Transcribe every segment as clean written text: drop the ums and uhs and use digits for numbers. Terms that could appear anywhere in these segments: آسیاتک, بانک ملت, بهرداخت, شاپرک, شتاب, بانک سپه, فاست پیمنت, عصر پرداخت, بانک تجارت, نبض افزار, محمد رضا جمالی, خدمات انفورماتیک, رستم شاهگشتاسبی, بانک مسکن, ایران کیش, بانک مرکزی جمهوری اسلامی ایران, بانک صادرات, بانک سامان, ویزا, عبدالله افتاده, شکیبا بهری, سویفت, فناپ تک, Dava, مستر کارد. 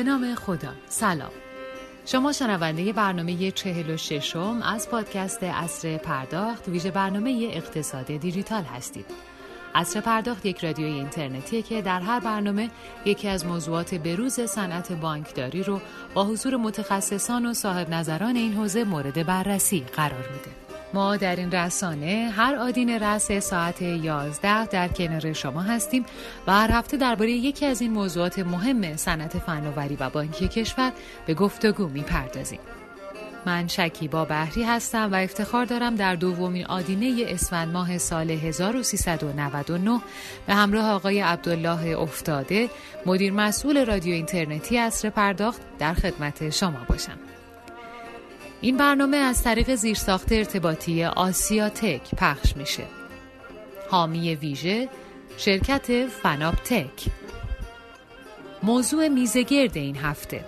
به نام خدا. سلام، شما شنونده برنامه 46م از پادکست عصر پرداخت ویژه برنامه اقتصاد دیجیتال هستید. عصر پرداخت یک رادیوی اینترنتیه که در هر برنامه یکی از موضوعات بروز صنعت بانکداری رو با حضور متخصصان و صاحب نظران این حوزه مورد بررسی قرار میده. ما در این رسانه هر آدین رس ساعت 11 در کنار شما هستیم و هر هفته درباره یکی از این موضوعات مهم صنعت فناوری و بانکی کشور به گفتگو می‌پردازیم. من شکیبا بهری هستم و افتخار دارم در دومین آدینه اسفند ماه سال 1399 به همراه آقای عبدالله افتاده، مدیر مسئول رادیو اینترنتی عصر پرداخت، در خدمت شما باشم. این برنامه از طریق زیرساخت ارتباطی آسیاتک پخش میشه. حامی ویژه شرکت فناپ تک. موضوع میزگرد این هفته: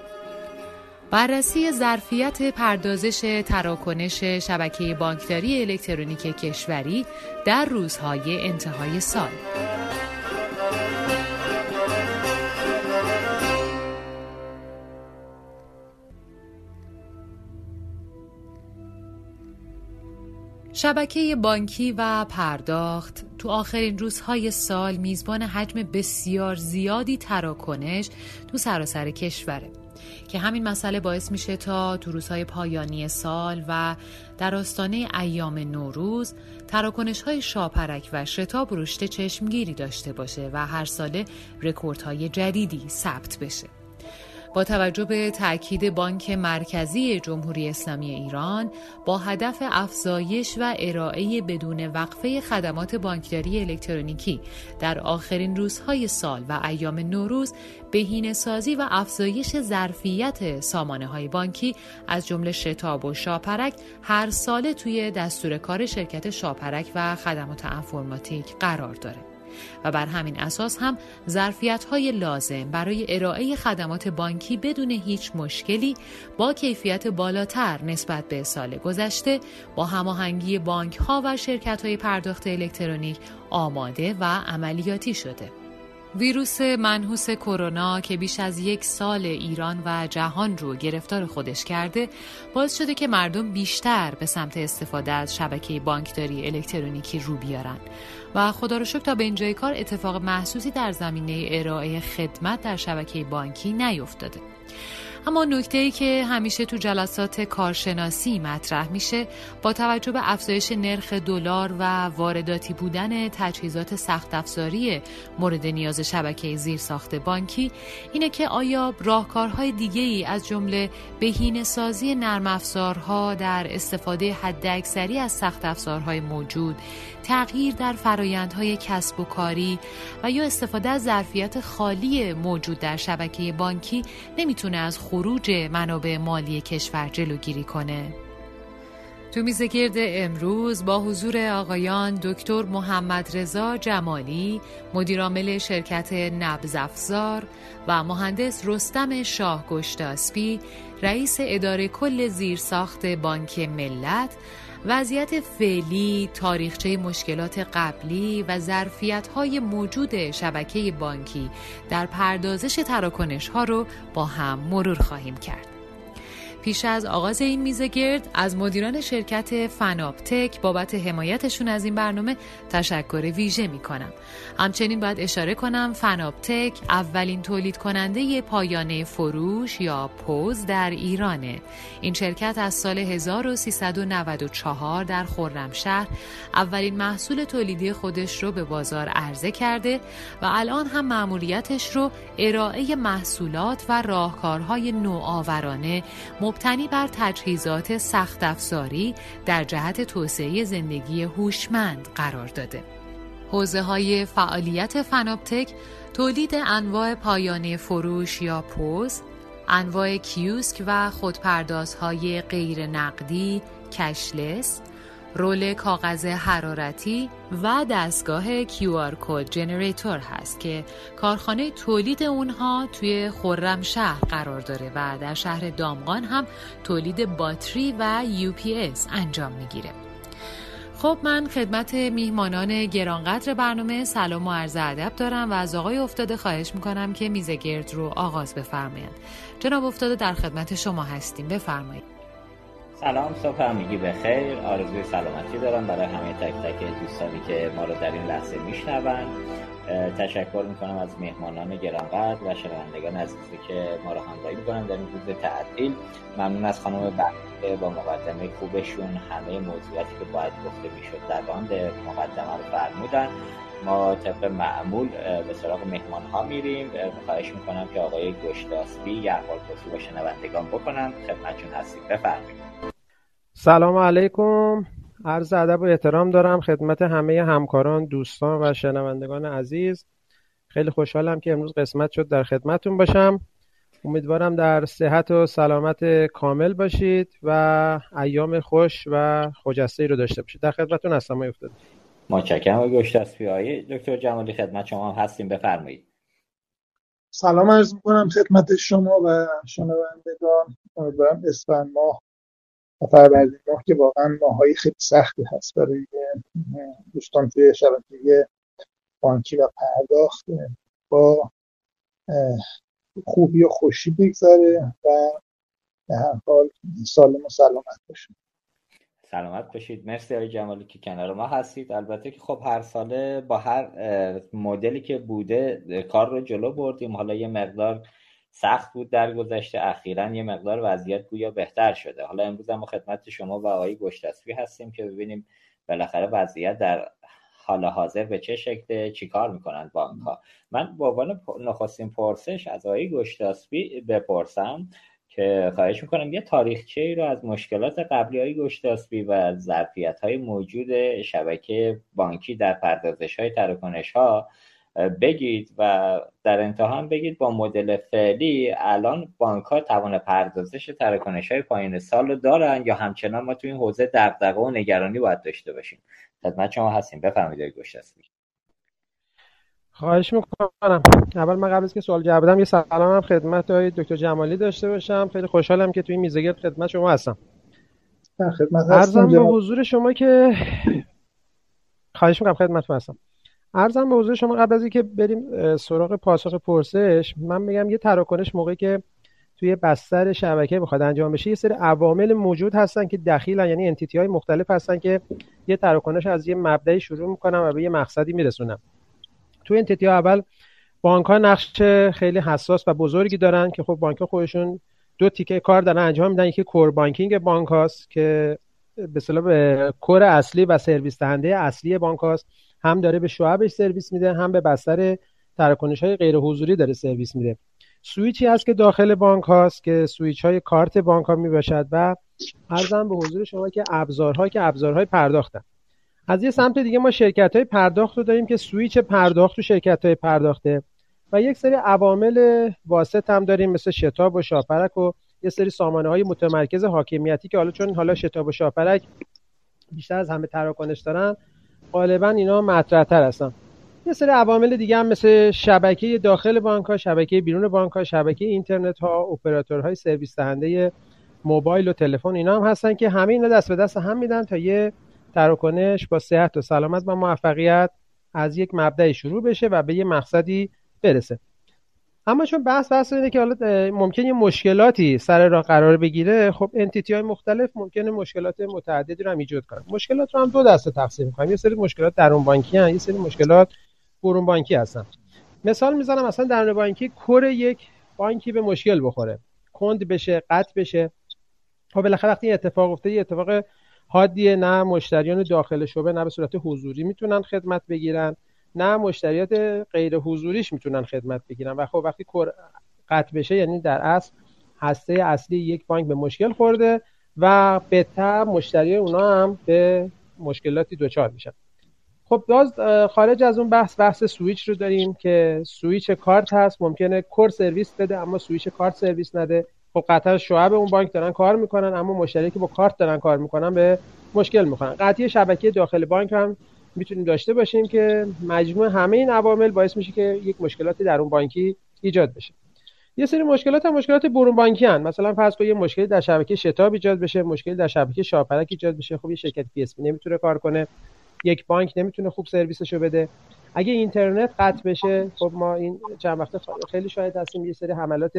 بررسی ظرفیت پردازش تراکنش شبکه بانکداری الکترونیک کشوری در روزهای انتهای سال. شبکه بانکی و پرداخت تو آخرین روزهای سال میزبان حجم بسیار زیادی تراکنش تو سراسر کشوره که همین مسئله باعث میشه تا تو روزهای پایانی سال و در آستانه ایام نوروز تراکنش‌های شاپرک و شتاب رشد چشمگیری داشته باشه و هر ساله رکوردهای جدیدی ثبت بشه. با توجه به تأکید بانک مرکزی جمهوری اسلامی ایران با هدف افزایش و ارائه بدون وقفه خدمات بانکداری الکترونیکی در آخرین روزهای سال و ایام نوروز، بهینه‌سازی و افزایش ظرفیت سامانه‌های بانکی از جمله شتاب و شاپرک هر ساله توی دستور کار شرکت شاپرک و خدمات انفورماتیک قرار داره و بر همین اساس هم ظرفیت‌های لازم برای ارائه خدمات بانکی بدون هیچ مشکلی با کیفیت بالاتر نسبت به سال گذشته با هماهنگی بانک‌ها و شرکت‌های پرداخت الکترونیک آماده و عملیاتی شده. ویروس منحوس کرونا که بیش از یک سال ایران و جهان رو گرفتار خودش کرده، باعث شده که مردم بیشتر به سمت استفاده از شبکه بانکداری الکترونیکی رو بیارن و خدا رو شکر تا به اینجای کار اتفاق محسوسی در زمینه ارائه خدمت در شبکه بانکی نیفتاده. اما نکته‌ای که همیشه تو جلسات کارشناسی مطرح میشه، با توجه به افزایش نرخ دلار و وارداتی بودن تجهیزات سخت افزاری مورد نیاز شبکه زیرساخت بانکی، اینه که آیا راهکارهای دیگه‌ای از جمله بهینه‌سازی نرم افزارها در استفاده حداکثری از سخت افزارهای موجود، تغییر در فرایندهای کسب و کاری و یا استفاده از ظرفیت خالی موجود در شبکه بانکی نمیتونه از خروج منابع مالی کشور جلوگیری کنه؟ تو میزگرد امروز با حضور آقایان دکتر محمد رضا جمالی، مدیرعامل شرکت نبض افزار، و مهندس رستم شاهگشتاسبی، رئیس اداره کل زیرساخت بانک ملت، وضعیت فعلی، تاریخچه مشکلات قبلی و ظرفیت‌های موجود شبکه بانکی در پردازش تراکنش‌ها رو با هم مرور خواهیم کرد. پیش از آغاز این میزگرد از مدیران شرکت فناپ تک بابت حمایتشون از این برنامه تشکر ویژه میکنم. همچنین باید اشاره کنم فناپ تک اولین تولید کننده پایانه فروش یا پوز در ایرانه. این شرکت از سال 1394 در خرمشهر اولین محصول تولیدی خودش رو به بازار عرضه کرده و الان هم مأموریتش رو ارائه محصولات و راهکارهای نوآورانه مبتنی بر تجهیزات سخت افزاری در جهت توسعه زندگی هوشمند قرار داده. حوزه‌های فعالیت فناپ تک: تولید انواع پایانه فروش یا پوز، انواع کیوسک و خودپردازهای غیر نقدی، کشلس، رول کاغذ حرارتی و دستگاه QR کد جنریتور هست که کارخانه تولید اونها توی خرمشهر قرار داره و در شهر دامغان هم تولید باتری و UPS انجام میگیره. خب من خدمت میهمانان گرانقدر برنامه سلام و عرض ادب دارم و از آقای افتاده خواهش میکنم که میز گرد رو آغاز بفرمایند. جناب افتاده در خدمت شما هستیم، بفرمایید. سلام، صبح همگی بخیر. آرزوی سلامتی دارم برای همه تک تک دوستانی که ما رو در این لحظه میشنون. تشکر میکنم از مهمانان گرانقدر و شنوندگان عزیزی که ما رو همراهی میکنن در این روز تعطیل. ممنون از خانم بهری با مقدمه خوبشون. همه موضوعاتی که باید گفته میشد در باند مقدمه رو فرمودن. ما طبق معمول به سراغ مهمان ها میریم. خواهش میکنم که آقای گشتاسبی یحوالپرسی با شنوندگان بکنن. خدمتتون هستیم، بفرمایید. سلام علیکم، عرض ادب و احترام دارم خدمت همه همکاران، دوستان و شنوندگان عزیز. خیلی خوشحالم که امروز قسمت شد در خدمتون باشم. امیدوارم در صحت و سلامت کامل باشید و ایام خوش و خجسته ای رو داشته باشید. در خدمتون هستم آقای افتاده. متشکرم آقای گشتاسبی. دکتر جمالی خدمت شما هستیم، بفرمایید. سلام عرض می‌کنم خدمت شما و شنوندگان. امیدوارم اسفند ماه و فروردین ماه که واقعا ماهایی خیلی سختی هست برای دوستان توی شبکه بانکی و پرداخت، با خوبی و خوشی بگذره و به هر حال سالم و سلامت باشید. سلامت باشید. مرسی آقای جمالی که کنار ما هستید. البته که خب هر ساله با هر مدلی که بوده کار رو جلو بردیم. حالا یه مقدار سخت بود در گذشته، اخیراً یه مقدار وضعیت گویا بهتر شده. حالا امروز هم خدمت شما و آقای گشتاسبی هستیم که ببینیم بالاخره وضعیت در حال حاضر به چه شکله، چیکار میکنن بانک‌ها. من به عنوان نخستین پرسش از آقای گشتاسبی بپرسم که خواهش میکنم یه تاریخچه‌ای رو از مشکلات قبلی آقای گشتاسبی و ظرفیت‌های موجود شبکه بانکی در پردازش‌های تراکنش‌ها بگید و در انتها هم بگید با مدل فعلی الان بانک‌ها توان پردازش تراکنش‌های پایان سال رو دارن یا همچنان ما تو این حوزه دغدغه و نگرانی باید داشته باشیم؟ خدمت شما هستیم، بفرمایید. گشتاسبی خواهش می‌کنم. اول من قبل از که سوال جواب بدم یه سلام هم خدمت آقای دکتر جمالی داشته باشم. خیلی خوشحالم که تو این میزگرد خدمت شما هستم. عرضم به حضور شما که خواهش می‌کنم خدمتتون هستم. عرضم به حضور شما قبل از اینکه بریم سراغ پاسخ پرسش، من میگم یه تراکنش موقعی که توی بستر شبکه بخواد انجام بشه یه سری عوامل موجود هستن که دخیلن، یعنی انتیتی های مختلف هستن که یه تراکنش از یه مبدأی شروع میکنن و به یه مقصدی میرسونن. توی انتیتی ها اول بانک ها نقش خیلی حساس و بزرگی دارن که خب بانک ها خودشون دو تیکه کار دارن انجام میدن. یکی کور بانکینگ بانک هاست که به اصطلاح کور اصلی و سرویس دهنده اصلی بانک هاست، هم داره به شعبش سرویس میده، هم به بستر تراکنش‌های غیر حضوری داره سرویس میده. سویچی هست که داخل بانک هاست که سویچ‌های کارت بانک ها میباشد و عرضم به حضور شما که ابزارهای پرداختن. از یه سمت دیگه ما شرکت‌های پرداخت رو داریم که سویچ پرداخت رو شرکت‌های پرداخته و یک سری عوامل واسط هم داریم مثل شتاب و شاپرک و یه سری سامانه‌های متمرکز حاکمیتی که حالا شتاب و شاپرک بیشتر از همه تراکنش دارن، غالبا اینا مطرح‌تر هستن. یه سری عوامل دیگه هم مثل شبکه داخل بانک‌ها، شبکه بیرون بانک‌ها، شبکه اینترنت‌ها، اپراتورهای سرویس دهنده موبایل و تلفن، اینا هم هستن که همه اینا دست به دست هم میدن تا یه تراکنش با صحت و سلامت و موفقیت از یک مبدأ شروع بشه و به یه مقصدی برسه. اما چون بحث اینه که حالا ممکنه مشکلاتی سر راه قرار بگیره، خب انتیتی‌های مختلف ممکنه مشکلات متعددی رو هم ایجاد کنن. مشکلات رو هم دو دسته تقسیم می‌کنیم. یه سری مشکلات درون بانکی هستن، یه سری مشکلات برون بانکی هستن. مثال می‌زنم مثلا درون بانکی کور یک بانکی به مشکل بخوره، کند بشه، قطع بشه. خب بالاخره وقتی این اتفاق افتاد، اتفاق حادیه، نه مشتریان داخل شعبه نه به صورت حضوری میتونن خدمت بگیرن، نه مشتریات غیر حضوریش میتونن خدمت بگیرن و خب وقتی قطع بشه یعنی در اصل هسته اصلی یک بانک به مشکل خورده و به تبع مشتری اونا هم به مشکلاتی دچار میشن. خب باز خارج از اون بحث سویچ رو داریم که سویچ کارت هست، ممکنه کور سرویس بده اما سویچ کارت سرویس نده. خب قطعا شعب اون بانک دارن کار میکنن اما مشتری که با کارت دارن کار میکنن به مشکل میخورن. قطعی شبکه داخل بانک هم میتونیم داشته باشیم که مجموع همه این عوامل باعث میشه که یک مشکلاتی درون بانکی ایجاد بشه. یه سری مشکلات هم مشکلات برون بانکی هستند. مثلا فرض کن یه مشکلی در شبکه شتاب ایجاد بشه، مشکلی در شبکه شاپرک ایجاد بشه، خب یه شرکت پی اس پی نمیتونه کار کنه، یک بانک نمیتونه خوب سرویسشو بده. اگه اینترنت قطع بشه، خب ما این چند وقته خیلی شاهد هستیم یه سری حملات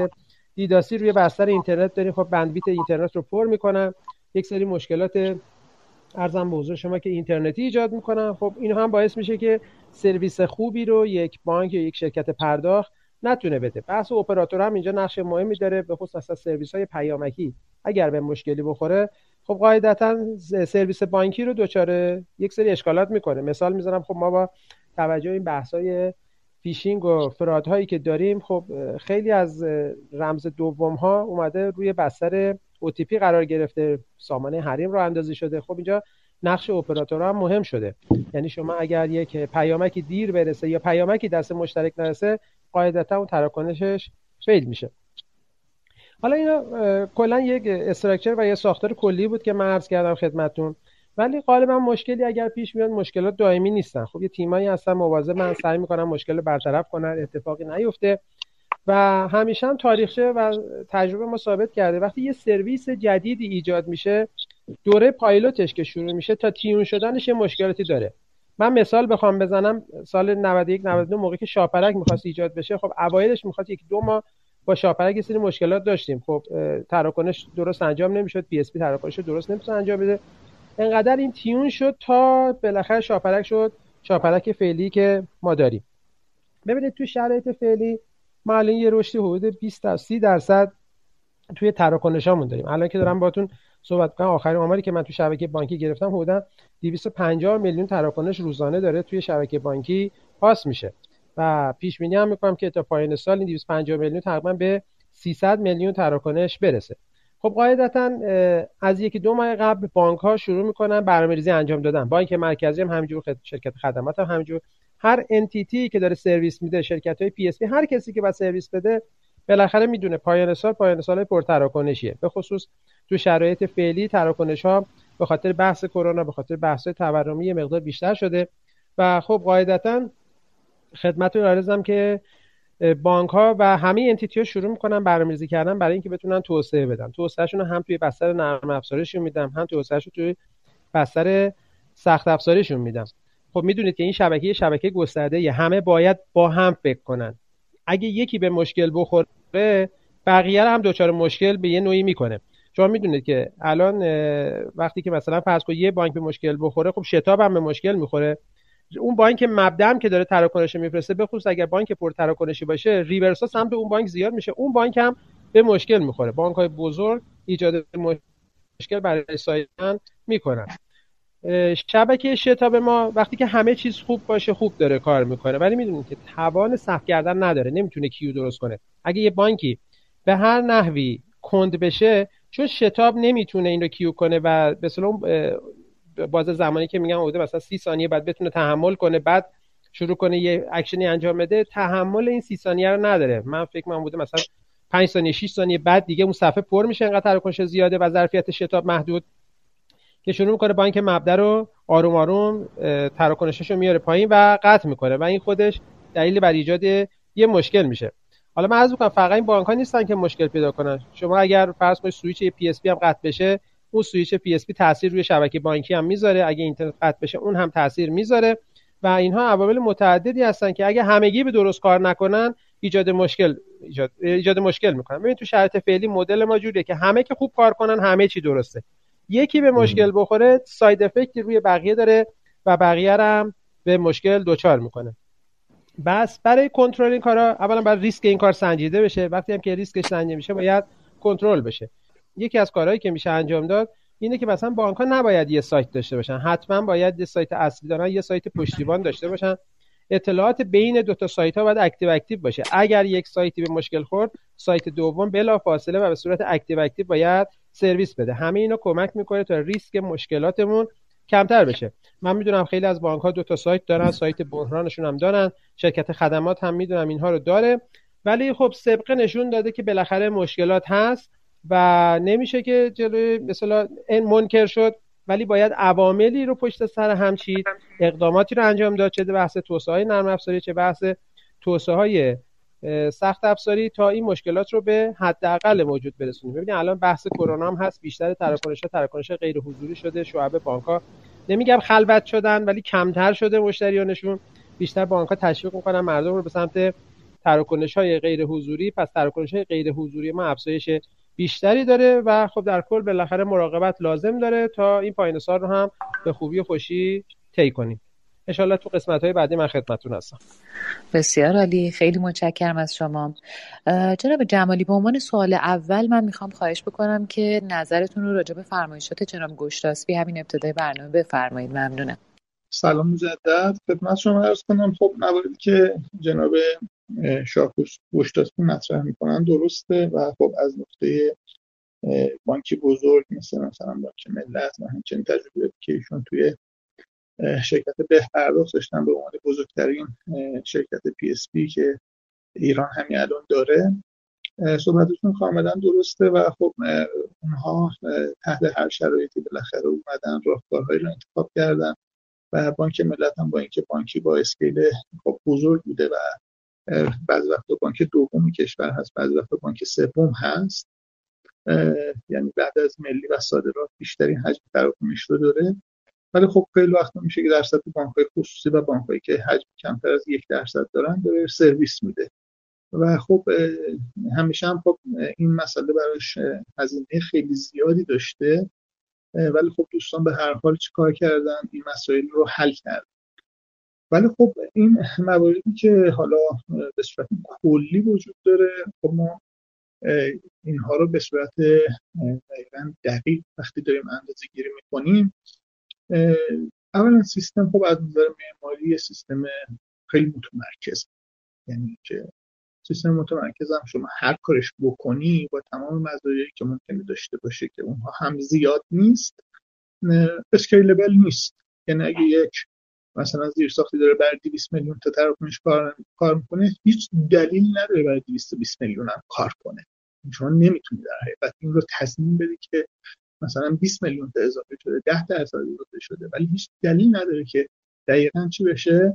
دیداسی روی بستر اینترنت داریم، خب بندویت اینترنت رو پر میکنن، یک سری مشکلات ارزم به حضور شما که اینترنتی ایجاد میکنن. خب این هم باعث میشه که سرویس خوبی رو یک بانک یا یک شرکت پرداخت نتونه بده. بحث اپراتور هم اینجا نقش مهمی داره، به خصوص از سرویس‌های پیامکی اگر به مشکلی بخوره، خب قاعدتاً سرویس بانکی رو دچار یک سری اشکالات میکنه. مثال میزنم، خب ما با توجه این بحث‌های فیشینگ و فرادهایی که داریم، خب خیلی از رمز دوم‌ها اومده روی بستر OTP قرار گرفته، سامانه حریم رو اندازی شده. خب اینجا نقش اپراتورها هم مهم شده، یعنی شما اگر یک پیامکی دیر برسه یا پیامکی دست مشترک نرسه، قاعدتا اون تراکنشش فیل میشه. حالا اینا کلا یک استراکچر و یک ساختار کلی بود که من عرض کردم خدمتتون، ولی غالبا مشکلی اگر پیش میاد مشکلات دائمی نیستن. خب یه تیمایی هستن مواظب، من سعی میکنم مشکل رو برطرف کنن، اتفاقی نیفته. و همیشه هم تاریخچه و تجربه ما ثابت کرده وقتی یه سرویس جدیدی ایجاد میشه، دوره پایلوتش که شروع میشه تا تیون شدنش یه مشکلاتی داره. من مثال بخوام بزنم، سال 91 92 موقعی که شاپرک می‌خواست ایجاد بشه، خب اوایلش می‌خواست یک دو ماه با شاپرک یه سری مشکلات داشتیم. خب تراکنش درست انجام نمی‌شد، پی اس پی تراکنش درست نمی‌تونه انجام بده. انقدر این تیون شد تا بالاخره شاپرک شد، شاپرک فعلی که ما داریم. ببینید تو شرایط فعلی ما الان یه رشد حدود 20 تا 30% توی تراکنشامون داریم. الان که دارم باهاتون صحبت می‌کنم، آخرین آماری که من تو شبکه بانکی گرفتم حدود 250 میلیون تراکنش روزانه داره توی شبکه بانکی پاس میشه و پیش بینی هم می‌کنم که تا پایان سال این 250 میلیون تقریبا به 300 میلیون تراکنش برسه. خب قاعدتاً از یکی دو ماه قبل بانک‌ها شروع می‌کنن برنامه‌ریزی انجام دادن. بانک مرکزی هم همینجور، شرکت خدمات هم همینجور، هر انتیتی که داره سرویس میده، شرکت‌های پی اس پی، هر کسی که با سرویس بده بالاخره میدونه پایان سال پرتراکنشیه. به خصوص تو شرایط فعلی تراکنش‌ها به خاطر بحث کرونا، به خاطر بحث‌های تورمی یه مقدار بیشتر شده و خب قاعدتاً خدمتتون عرضم که بانک‌ها و همه انتیتی‌ها شروع می‌کنن برنامه‌ریزی کردن برای اینکه بتونن توسعه بدن. توسعه‌شون هم توی بستر نرم افزاریشون میدم، هم توسعه‌شون توی بستر سخت افزاریشون میدم. خب میدونید که این شبکه گسترده‌ای، همه باید با هم فکر کنن. اگه یکی به مشکل بخوره، بقیه هم دچار مشکل به یه نوعی میکنه. شما میدونید که الان وقتی که مثلا فرض کن یه بانک به مشکل بخوره، خب شتاب هم به مشکل میخوره. اون بانک مبدم که داره تراکنش میفرسته، به خصوص اگر بانک پر تراکنشی باشه، ریورسا سمت اون بانک زیاد میشه، اون بانک هم به مشکل میخوره. بانک‌های بزرگ ایجاد مشکل برای سایران میکنن. شبکه شتاب ما وقتی که همه چیز خوب باشه خوب داره کار میکنه، ولی میدونید که توان سقف کردن نداره، نمیتونه کیو درست کنه. اگه یه بانکی به هر نحوی کند بشه، چون شتاب نمیتونه این رو کیو کنه و به اصطلاح باز زمانی که میگم اومده مثلا 30 ثانیه بعد بتونه تحمل کنه، بعد شروع کنه یه اکشنی انجام بده، تحمل این 30 ثانیه رو نداره. من فکر می‌کنم بوده مثلا 5 ثانیه 6 ثانیه بعد دیگه اون صفحه پر میشه، انقدر تراکنش زیاده و ظرفیت شتاب محدود که شروع میکنه بانک مبدا رو آروم آروم تراکنشش رو میاره پایین و قطع میکنه و این خودش دلیل بر ایجاد یه مشکل میشه. حالا من عرض میکنم فقط این بانک ها نیستن که مشکل پیدا کنن. شما اگر فرض کنید سوئیچ پی اس پی هم قطع بشه، اون سوئیچ پی اس پی تاثیر روی شبکه بانکی هم میذاره، اگه اینترنت قطع بشه اون هم تاثیر میذاره و اینها عوامل متعددی هستن که اگه همگی به درست کار نکنن ایجاد مشکل میکنن. ببین تو شرایط فعلی مدل ما جوریه که همه که خوب کار کنن، همه چی درسته. یکی به مشکل بخوره، ساید افکتی روی بقیه داره و بقیه هم به مشکل دوچار میکنه. بس برای کنترل این کارا، اولا باید ریسک این کار سنجیده بشه. وقتی هم که ریسکش سنجیده میشه، باید کنترل بشه. یکی از کارهایی که میشه انجام داد اینه که مثلا بانک‌ها نباید یه سایت داشته باشن، حتما باید یه سایت اصلی دارن، یه سایت پشتیبان داشته باشن. اطلاعات بین دو تا سایت‌ها باید اکتیو باشه. اگر یک سایتی به مشکل خورد، سایت دوم بلافاصله و به صورت اکتیو باید سرویس بده. همه اینا کمک میکنه تا ریسک مشکلاتمون کمتر بشه. من میدونم خیلی از بانک‌ها دو تا سایت دارن، سایت بحرانشون هم دارن، شرکت خدمات هم میدونم اینها رو داره، ولی خب سابقه نشون داده که بالاخره مشکلات هست و نمیشه که جلوی مثلا این منکر شد، ولی باید عواملی رو پشت سر هم چید، اقداماتی رو انجام داد، چه بحث توسعه نرم افزاری، چه بحث توسعه سخت افزاری تا این مشکلات رو به حداقل موجود برسونیم. ببینید الان بحث کرونا هم هست، بیشتر تراکنش‌ها غیر حضوری شده، شعبه بانک‌ها نمیگم خلوت شدن ولی کمتر شده مشتریانشون، بیشتر بانک‌ها تشویق می‌کنن مردم رو به سمت تراکنش‌های غیر حضوری، پس تراکنش‌های غیر حضوری ما افزایش بیشتری داره و خب در کل بالاخره مراقبت لازم داره تا این پایان‌سال رو هم به خوبی و خوشی طی کنیم. ان شاءالله تو قسمت‌های بعدی من خدمتتون هستم. بسیار عالی، خیلی متشکرم از شما. جناب جمالی، به عنوان سوال اول من میخوام خواهش بکنم که نظرتون رو راجع به فرمایشات جناب گشتاسبی همین ابتدای برنامه بفرمایید. ممنونم. سلام مجدد خدمت شما عرض کنم. خب مواردی که جناب گشتاسبی مطرح میکنن درسته و خب از نقطه بانکی بزرگ مثلا بانک ملت و همچنین تجربه که ایشون توی شرکت بهرداخت داشتن به عنوان بزرگترین شرکت پی اس پی که ایران همین الان داره، صحبتشون کاملا درسته و خب اونها تحت هر شرایطی بالاخره اومدن راهکارهایی رو انتخاب کردن و بانک ملت هم با اینکه بانکی با اسکیل خب بزرگ بوده و بعضی وقتا بانک دوم کشور هست، بعضی وقتا بانک سوم هست، یعنی بعد از ملی و صادرات بیشترین حجم تراکنش رو داره، ولی خب خیلی وقتا میشه که در سطح بانک‌های خصوصی و بانک‌هایی که حجم کمتر از 1% دارن داره سرویس میده و خب همیشه هم خب این مسئله براش هزینه خیلی زیادی داشته، ولی خب دوستان به هر حال چیکار کردن؟ این مسائل رو حل کردن. ولی خب این مواردی که حالا به صورت کلی وجود داره خب ما اینها رو به صورت دقیقاً وقتی داریم اندازه‌گیری می‌کنیم، اولا سیستم خب از نظر معماری سیستم خیلی متمرکز، یعنی که سیستم متمرکز هم شما هر کارش بکنی با تمام مزایایی که ممکنه داشته باشه که اونها هم زیاد نیست، اسکیلبل نیست، یعنی اگه یک مثلا زیرساختی داره بر 200 میلیون تا تراکنش کار میکنه، هیچ دلیل نداره بر 220 میلیون هم کار کنه. شما نمیتونی در حقیقت این رو تصمیم بدی که مثلا 20 میلیون تا اضافه شده، 10% اضافه شده، ولی هیچ دلیل نداره که دقیقاً چی بشه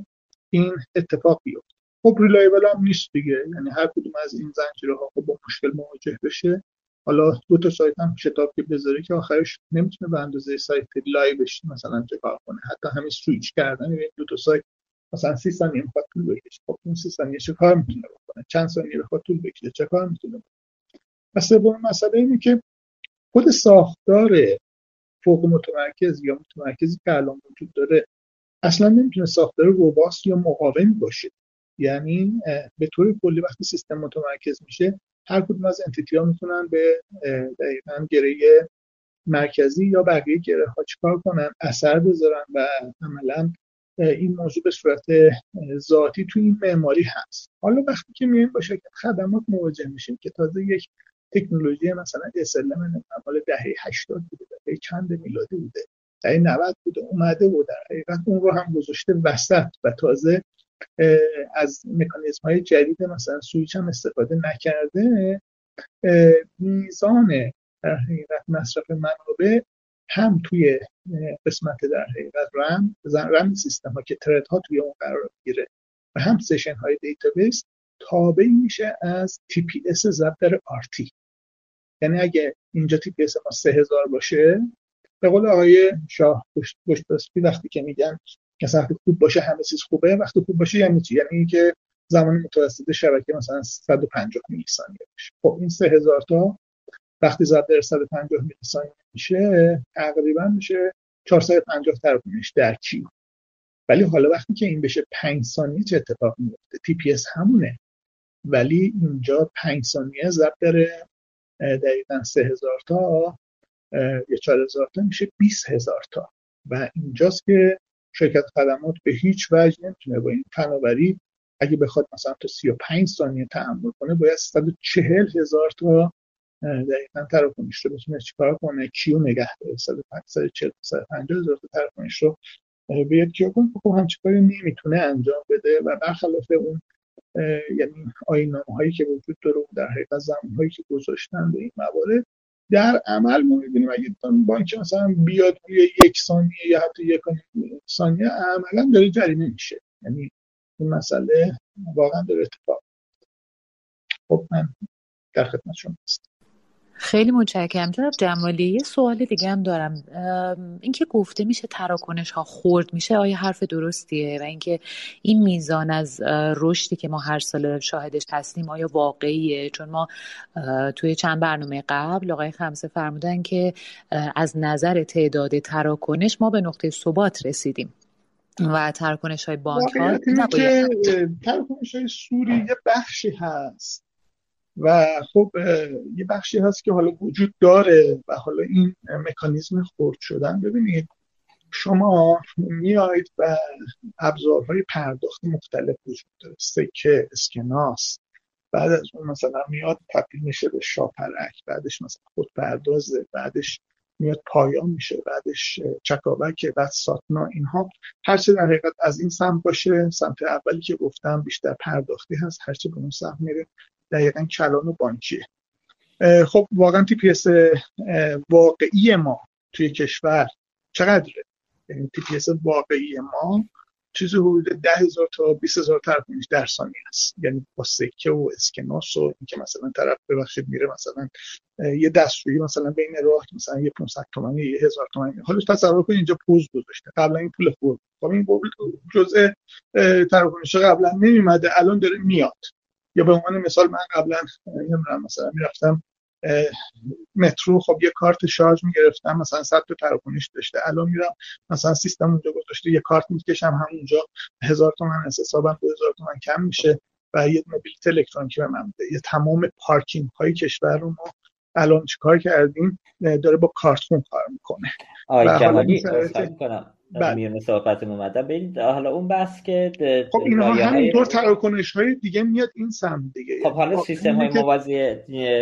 این اتفاق بیفته. خب ریلایبل هم نیست دیگه، یعنی هر کدوم از این زنجیرها خب با مشکل مواجه بشه. حالا دو تا سایت هم شتاب که بذاره که آخرش نمیتونه به اندازه سایت لایوش مثلا چه کار کنه، حتی همین سوئیچ کردن بین دو تا سایت مثلا 30 ثانیه میخواد طول بکشه، خب اون 30 ثانیه چه کار میتونه بکنه؟ چند ثانیه بخواد طول بکشه چه کار میتونه بکنه؟ مثلا مسئله اینه که خود ساختار فوق متمرکز یا متمرکزی که الان وجود داره اصلا نمیتونه ساختار روباست یا مقاوم باشه، یعنی به طور کلی وقتی سیستم متمرکز میشه هر کدوم از انتیتی‌ها میتونن به دقیقاً گره مرکزی یا بقیه گره‌ها چیکار کنن، اثر بذارن و عملاً این موضوع به صورت ذاتی توی این معماری هست. حالا وقتی که میایم با شرکت خدمات مواجه میشیم که تازه یک تکنولوژی مثلا SLM مال دهه 80 بوده، دهه چند میلادی بوده، دهه 90 بوده اومده بود، در حقیقت اون رو هم گذاشته وسط و تازه از مکانیزم های جدید مثلا سویچ هم استفاده نکرده، میزان در حقیقت مصرف منابع هم توی قسمت در حقیقت رم سیستم ها که ترد ها توی اون قرار میگیره و هم سشن های دیتابیس تابع میشه از TPS ضرب RT، یعنی اگه اینجا TPS ما 3000 باشه به قول آقای شاهگشتاسبی وقتی که میگن که سخت خوب باشه همه چیز خوبه، وقتی خوب باشه یعنی چی؟ یعنی اینکه زمان متوسط شبکه مثلا 150 میلی ثانیه باشه. خب این 3000 تا وقتی ضرب در 150 میلی ثانیه میشه تقریبا میشه 450 تراکنش در چی. ولی حالا وقتی که این بشه 5 ثانیه چه اتفاق میفته؟ TPS همونه ولی اینجا 5 ثانیه ضرب در دقیقاً 3000 تا یا 4000 تا میشه 20000 تا و اینجاست که شرکت خدمات به هیچ وجه نمیتونه با این فناوری اگه بخواد مثلا تا 35 ثانیه تعامل کنه باید 140000 تا دقیقاً تراکنش رو بتونه چیکار کنه، کیو نگه داره، 150000 تا تراکنش رو بیاد کیو کنه، خب هم چیکاری نمیتونه انجام بده و برخلاف اون یعنی آیین‌نامه‌هایی که وجود داره در حقیقت زمان‌هایی که گذاشتن به این موارد در عمل ما می‌بینیم اگه بانک مثلا بیاد روی 1 ثانیه یا حتی 1 ثانیه عملاً داره جریمه میشه، یعنی این مسئله واقعاً داره اتفاق. خب من در خدمت شما هستم. خیلی متشکرم جناب جمالی. یه سوال دیگه هم دارم، اینکه گفته میشه تراکنش ها خرد میشه، آیا حرف درستیه و اینکه این میزان از رشدی که ما هر سال شاهدش هستیم آیا واقعیه؟ چون ما توی چند برنامه قبل آقای خمسه فرمودن که از نظر تعداد تراکنش ما به نقطه ثبات رسیدیم و تراکنش های بانک ها نباید. تراکنش های سوری یه بخشی هست و خب یه بخشی هست که حالا وجود داره و حالا این مکانیزم خرد شدن. ببینید شما میاید و ابزارهای پرداخت مختلف وجود داره، سکه، اسکناس، بعد از اون مثلا میاد تبدیل میشه به شاپرک، بعدش مثلا خود پردازه، بعدش میاد پایان میشه، بعدش چکاوکه، بعد ساتنا. اینها هرچه در حقیقت از این سمت باشه، سمت اولی که گفتم بیشتر پرداختی هست، هرچه به اون سمت میره دقیقاً کلان و بانکیه. خب واقعاً TPS واقعی ما توی کشور چقدره؟ یعنی TPS واقعی ما چیزی حدود 10,000 تا 20,000 تراکنش در ثانیه است. یعنی با سکه و اسکناس و اینکه مثلا طرف ببخشید میره مثلا یه دستشویی مثلا بین راه مثلا یه 500 تومانی یه 1000 تومانی. حالا تصور کنید اینجا پوز گذاشته، قبلا این پول خورد. خب این جزء تراکنش قبلا نمیومده، الان داره میاد. یا به عنوان مثال من قبلا نمیدونم مثلا میرفتم مترو، خب یه کارت شارژ میگرفتم مثلا 100 تا تراکنش داشته، الان میرم مثلا سیستم اونجا گذاشته یه کارت میکشم همونجا 1000 تومن از حسابم 2000 تومن کم میشه و یه موبیلیت الکترونیکی به من میده. یه تمام پارکینگ های کشور رو ما الان چیکار کردیم؟ داره با کارت خون کار میکنه. آقای جمالی میونه صحبت اومدم ببینید حالا اون بس که خب اینا همین دور تراکنش های دیگه میاد این سم دیگه. خب حالا سیستم های موازی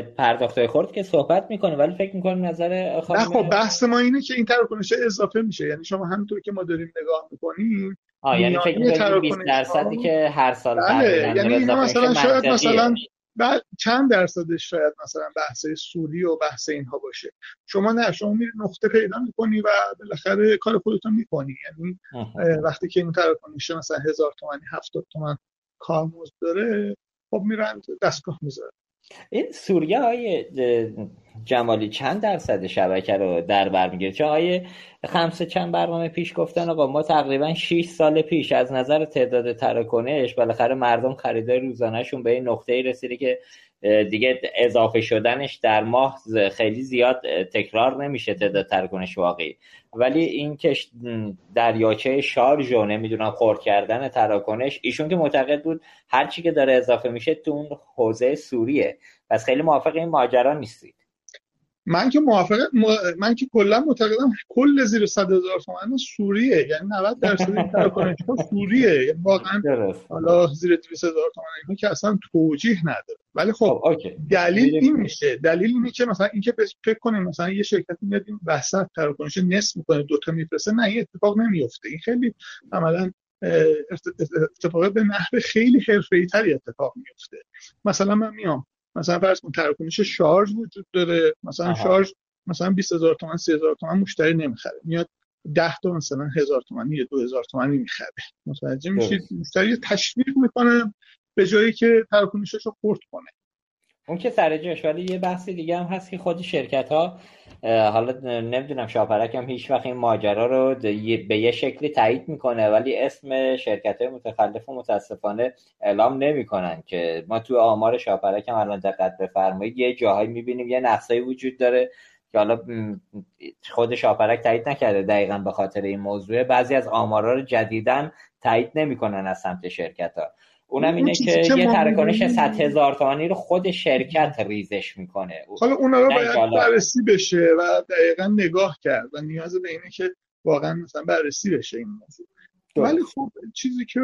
پرداخت های خرد که صحبت میکنه، ولی فکر میکنم نظر خانم خب بحث ما اینه که این تراکنش اضافه میشه. یعنی شما همونطور که ما داریم نگاه میکنیم یعنی فکر میکنید 20% که هر سال تقریبا، یعنی مثلا شاید مثلا بعد چند درصدش شاید مثلا بحث سوری و بحث اینها باشه. شما نه، شما میری نقطه پیدا میکنی و بالاخره کار خودتون میکنی. یعنی وقتی که این تراکنش مثلا 1000 تومانی 70 تومن کارمزد داره، خب میرن دستگاه میذارن. این سوریه های جمالی چند درصد شبکه رو در بر میگیره؟ چون آیه خمسه چند برنامه پیش گفتن آقا ما تقریبا 6 سال پیش از نظر تعداد تراکنش بالاخره مردم خریدای روزانهشون به این نقطه‌ای رسیده که دیگه اضافه شدنش در ماه خیلی زیاد تکرار نمیشه تعداد تراکنش واقعی، ولی این که دریاچه شارژ و نمیدونم خرد کردن تراکنش، ایشون که معتقد بود هر چی که داره اضافه میشه تو اون حوزه سوریه. پس خیلی موافق این ماجرا نیستید؟ من که موافقم، من که کلا معتقدم کل زیر 100,000 تومان سوریه. یعنی 90% این تراکنش ها سوریه. یعنی واقعا حالا زیر 200,000 تومان اینا که اصلا توجیه نداره. ولی خب دلیل این میشه، دلیل اینه که مثلا اینکه فکر کنیم مثلا یه شرکتی میاد این وسط تراکنش نصف میکنه دوتا میفرسته، نه این اتفاق نمیفته. این خیلی عملا اتفاق به نحو خیلی حرفه‌ای تری اتفاق میفته. مثلا من میام مثلا فرض کن تراکنش شارژ وجود داره، مثلا شارژ مثلا 20000 تومان 30000 تومان مشتری نمیخره، میاد 10 تا مثلا 1000 تومانی یا 2000 تومانی میخره. متوجه میشید مشتری تشویق میکنه به جایی که تراکنشش رو خرد کنه. اون که سر جاش، ولی یه بحث دیگه هم هست که خود شرکت ها حالا نمیدونم شاپرک هم هیچ وقت این ماجرا رو به یه شکلی تایید میکنه، ولی اسم شرکت های متخلف و متاسفانه اعلام نمیکنن که ما تو آمار شاپرک هم الان دقت بفرمایید یه جاهایی میبینیم یه نقصایی وجود داره که حالا خود شاپرک تایید نکرده دقیقاً به خاطر این موضوع. بعضی از آمارا رو جدیداً تایید نمیکنن از سمت شرکت ها. اونم اینه که یه تراکنش 100,000 تومانی رو خود شرکت ریزش میکنه. حالا اونا رو باید بررسی بشه و دقیقاً نگاه کرد و نیاز به اینه که واقعاً مثلا بررسی بشه این موضوع. ولی خب چیزی که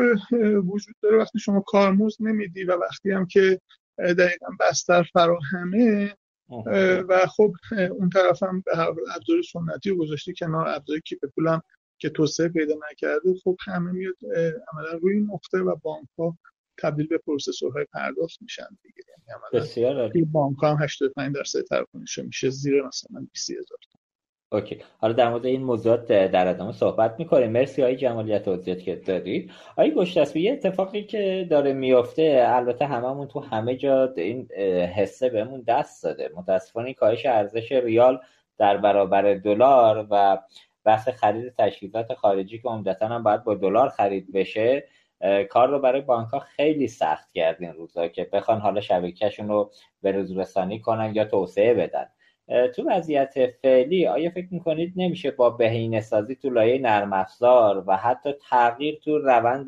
وجود داره وقتی شما کارمزد نمیدی و وقتی هم که دقیقاً بستر فراهمه و خب اون طرف هم ابزار سنتی رو گذاشته کنار، ابزاری که به پولم که توسعه پیدا نکرده، خب همه میاد عملا روی این نقطه و بانک‌ها تبدیل به پروسسورهای پرداخت میشن دیگه. یعنی عملا بانک‌ها هم 85% تراکنش میشه زیر مثلا 20000. اوکی، حالا در مورد این موضوعات در ادامه صحبت می‌کنیم. مرسی آقای جمالی از توضیحاتی که دادید. آقای گشتاسبی، یه اتفاقی که داره میفته، البته هممون تو همه جا این حسه بهمون دست داده، متأسفانه کاهش ارزش ریال در برابر دلار و بحث خرید تجهیزات خارجی که عمدتاً هم باید با دلار خرید بشه، کار رو برای بانک‌ها خیلی سخت کرد این روزا که بخوان حالا شبکه‌شون رو به روز رسانی کنن یا توسعه بدن. تو وضعیت فعلی آیا فکر میکنید نمیشه با بهینه‌سازی تو لایه نرم افزار و حتی تغییر تو روند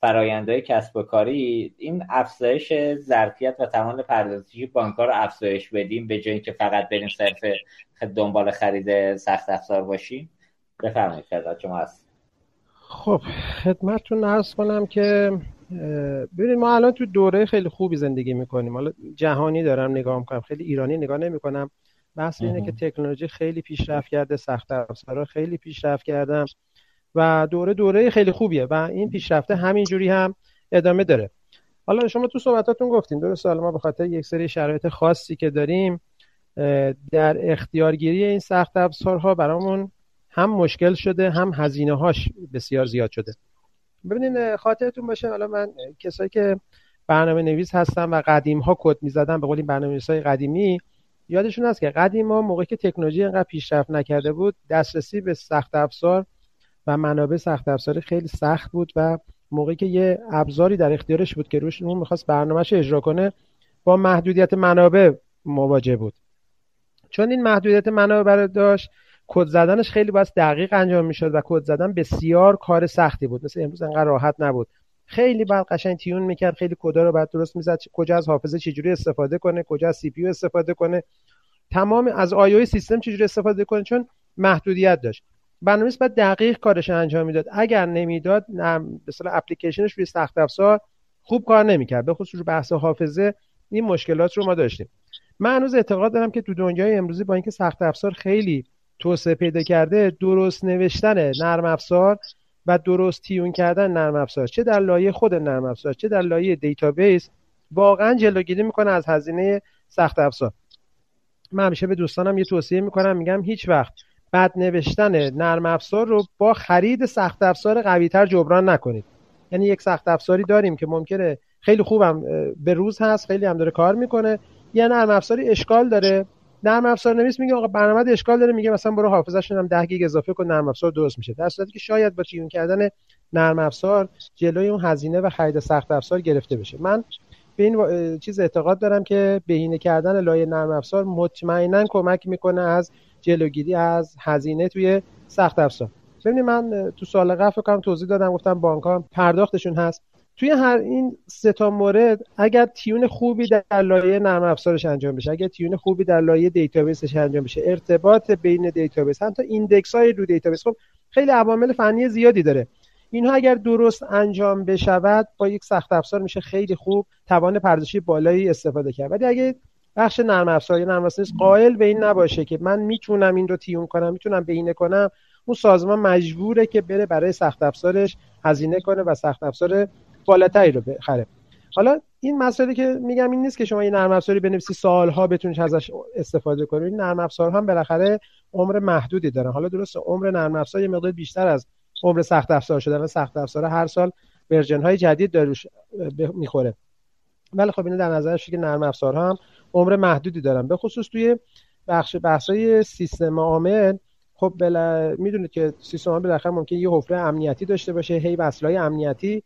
فرآیندهای کسب و کاری این افزایش ظرفیت و توان پردازشی بانک‌ها رو افزایش بدیم به جای اینکه فقط بریم صرف دنبال خرید سخت افزار باشیم؟ بفرمایید خدمت شما هست. خب خدمتتون عرض کنم که ببینید ما الان تو دوره خیلی خوبی زندگی میکنیم. حالا جهانی دارم نگاه میکنم، خیلی ایرانی نگاه نمیکنم. بحث اینه که تکنولوژی خیلی پیشرفت کرده، سخت افزارها خیلی پیشرفت کردن و دوره خیلی خوبیه و این پیشرفت همینجوری هم ادامه داره. حالا شما تو صحبتاتون گفتین درسته، حالا ما به خاطر یک سری شرایط خاصی که داریم در اختیارگیری این سخت افزارها برامون هم مشکل شده، هم هزینه‌هاش بسیار زیاد شده. ببینین خاطرتون باشه، حالا من کسایی که برنامه نویس هستن و قدیم‌ها کد می‌زدن، به قول این برنامه‌نویسای قدیمی، یادشون هست که قدیما موقعی که تکنولوژی اینقدر پیشرفت نکرده بود، دسترسی به سخت افزار و منابع سخت افزاری خیلی سخت بود و موقعی که یه ابزاری در اختیارش بود که روش اون می‌خواست برنامه‌اش اجرا کنه، با محدودیت منابع مواجه بود. چون این محدودیت منابع رو داشت، کد زدنش خیلی باید دقیق انجام میشد و کد زدن بسیار کار سختی بود. مثل امروز انقدر راحت نبود. خیلی باید قشنگ تیون میکرد، خیلی کدا رو باید درست میزد، کجا از حافظه چجوری استفاده کنه، کجا از سی پی یو استفاده کنه، تمام از آی او سیستم چجوری استفاده کنه، چون محدودیت داشت. برنامه‌نویس باید دقیق کارش انجام میداد. اگر نمیداد، به اصطلاح اپلیکیشنش روی سخت افزار خوب کار نمیکرد. به خصوص بحث حافظه این مشکلات رو ما داشتیم. من هنوز اعتقاد دارم که تو دنیای امروزی با اینکه سخت افزار خیلی توسعه پیدا کرده، درست نوشتن نرم افزار و درست تیون کردن نرم افزار، چه در لایه خود نرم افزار چه در لایه دیتابیس، واقعا جلوگیری میکنه از هزینه سخت افزار. من همیشه به دوستانم یه توصیه میکنم، میگم هیچ وقت بد نوشتن نرم افزار رو با خرید سخت افزار قوی تر جبران نکنید. یعنی یک سخت افزاری داریم که ممکنه خیلی خوبم به روز هست، خیلی هم داره کار میکنه، یه نرم افزاری اشکال داره، نرم افزار نویس میگه آقا برنامه اشکال داره، میگه مثلا برو حافظه‌اش هم 10 گیگ اضافه کن، نرم افزار درست میشه. در صورتی که شاید با تیون کردن نرم افزار جلوی اون هزینه و خرید سخت افزار گرفته بشه. من به این چیز اعتقاد دارم که بهینه کردن لایه نرم افزار مطمئنا کمک میکنه از جلوگیری از هزینه توی سخت افزار. ببینید من تو سال قبل کم توضیح دادم، گفتم بانک‌ها پرداختشون هست. توی هر این سه تا مورد اگر تیون خوبی در لایه نرم افزارش انجام بشه، اگر تیون خوبی در لایه دیتابیسش انجام بشه، ارتباط بین دیتابیس، حتی ایندکس‌های رو دیتابیس، خب خیلی عوامل فنی زیادی داره. اینها اگر درست انجام بشود با یک سخت افزار میشه خیلی خوب توان پردازشی بالایی استفاده کرد. ولی اگه بخش نرم افزار یا نرم افزارش قائل به این نباشه که من میتونم این رو تیون کنم، میتونم بهینه کنم، اون سازمان مجبوره که بره برای سخت افزارش هزینه کنه و سخت افزار بالاتری رو بخره. حالا این مسئله که میگم این نیست که شما یه نرم افزاری بنویسی سالها بتونید ازش استفاده کنید. این نرم افزارها هم بالاخره عمر محدودی دارن. حالا درسته عمر نرم افزار یه مقدار بیشتر از عمر سخت افزار شده، و سخت افزار هر سال ورژن های جدید داروش میخوره. ولی خب اینو در نظر بگیرید که نرم افزارها هم عمر محدودی دارن، به خصوص توی بخشای سیستم عامل. خب میدونید که سیستم عامل بالاخره ممکنه یه حفره امنیتی داشته باشه، هی وصلای امنیتی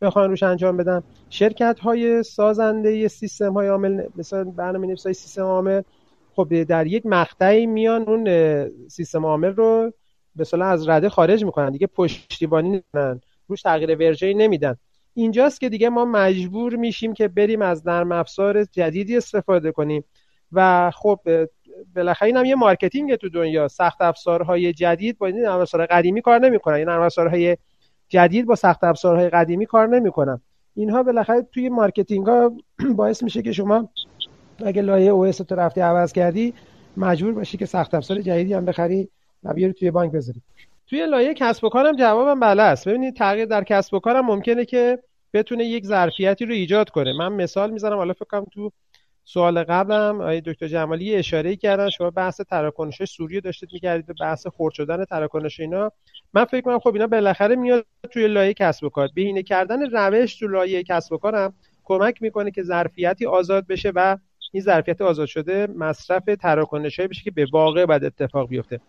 بخوان روش انجام بدن. شرکت های سازنده سیستم های عامل، مثلا برنامه‌نویسای سیستم عامل، خب در یک مقطعی میان اون سیستم عامل رو به اصطلاح از رده خارج میکنن، دیگه پشتیبانی نمیدن، روش تغییر ورژنی نمیدن. اینجاست که دیگه ما مجبور میشیم که بریم از نرم افزار جدیدی استفاده کنیم و خب بالاخره اینم یه مارکتینگ تو دنیا. سخت افزارهای جدید با نرم افزار قدیمی کار نمیکنن، یعنی نرم افزارهای جدید با سخت افزارهای قدیمی کار نمی‌کنم. اینها بالاخره توی مارکتینگ‌ها باعث میشه که شما اگه لایه او اس تو رفتی عوض کردی، مجبور باشی که سخت افزار جدیدی هم بخری و بیاری توی بانک بذاری. توی لایه کسب و کارم جوابم بله است. ببینید تغییر در کسب و کارم ممکنه که بتونه یک ظرفیتی رو ایجاد کنه. من مثال میزنم، حالا فکر کنم تو سوال قبلم آقای دکتر جمالی اشاره کردن، شما بحث تراکنش سوریه داشتید می‌کردید و بحث خرد شدن تراکنش اینا. من فکر می‌کنم خب اینا بالاخره میاد توی لایه کسب و کار. بهینه کردن روش تو لایه کسب و کارم کمک می‌کنه که ظرفیتی آزاد بشه و این ظرفیت آزاد شده مصرف تراکنش‌هایی بشه که به واقع بعد اتفاق بیفته.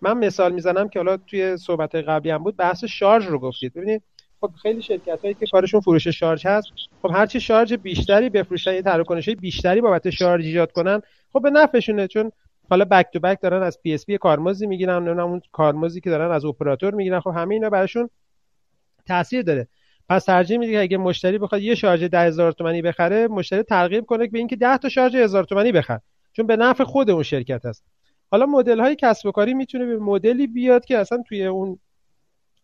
من مثال میزنم که حالا توی صحبت قبلی هم بود، بحث شارژ رو گفتید. ببینید خب خیلی شرکتایی که کارشون فروش شارژ هست، خب هرچی شارژ بیشتری بفروشن، یه تراکنشی بیشتری بابت شارژ ایجاد کنن، خب به نفعشونه، چون حالا بک تو بک دارن از پی اس پی کارمزدی میگیرن، نمیدونم اون کارمزدی که دارن از اپراتور میگیرن، خب همه اینا براشون تاثیر داره. پس ترجیح میده که اگه مشتری بخواد یه شارژ 10000 تومانی بخره، مشتری ترغیب کنه که به اینکه 10 تا شارژ 1000 تومانی بخره، چون به نفع خود اون شرکت هست. حالا مدل‌های کسب و کاری میتونه به مدلی بیاد که اصلا توی اون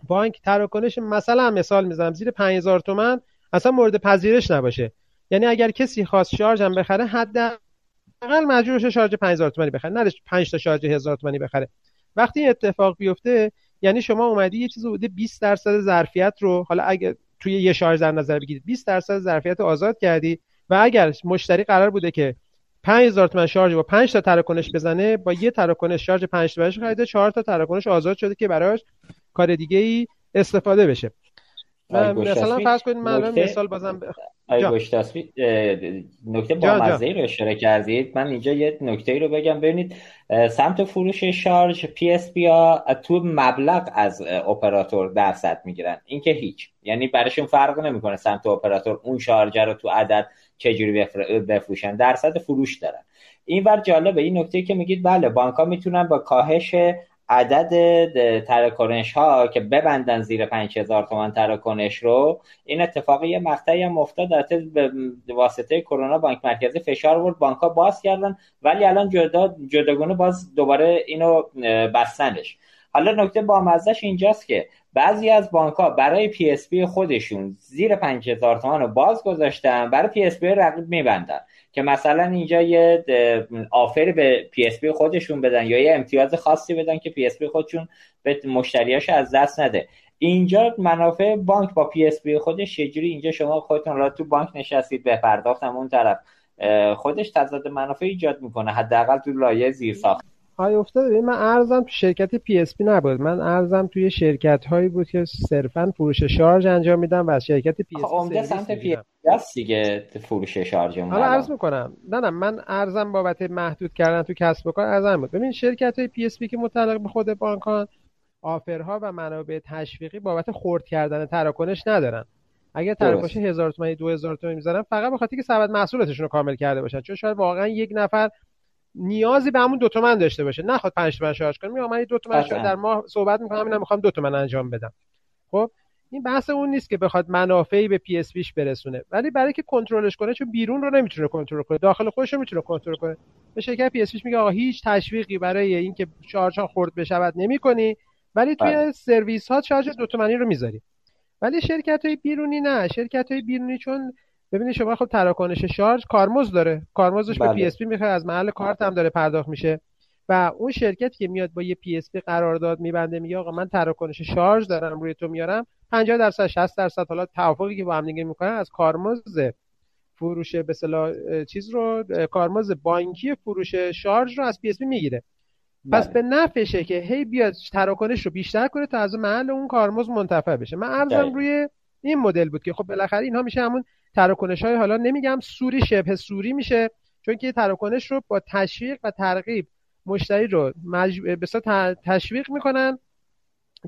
بانک تراکنش مثلا مثال میزنم زیر 5000 تومان اصلا مورد پذیرش نباشه، یعنی اگر کسی خواست شارژ هم بخره حداقل مجبور شه شارژ 5000 تومانی بخره، نه 5 تا شارژ 1000 تومانی بخره. وقتی این اتفاق بیفته یعنی شما اومدی یه چیز بوده 20% ظرفیت رو، حالا اگه توی یه شارژ در نظر بگیرید 20% ظرفیت آزاد کردی و اگر مشتری قرار بوده که 5000 تومان شارژ با 5 تا تراکنش بزنه، با یه تراکنش شارژ 5 تا بهش خریده، 4 تا تراکنش آزاد شده که براش کار دیگه ای استفاده بشه. مثلا فرض کنید من الان مثال بازم نکته بامزه‌ای رو اشاره کردید، من اینجا یه نکته‌ای رو بگم. ببینید سمت فروش شارژ پی اس پی ها تو مبلغ از اپراتور درصد میگیرن، این که هیچ، یعنی براشون فرق نمیکنه سمت اپراتور اون شارژ رو تو عدد چجوری بفروشن، درصد فروش دارن. اینور جالبه این نکته که میگید بله بانک‌ها میتونن با کاهش عدد تراکنش ها که ببندن زیر 5000 تومان تراکنش رو، این اتفاقی یه مقطعی هم افتاد، البته به واسطه کرونا بانک مرکزی فشار آورد، بانک ها باز کردن، ولی الان جداگونه باز دوباره اینو بستنش. حالا نکته بامزه‌اش اینجاست که بعضی از بانک‌ها برای پی اس پی خودشون زیر 5000 تومان رو باز گذاشتن، برای پی اس پی رقیب میبندن که مثلا اینجا یه آفر به پی اس پی خودشون بدن یا یه امتیاز خاصی بدن که پی اس پی خودشون به مشتریاش از دست نده. اینجا منافع بانک با پی اس پی خودش یه جوری، اینجا شما خودتون را تو بانک نشستید به پرداخت هم اون طرف خودش تضاد منافع ایجاد میکنه، حداقل تو لایه زیرساخت. آیا افتاده؟ من عرضم تو شرکت پی اس پی نبود، من عرضم توی شرکت هایی بود که صرفا فروش شارژ انجام میدن و از شرکت پی اس پی عمده سمت پی اس پی است دیگه فروش شارژ. حالا عرض میکنم من عرضم بابت محدود کردن تو کسب و کار عرضم بود. ببین شرکت های پی اس پی که متعلق به خود بانک ها، آفرها و منابع تشویقی بابت خرد کردن تراکنش ندارن. اگه تراکنش 1000 تومانی 2000 تومانی میذارن فقط به خاطر اینکه سبد محصولاتشون رو کامل کرده باشن، چون شاید واقعا یک نفر نیازی به همون 2 تومن داشته باشه، نخواد 5 تومن شارژ کنه، میگم من 2 تومن شارژ در ماه صحبت میکنم، اینا میخوام 2 تومن انجام بدم. خب این بحث اون نیست که بخواد منافعی به پی اس پیش برسونه، ولی برای که کنترلش کنه، چون بیرون رو نمیتونه کنترل کنه، داخل خودش رو میتونه کنترل کنه. به شرکت پی اس پیش میگه آقا هیچ تشویقی برای اینکه شارژ ها خرد بشود نمیکنی، ولی توی سرویس ها شارژ 2 تومانی رو میذاری. ولی شرکت های بیرونی نه، شرکت های بیرونی چون ببینید شما خب تراکنش شارژ کارمزد داره، کارمزدش به پی اس پی میخواد، از محل کارت هم داره پرداخت میشه و اون شرکتی که میاد با یه پی اس پی قرارداد میبنده میگه آقا من تراکنش شارژ دارم روی تو میارم 50% 60%، حالا توافقی که با هم دیگه میکنن از کارمزد فروش به اصطلاح چیز رو، کارمزد بانکی فروش شارژ رو از پی اس پی میگیره. پس به نفعشه که هی بیاد تراکنش رو بیشتر کنه تا از محل اون کارمزد منتفع بشه. من عرضم روی این مدل بود که خب بالاخره اینها میشه همون تراکنش‌های حالا نمیگم سوری، شبه سوری میشه، چون که تراکنش رو با تشویق و ترغیب مشتری رو تشویق میکنن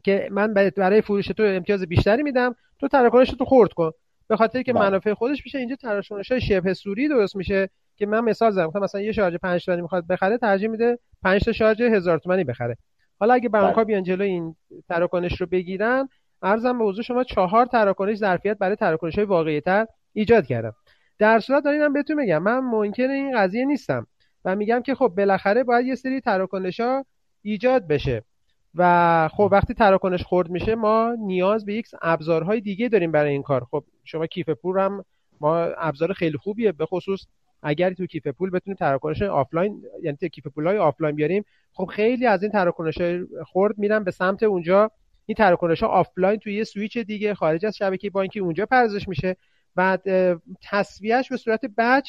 که من برای فروش تو امتیاز بیشتری میدم، تو تراکنش رو تو خرد کن، به خاطر که منافع خودش میشه. اینجا تراکنش‌های شبه سوری درست میشه که من مثال زدم، مثلا یه شارژ 5 تومانی میخواد بخره، ترجیح میده 5 تا شارژ 1000 تومانی بخره. حالا اگه بانک‌ها بیان جلوی این تراکنش رو بگیرن، عرضم به حضور شما 4 تراکنش ظرفیت برای تراکنش‌های واقعی‌تر ایجاد کردم. در صورت دارینم بهتون میگم من منکر این قضیه نیستم و میگم که خب بالاخره باید یه سری تراکنش‌ها ایجاد بشه و خب وقتی تراکنش خرد میشه ما نیاز به یک ابزارهای دیگه داریم برای این کار. خب شما کیف پول هم ما ابزار خیلی خوبیه، به خصوص اگر تو کیف پول بتونیم تراکنش آفلاین، یعنی تو کیف پول‌های آفلاین بیاریم، خب خیلی از این تراکنش‌های خرد میرن به سمت اونجا، این تراکنش‌ها آفلاین توی یه سویچ دیگه خارج از شبکه بانکی اونجا پردازش میشه و تسویهش به صورت بچ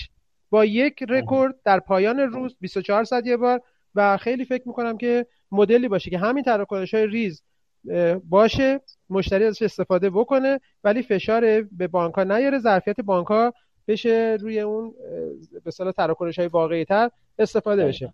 با یک رکورد در پایان روز 24 ساعت یه بار، و خیلی فکر میکنم که مدلی باشه که همین تراکنش‌های ریز باشه، مشتری ازش استفاده بکنه ولی فشار به بانک‌ها نیاره، ظرفیت بانک‌ها بشه روی اون به اصطلاح تراکنش‌های واقعی‌تر استفاده بشه.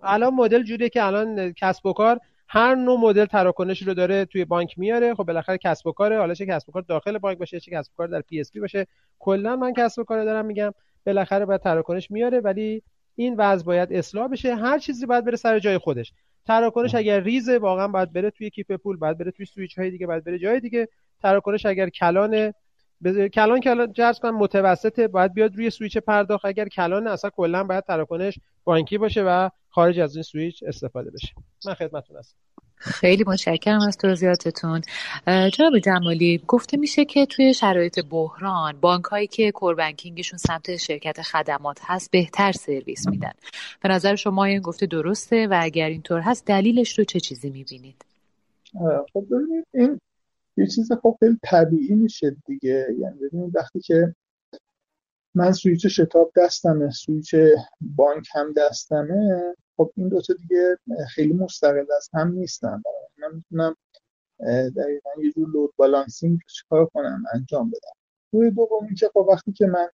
الان مدل جوریه که الان کسب و کار هر نوع مدل تراکنش رو داره توی بانک میاره. خب بالاخره کسب و کاره، حالا چه کسب و کار داخل بانک باشه، چه کسب و کار در پی اس پی باشه، کلا من کسب و کار دارم میگم، بالاخره باید تراکنش میاره، ولی این وضع باید اصلاح بشه. هر چیزی باید بره سر جای خودش. تراکنش اگر ریزه واقعا باید بره توی کیف پول، باید بره توی سویچ های دیگه، باید بره جای دیگه. تراکنش اگر کلانه، کلان جذب کنم متوسطه، باید بیاد روی سویچ پرداخت. اگر کلانه اصلا کلا باید تراکنش بانکی باشه و خارج از این سویچ استفاده بشه. من خدمتتون هستم. خیلی متشکرم از توضیحاتتون. جناب جمالی، گفته میشه که توی شرایط بحران بانک‌هایی که کوربنکینگشون سمت شرکت خدمات هست بهتر سرویس میدن. به نظر شما این گفته درسته؟ و اگر اینطور هست دلیلش رو چه چیزی میبینید؟ خب ببینید این یه چیز خب خیلی طبیعی میشه دیگه. یعنی ببینید وقتی که من سویچ شتاب دستمه، سویچ بانک هم دستمه، خب این دوتا دیگه خیلی مستقل از هم نیستن. من میتونم دقیقا یه جور لود بالانسینگ چیکار کنم انجام بدم. روی دوم این که خب وقتی که من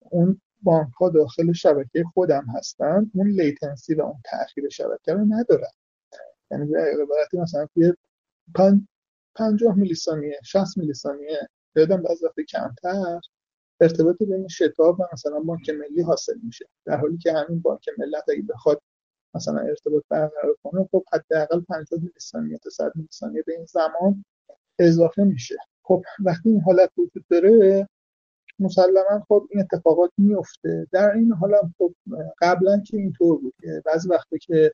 اون بانک ها داخل شبکه خودم هستن، اون لیتنسی و اون تأخیر شبکه رو ندارن. یعنی برای مثلا توی 50 میلی ثانیه 60 میلی ثانیه یادم باز وقتی کمتر ارتباط بین شتاب و مثلا بانک ملی حاصل میشه، در حالی که همین بانک ملت اگه بخواد مثلا ارتباط برقرار کنه خب حداقل 50 میلی ثانیه تا 100 میلی ثانیه به این زمان اضافه میشه. خب وقتی این حالت وجود داره مسلما خب این اتفاقات میفته. در این حال هم خب قبلا که اینطور بود که بعضی وقتی که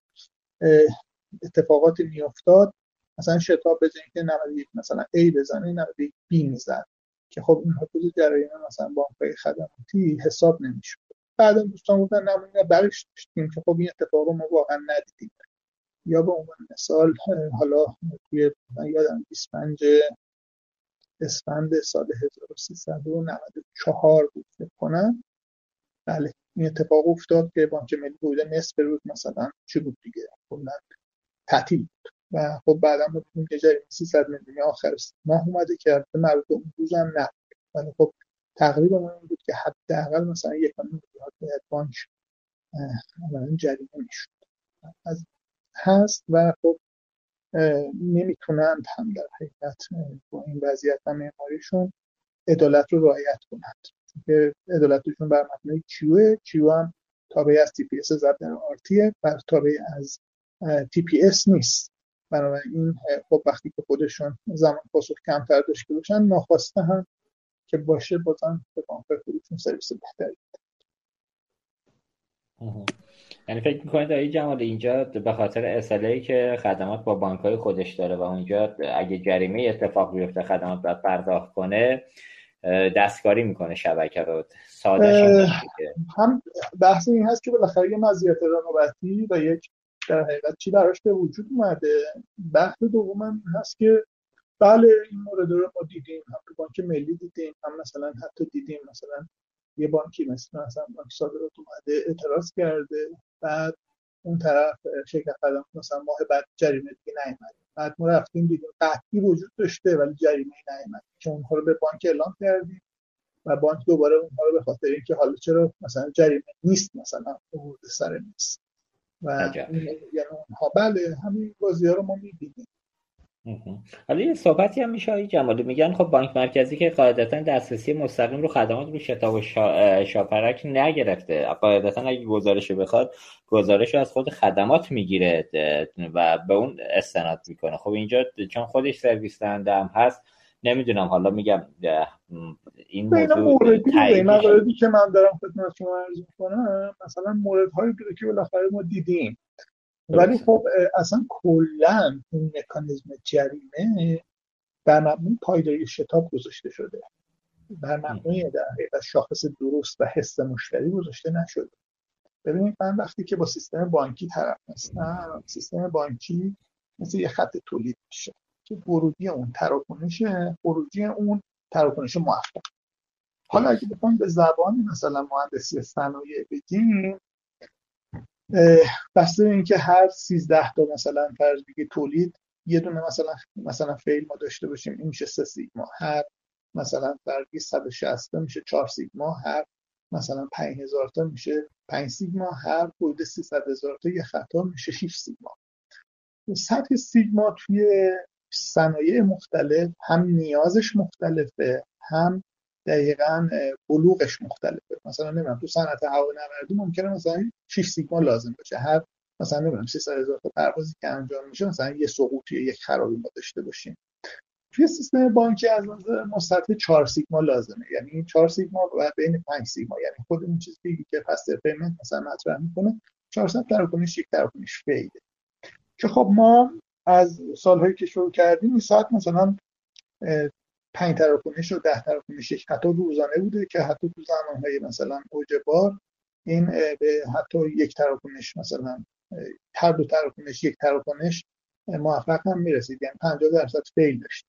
اتفاقاتی میافتاد مثلا شتاب به جای اینکه 91 مثلا A بزنه 91 B میزد که خب این حدود جریمه مثلا بانک‌های خدماتی حساب نمیشه. بعدا دوستان گفتن نمونه برش داشتیم که خب این اتفاق رو ما واقعا ندیدیم. یا به عنوان مثال حالا توی من یادم 25 اسفند سال 1394 بود فکر کنم، بله این اتفاق افتاد که بانک ملی بوده نصف روز مثلا چی بود دیگه کلا تعطیل بود و خب بعدا می‌بینیم که جریمه 300 میلیون آخر ماه اومده که البته مربوط به اون روز هم نبود، ولی خب تقریبا این بود که حداقل مثلا یک میلیارد به بانک اولا جریمه میشد از هست و خب نمیتونند هم در حقیقت با این وضعیت و معماریشون عدالت رو رعایت کنند که عدالتشون بر مبنای کیو هم تابع از تی پی اس ضرب در آر تی بر تابع از تی پی اس نیست. بنابراین خب وقتی که خودشون زمان پاسخ کمتر داشته باشن ناخواسته هم که باشه بازم به بانک‌های خودشون سرویس بهتری. یعنی فکر می‌کنید آقای جمالی اینجا به خاطر اس‌ال‌ای که خدمات با بانک‌های خودش داره و اونجا اگه جریمه اتفاق بیفته خدمات باید پرداخت کنه دستکاری می‌کنه شبکه رو ساده‌شون که هم بحث این هست که بالاخره یه مزیت رقابتی و یک در حقیقت چی براش به وجود اومده. بحث دوم هم هست که بله این مورد رو ما دیدیم، هم تو بانک ملی دیدیم، هم مثلا حتی دیدیم مثلا یه بانکی مثلا بانک صادرات اومده اعتراض کرده، بعد اون طرف شرکت خدمات مثلا ماه بعد جریمه دیگه نیامد، بعد ما رفتیم دیدیم قطعی وجود داشته ولی جریمه نیامد که اونها رو به بانک اعلام کردیم و بانک دوباره اونها رو به خاطر اینکه حالا چرا مثلا جریمه نیست مثلا ورود سر نیست و یعنی اونها بله همین بازی‌ها رو ما می‌بینیم. حالا یه صحبتی هم میشه آقای جمالی، میگن خب بانک مرکزی که قاعدتا دسترسی مستقیم رو خدمات رو شتاب و شاپرک نگرفته، قاعدتا اگه گزارش بخواد گزارش رو از خود خدمات میگیره و به اون استناد میکنه. خب اینجا چون خودش سرویس دهنده هم هست نمیدونم، حالا میگم این موضوع تایید مواردی که من دارم خدمت شما عرض میکنم مثلا موردهایی که بالاخره ما دیدیم، ولی خب اصلا کلا این مکانیزم جریمه بر مبنای پایداری شتاب گذاشته شده، بر مبنای در حقیقت شاخص درست و حس مشتری گذاشته نشده. ببینید من وقتی که با سیستم بانکی طرف هستم، سیستم بانکی مثل یه خط تولید میشه که ورودی اون تراکنش، خروجی اون تراکنش موفق. حالا اگه بخوایم به زبان مثلا مهندسی صنایع بگیم، بسته به اینکه هر 13 تا مثلا فرض بگی تولید یه دونه مثلا فعل ما داشته باشیم، این میشه 3 سیگما. هر مثلا فرض بگی 160 تا میشه 4 سیگما، هر مثلا 5000 تا میشه 5 سیگما، هر حدود 300000 تا یه خطا میشه 6 سیگما. سطح سیگما توی صنایع مختلف هم نیازش مختلفه، هم دقیقاً بلوغش مختلفه. مثلا نمیدونم تو صنعت هوانوردی ممکنه مثلا 6 سیگما لازم باشه، هر مثلا نمیدونم 300000 تا پروازی که انجام میشه مثلا یه سقوطی یک خرابی ما داشته باشیم. توی سیستم بانکی از نظر مستقیم 4 سیگما لازمه، یعنی این 4 سیگما و بین 5 سیگما، یعنی خود این چیزی که فاست پیمنت مثلا مطرح میکنه 400 تراکنش یک تراکنش فیده، که خب ما از سالهایی که شروع کردیم این ساعت مثلا 5 تراکنش و 10 تراکنش یک خطا روزانه بوده که حتی تو زمانهای مثلا اوج بار این به حتی یک تراکنش مثلا هر دو تراکنش یک تراکنش موفق هم میرسید، یعنی 50% فیل داشت.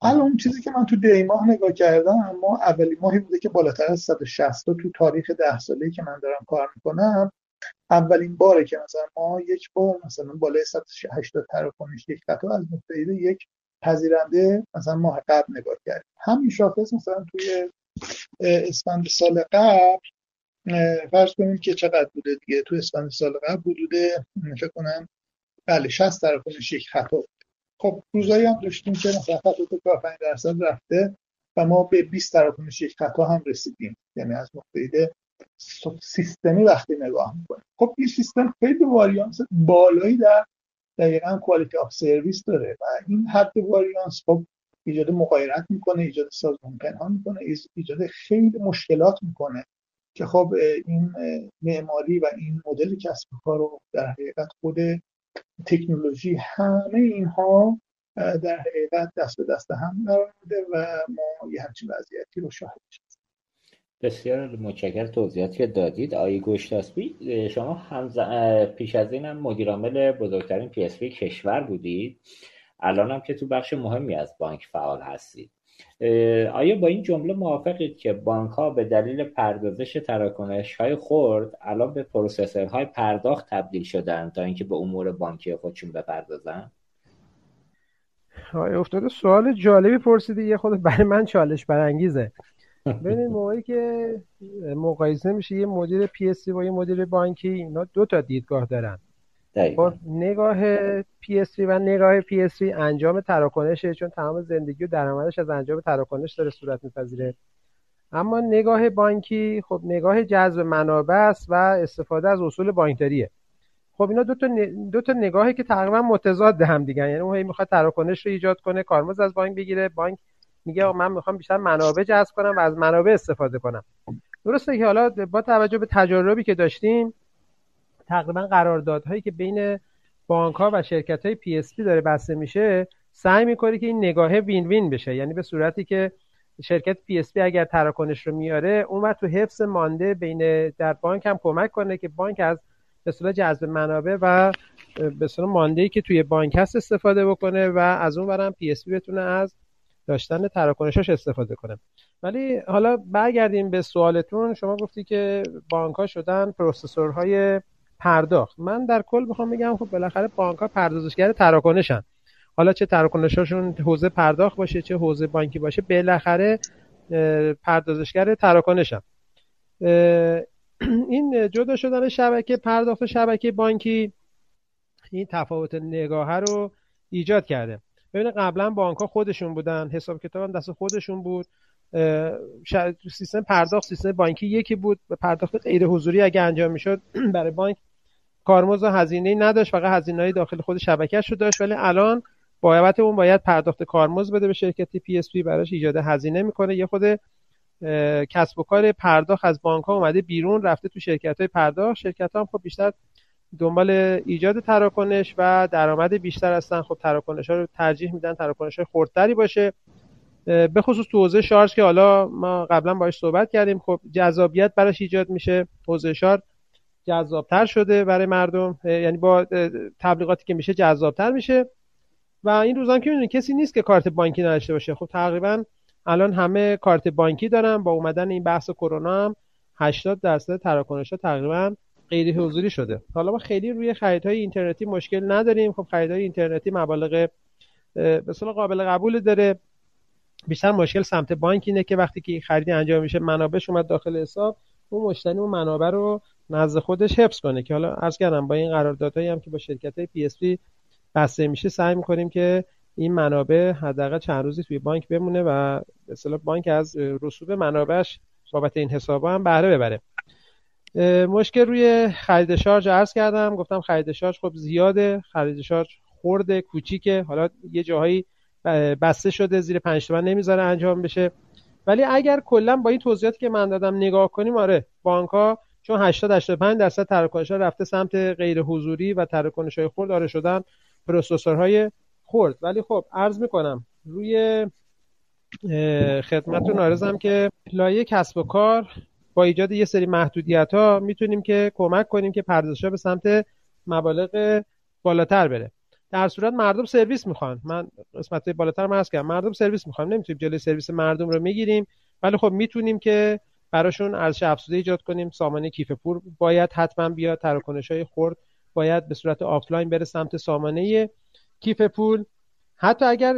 حالا اون چیزی که من تو دی ماه نگاه کردم، ما اولی ماهی بوده که بالاتر از 160 تو تاریخ 10 ساله‌ای که من دارم کار میکنم اولین باره که مثلا ما یک بار مثلا بالای 180 تراکنش یک خطا از نقطه یک پذیرنده مثلا ماه قبل نگاه کردیم. همین شاخص مثلا توی اسفند سال قبل فرض کنیم که چقدر بوده دیگه، تو اسفند سال قبل بوده فکر کنم بله 60 تراکنش یک خطا. خب روزایی هم داشتیم که مثلا خطا 4-5% رفته و ما به 20 تراکنش یک خطا هم رسیدیم، یعنی از نقطه سیستمی وقتی نگاه می‌کنیم. خب این سیستم خیلی واریانس بالایی در دقیقاً کوالیتی آف سرویس داره و این حد واریانس خب ایجاد مغایرت میکنه، ایجاد سازمان پنهان میکنه، ایجاد خیلی مشکلات میکنه که خب این معماری و این مدل کسب و کار رو در حقیقت خود تکنولوژی همه اینها در حقیقت دست به دست هم قرار میده و ما یه همچین وضعیتی رو شاهد شدیم. بسیار متشکرم توضیحاتی که دادید آقای گشتاسبی. شما پیش از این هم مدیر عامل بزرگترین پی اس بی کشور بودید، الان هم که تو بخش مهمی از بانک فعال هستید. آیا با این جمله موافقید که بانک ها به دلیل پردازش تراکنش های خرد الان به پروسسورهای پرداخت تبدیل شدن تا اینکه به امور بانکی خودشون بپردازن؟ آقای افتاده سوال جالبی پرسیدی، یه خود برای من چالش برانگیزه. ببینید موقعی که مقایسه میشه یه مدیر پی اس سی با یه مدیر بانکی، اینا دو تا دیدگاه دارن. با نگاه پی اس سی و نگاه پی اس سی انجام تراکنشه، چون تمام زندگی و درآمدش از انجام تراکنش داره صورت میپذیره. اما نگاه بانکی خب نگاه جذب منابع است و استفاده از اصول بانکداریه. خب اینا دو تا نگاهی که تقریبا متضاد هم دیگه، یعنی اون هی میخواد تراکنش رو ایجاد کنه، کارمز از بانک بگیره، بانک میگه من میخوام بیشتر منابع جذب کنم و از منابع استفاده کنم. درسته که حالا با توجه به تجاربی که داشتیم تقریبا قراردادهایی که بین بانک‌ها و شرکت‌های پی اس پی داره بسته میشه سعی می‌کنه که این نگاه وین وین بشه، یعنی به صورتی که شرکت پی اس پی اگر تراکنش رو میاره اونور تو حفظ مانده بین در بانک هم کمک کنه که بانک از به اصطلاح جذب منابع و به اصطلاح مانده‌ای که توی بانک هست استفاده بکنه و از اونورم پی اس پی بتونه از داشتن تراکنشش استفاده کنه. ولی حالا برگردیم به سوالتون، شما گفتی که بانک‌ها شدن پروسسورهای پرداخت. من در کل میخوام بگم خب بالاخره بانک‌ها پردازشگر تراکنشن، حالا چه تراکنشاشون حوزه پرداخت باشه چه حوزه بانکی باشه بالاخره پردازشگر تراکنشن. این جدا شدن شبکه پرداخت و شبکه بانکی این تفاوت نگاه رو ایجاد کرده. ببین قبلا بانک‌ها خودشون بودن، حساب کتاب هم دست خودشون بود، سیستم پرداخت سیستم بانکی یکی بود، پرداخت غیر حضوری اگه انجام میشد برای بانک کارمز و هزینه‌ای نداشت، فقط هزینه‌های داخل خود شبکه‌اش رو داشت. ولی الان بابت اون باید پرداخت کارمز بده به شرکت پی اس پی، براش ایجاد هزینه میکنه. یه خود کسب و کار پرداخت از بانک‌ها اومده بیرون رفته تو شرکت‌های پرداخت، شرکت‌ها هم خب بیشتر دنبال ایجاد تراکنش و درآمد بیشتر هستن، خب تراکنش‌ها رو ترجیح میدن تراکنش‌های خردتری باشه، به خصوص تو حوزه شارژ که حالا ما قبلا باهاش صحبت کردیم. خب جذابیت براش ایجاد میشه، حوزه شارژ جذابتر شده برای مردم، یعنی با تبلیغاتی که میشه جذابتر میشه و این روزا هم که میدونید کسی نیست که کارت بانکی نداشته باشه. خب تقریبا الان همه کارت بانکی دارن. با اومدن این بحث کرونا هم 80% تراکنش‌ها تقریبا غیر حضوری شده. حالا ما خیلی روی خریدهای اینترنتی مشکل نداریم. خب خریدهای اینترنتی مبالغ به اصطلاح قابل قبول داره. بیشتر مشکل سمت بانک اینه که وقتی که این خرید انجام میشه منابعش اومد داخل حساب، اون مشتری اون منابع رو نزد خودش حفظ کنه که حالا عرض کردم با این قراردادهایی هم که با شرکت‌های PSP بسته میشه سعی می‌کنیم که این منابع حداقل چند روزی توی بانک بمونه و به اصطلاح بانک از رسوب منابعش بابت این حسابا هم بهره ببره. مشکل روی خرید شارژ عرض کردم، گفتم خرید شارژ خب زیاده، خرید شارژ خرده کوچیکه، حالا یه جاهایی بسته شده زیر 5 تومن نمیذاره انجام بشه. ولی اگر کلا با این توضیحاتی که من دادم نگاه کنیم، آره بانک‌ها چون 80-85% تراکنش‌ها رفته سمت غیر حضوری و تراکنش‌های خرد، آره شدن پروسسورهای خرد. ولی خب عرض می‌کنم روی خدمتتون عرضم که لایه کسب و کار با ایجاد یه سری محدودیت‌ها میتونیم که کمک کنیم که پردازش‌ها به سمت مبالغ بالاتر بره. در صورت مردم سرویس میخوان، من قسمت‌های بالاتر عرض کردم، مردم سرویس میخوان، نمیتونیم جلوی سرویس مردم رو میگیریم، ولی خب میتونیم که براشون ارزش افزوده ایجاد کنیم. سامانه کیف پول باید حتما بیاد، تراکنش‌های خرد باید به صورت آفلاین بره سمت سامانه کیف پول. حتی اگر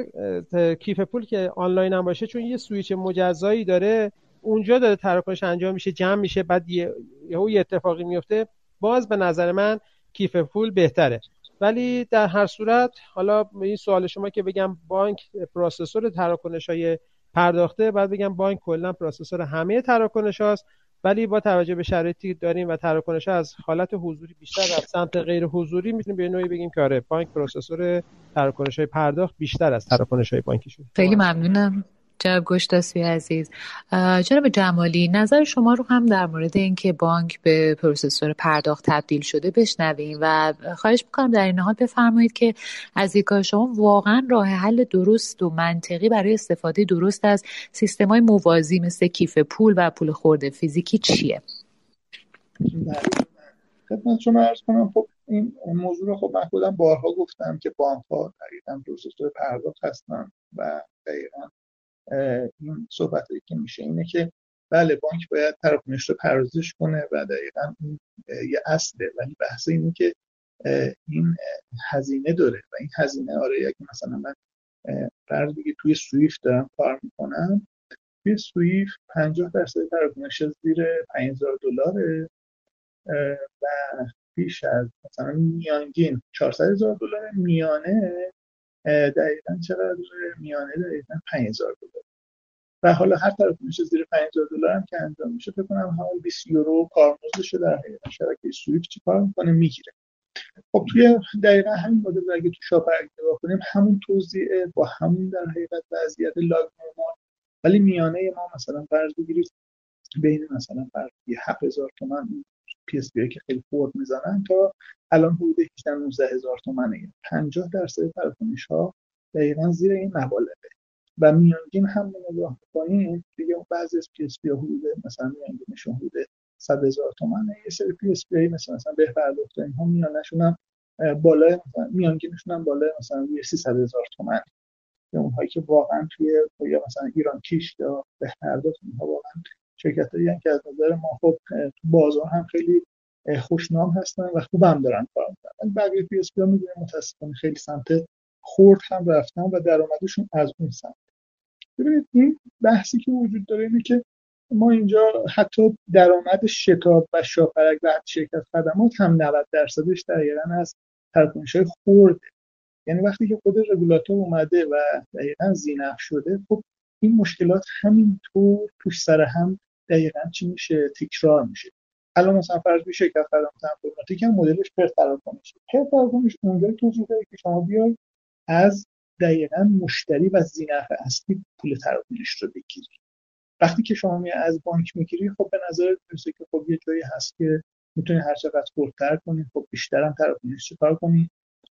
کیف پول که آنلاین هم باشه، چون یه سویچ مجزایی داره، اونجا داره تراکنش انجام میشه، جمع میشه، بعد یه اتفاقی میفته، باز به نظر من کیف پول بهتره. ولی در هر صورت حالا این سوال شما که بگم بانک پروسسور تراکنش‌های پرداخته، بعد بگم بانک کلا پروسسور همه تراکنش‌هاست، ولی با توجه به شرایطی داریم و تراکنش‌ها از حالت حضوری بیشتر رفت سمت غیر حضوری، میتونیم به نوعی بگیم که آره بانک پروسسور تراکنش‌های پرداخت بیشتر از تراکنش‌های بانکی شده. خیلی ممنونم جناب گشتاسبی عزیز. جناب جمالی، نظر شما رو هم در مورد اینکه بانک به پروسسور پرداخت تبدیل شده بشنویم و خواهش می‌کنم در این حال بفرمایید که از دیدگاه شما واقعا راه حل درست و منطقی برای استفاده درست از سیستم‌های موازی مثل کیف پول و پول خرد فیزیکی چیه؟ خدمت شما عرض کنم، خب این موضوع رو خب من خودم بارها گفتم که بانک‌ها تقریباً پروسسور پرداخت هستن و دقیقاً این صحبتایی که میشه اینه که بله بانک باید تراکنش رو پردازش کنه و دقیقاً این یه اصله، ولی بحث اینه که این هزینه داره و این هزینه، آره اگه مثلا من فرض بگید توی سویفت دارم کار میکنم، توی سویفت 50% تراکنش زیر $5,000 و بیش از مثلا میانگین $400,000 میانه دقیقاً چقدر؟ میانه دقیقاً $5,000 و حالا هر طرف میشه زیر $5,000 هم که انجام میشه فکر کنم همون €20 کارمزدشه در حقیقت شبکه سویفت چیکار میکنه میگیره. خب توی دقیقاً همین مدل اگه تو شاپرک نگاه کنیم همون توزیعه با همون در حقیقت وضعیت لاگ نورمال، ولی میانه ما مثلا فرض بگیرید بین مثلا فرض 7000 تومان پی اس پی که خیلی خرد میزنن تا الان حدود 18-19,000 تومنه. 50% تراکنش‌ها دقیقاً زیر این مبالغه و میانگین هم نگاه کنیم دیگه بعضی از پی اس پی حدود مثلا میانگینشون حدود 100,000 تومنه. یه سری پی اس پی مثلا بهرداخت اینها میانشون هم بالای میانگینشون هم بالای مثلا 300,000 تومنه. اونهایی که واقعاً توی یا مثلا ایران کیش یا بهرداخت اینها واقعاً شرکتایی هستن که از نظر ما خب تو بازار هم خیلی خوشنام هستن و خوبم دارن کار میکنن. بقیه پی اس پی ها میدونیم متاسفانه خیلی سمت خرد هم رفتن و درآمدشون از اون سمت. ببینید این بحثی که وجود داره اینه که ما اینجا حتی درآمد شتاب و شاپرک و شرکت خدمات هم 90%ش دقیقاً از تراکنش‌های خرد، یعنی وقتی که خود رگولاتور اومده و دقیقاً زینف شده، خب این مشکلات همینطور توش سر هم دقیقاً چی میشه؟ تکرار میشه. الان مثلا فرض بشه شرکت خدمات انفورماتیک هم مدلش پر تراکنش اونجا توضیح داره که شما بیای از دقیقاً مشتری و ذینفع اصلی پول تراکنش رو بگیری. وقتی که شما میای از بانک میگیری، خب به نظر میاد که خب یه جایی هست که میتونی هر چقدر خردتر کنی، خب بیشتر هم تراکنش چیکار کنی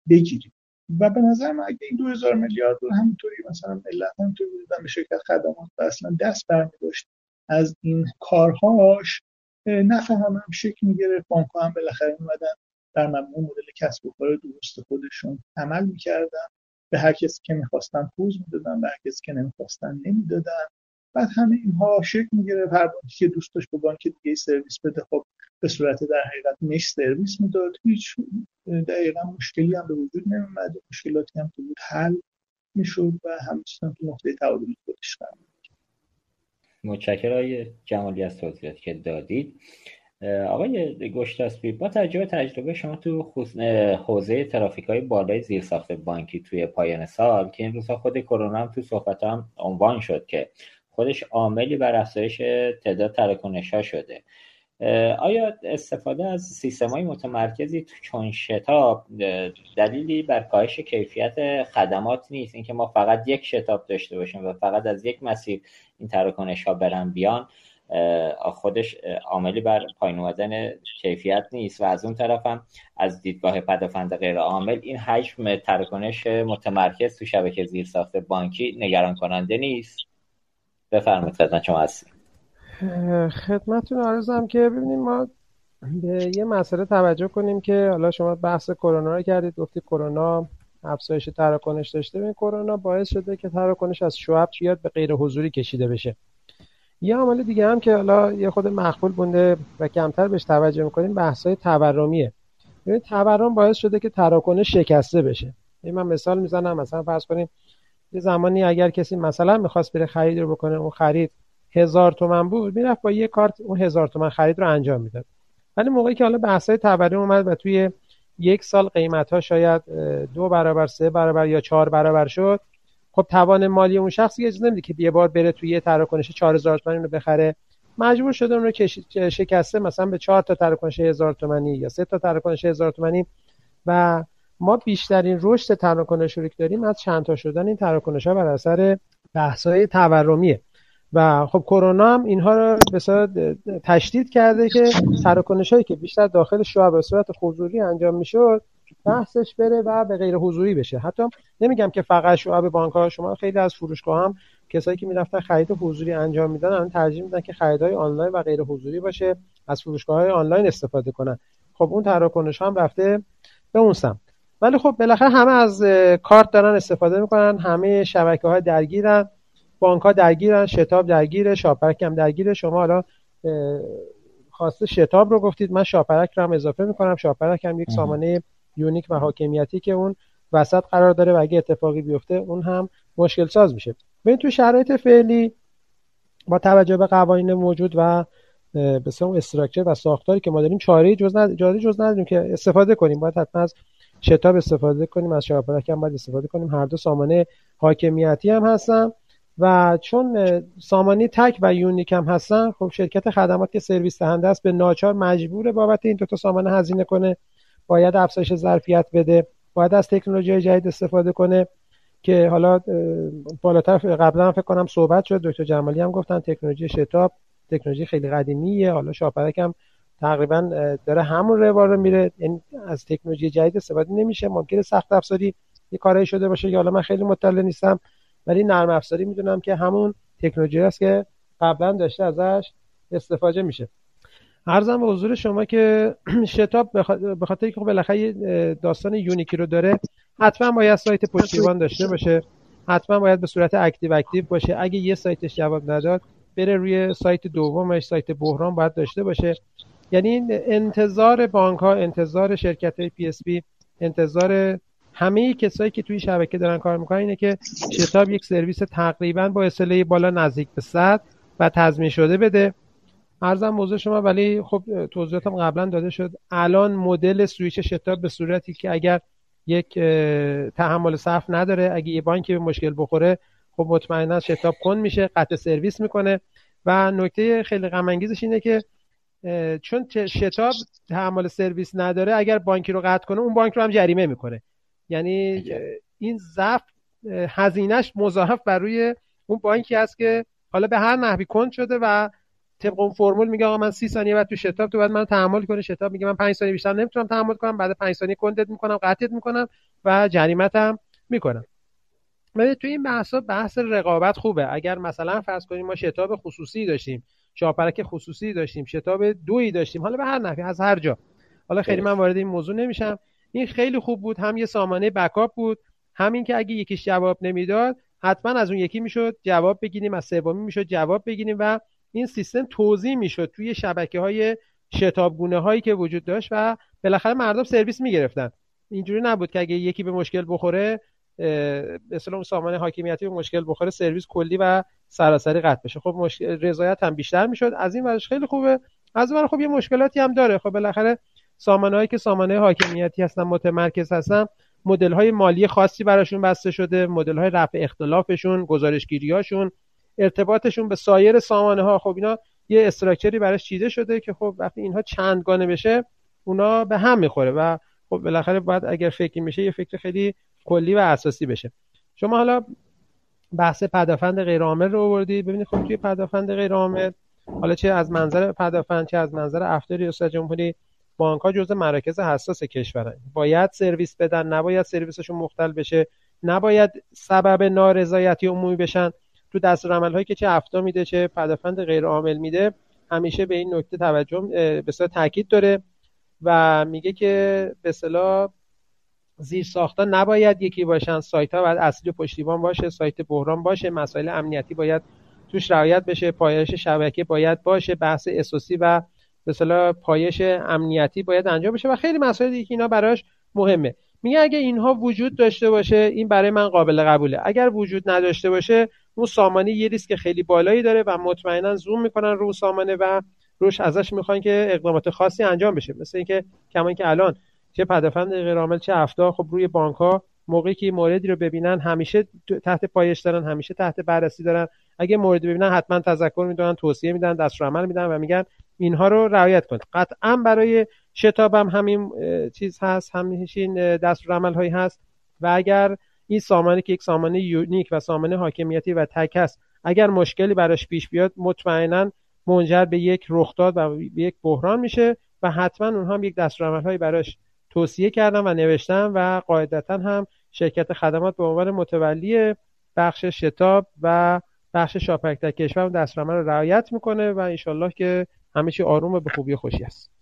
بگیری. و به نظر من اگه این 2000 میلیارد همینطوری مثلا ملت هم توی بودن به شرکت خدمات اصلا دست برمی‌داشت از این کارهاش، نفع هم هم شکل می‌گرفت، بانک‌ها هم بالاخره اومدن در مبنای مدل کسب و کار درست خودشون عمل می‌کردن، به هر کسی که می‌خواستن پول می‌دادن، به هر کسی که نمی‌خواستن نمی‌دادن بعد همه اینها شکل میگیره. هر بانکی که دوست داشت به بانک دیگه سرویس بده خب به صورت در حقیقت مش سرویس میداد، هیچ دقیقا مشکلی هم به وجود نمیاد، مشکلاتی هم که بود حل میشد و همچنان تو نقطه تعادل خودش قرار میگیره. متشکرم آقای جمالی از توضیحاتی که دادید. آقای گشتاسبی، با توجه به تجربه شما تو حوزه ترافیک‌های بالای زیرساخت بانکی توی پایان سال که این روزها خود کرونا هم تو صحبتام عنوان شد که خودش عاملی بر افزایش تعداد تراکنش‌ها شده، آیا استفاده از سیستم‌های متمرکزی چون شتاب دلیلی بر کاهش کیفیت خدمات نیست؟ اینکه ما فقط یک شتاب داشته باشیم و فقط از یک مسیر این تراکنش‌ها برن بیان خودش عاملی بر پایین اومدن کیفیت نیست و از اون طرف هم از دیدگاه پدافند غیر عامل این حجم تراکنش متمرکز تو شبکه زیرساخت بانکی نگران کننده نیست؟ بفرمایید خدمت شما هستیم. خدمتتون عرضم که ببینیم ما به یه مسئله توجه کنیم که حالا شما بحث کرونا رو کردید، گفتید کرونا افزایش تراکنش داشته. ببین کرونا باعث شده که تراکنش از شعب بیاد به غیر حضوری کشیده بشه. یه عامل دیگه هم که حالا یه خود مخفول بونده و کمتر بهش توجه میکنیم بحث‌های تورمیه. یعنی تورم باعث شده که تراکنش شکسته بشه. یعنی من مثال میزنم، مثلا فرض کنیم یه زمانی اگر کسی مثلا می‌خواست بره خرید رو بکنه، اون خرید 1000 تومان بود، میرفت با یه کارت اون 1000 تومان خرید رو انجام میداد. ولی موقعی که حالا بحث‌های تورم اومد و توی یک سال قیمت‌ها شاید 2 برابر، 3 برابر یا 4 برابر شد، خب توان مالی اون شخصی اجازه نمیده که یه بار بره توی یه تراکنش 4000 تومانی اون رو بخره، مجبور شده اون رو شکسته مثلا به 4 تا تراکنش 1000 تومانی یا 3 تا تراکنش 1000 تومانی و ما بیشترین رشد تراکنش رو که داریم از چند تا شدن این تراکنش‌ها بر اثر بحث‌های تورمیه و خب کرونا هم اینها رو بسیار تشدید کرده که تراکنش‌هایی که بیشتر داخل شعب به صورت حضوری انجام می‌شد بحثش بره و به غیر حضوری بشه. حتی نمیگم که فقط شعب بانک‌ها، شما خیلی از فروشگاه هم کسایی که می‌رفتن خرید حضوری انجام میدن الان ترجیح میدن که خریدهای آنلاین و غیر حضوری باشه، از فروشگاه‌های آنلاین استفاده کنن. خب اون تراکنش هم رفته به اون سمت. ولی خب بالاخره همه از کارت دارن استفاده میکنن، همه شبکه‌ها درگیرن، بانک‌ها درگیرن، شتاب درگیره، شاپرک هم درگیره. شما حالا خواسته شتاب رو گفتید، من شاپرک رو هم اضافه میکنم. شاپرک هم یک سامانه یونیک و حاکمیتی که اون وسط قرار داره و اگه اتفاقی بیفته اون هم مشکل ساز میشه. ببین تو شرایط فعلی با توجه به قوانین موجود و به سمو استراکچر و ساختاری که ما داریم چاره‌ای جز نداریم که استفاده کنیم. باید حتما از شتاب استفاده کنیم، از شاپرک هم باید استفاده کنیم. هر دو سامانه حاکمیتی هم هستن و چون سامانه تک و یونیک هم هستن، خب شرکت خدمات که سرویس دهنده است به ناچار مجبوره بابت این دو تا سامانه هزینه کنه، باید افزایش ظرفیت بده، باید از تکنولوژی جدید استفاده کنه که حالا بالاتر قبلا فکر کنم صحبت شد، دکتر جمالی هم گفتن تکنولوژی شتاب تکنولوژی خیلی قدیمیه، حالا شاپرک هم تقریبا داره همون روال رو میره، یعنی از تکنولوژی جدید استفاده نمیشه. ممکنه سخت افزاری یه کاری شده باشه که حالا من خیلی مطلع نیستم، ولی نرم افزاری میدونم که همون تکنولوژی است که قبلا داشته ازش استفاده میشه. عرضم به حضور شما که شتاب به خاطر اینکه بالاخره داستان یونیکی رو داره، حتما باید سایت پشتیبان داشته باشه، حتما باید به صورت اکتیو باشه. اگه یه سایتش جواب نداد بره روی سایت دومش، سایت بحران باید داشته باشه. یعنی انتظار بانک‌ها، انتظار شرکت‌های پی اس بی، انتظار همه کسایی که توی شبکه دارن کار می‌کنن اینه که شتاب یک سرویس تقریباً با اصطلاح بالا نزدیک به 100 و تضمین شده بده. عرضم موضوع شما، ولی خب توضیحاتم قبلا داده شد. الان مدل سویچ شتاب به صورتی که اگر یک تحمل صف نداره، اگه یه بانکی به مشکل بخوره، خب مطمئنا شتاب کند میشه، قطع سرویس میکنه. و نکته خیلی غم انگیزش اینه که چون شتاب تعامل سرویس نداره، اگر بانکی رو قطع کنه اون بانک رو هم جریمه میکنه. یعنی این ضعف هزینهش مضاعف بر روی اون بانکی است که حالا به هر نحوی کند شده و طبق اون فرمول میگه آقا من 30 ثانیه بعد تو شتاب تو بعد من تعامل کنه، شتاب میگه من 5 ثانیه بیشتر نمیتونم تعامل کنم، بعد 5 ثانیه کندت میکنم، قطعت میکنم و جریمتم میکنم. ولی تو این بحثا بحث رقابت خوبه. اگر مثلا فرض کنیم ما شتاب خصوصی داشتیم، شاپرک خصوصی داشتیم، شتاب دویی داشتیم، حالا به هر نحوی از هر جا، حالا خیلی من وارد این موضوع نمیشم، این خیلی خوب بود. هم یه سامانه بکاپ بود، همین که اگه یکیش جواب نمیداد حتما از اون یکی میشد جواب بگیریم، از سومی میشد جواب بگیریم و این سیستم توزیع میشد توی شبکه‌های شتابگونه هایی که وجود داشت و بالاخره مردم سرویس میگرفتن. اینجوری نبود که اگه یکی به مشکل بخوره، مثلا اون سامانه حاکمیتی به مشکل بخوره، سرویس کلی و سراسری قطع بشه. خب رضایت هم بیشتر میشد، از این ورش خیلی خوبه. از اون ور خب یه مشکلاتی هم داره. خب بالاخره سامانه‌هایی که سامانه حاکمیتی هستن، متمرکز هستن، مدل‌های مالی خاصی براشون بسته شده، مدل‌های رفع اختلافشون، گزارشگیریاشون، ارتباطشون به سایر سامانه‌ها. خب اینا یه استراکچری براش چیده شده که خب وقتی اینها چندگانه بشه اونا به هم میخوره و خب بالاخره باید اگر فکری میشه یه فکر خیلی کلی و اساسی بشه. شما حالا بحث پدافند غیر عامل رو آوردید. ببینید خب توی پدافند غیر عامل، حالا چه از منظر پدافند چه از منظر افسری ریاست جمهوری، بانک‌ها جزو مراکز حساس کشورن. باید سرویس بدن، نباید سرویسشون مختل بشه، نباید سبب نارضایتی عمومی بشن. تو دستورالعمل‌هایی که چه افتا میده چه پدافند غیر عامل میده، همیشه به این نکته توجه به اصطلاح تاکید داره و میگه که به اصطلاح زیر ساخت‌ها نباید یکی باشن، سایت‌ها باید اصلی و پشتیبان باشه، سایت بحران باشه، مسائل امنیتی باید توش رعایت بشه، پایش شبکه باید باشه، بحث اساسی و به اصطلاح پایش امنیتی باید انجام بشه و خیلی مسائل دیگه که اینا براش مهمه. میگه اگه اینها وجود داشته باشه این برای من قابل قبوله، اگر وجود نداشته باشه اون سامانه یه ریسک خیلی بالایی داره و مطمئنا زوم میکنن رو سامانه و روش ازش میخوان که اقدامات خاصی انجام بشه. مثل اینکه کما اینکه الان چه پدافند غیر عامل چه افتا خب روی بانک‌ها موقعی که موردی رو ببینن همیشه تحت پایش دارن، همیشه تحت بررسی دارن، اگه موردی ببینن حتما تذکر میدن، توصیه میدن، دستورالعمل میدن و میگن اینها رو رعایت کنید. قطعا برای شتاب هم همین چیز هست، همین دستورالعمل‌هایی هست و اگر این سامانه که یک سامانه یونیک و سامانه حاکمیتی و تک است، اگر مشکلی براش پیش بیاد مطمئنا منجر به یک رخداد و به یک بحران میشه و حتما اونها هم یک دستورالعمل‌هایی براش توصیه کردن و نوشتن و قاعدتا هم شرکت خدمات به عنوان متولی بخش شتاب و بخش شاپرک در کشور دستورالعمل رو رعایت میکنه و انشالله که همه چی آروم و به خوبی خوشی است.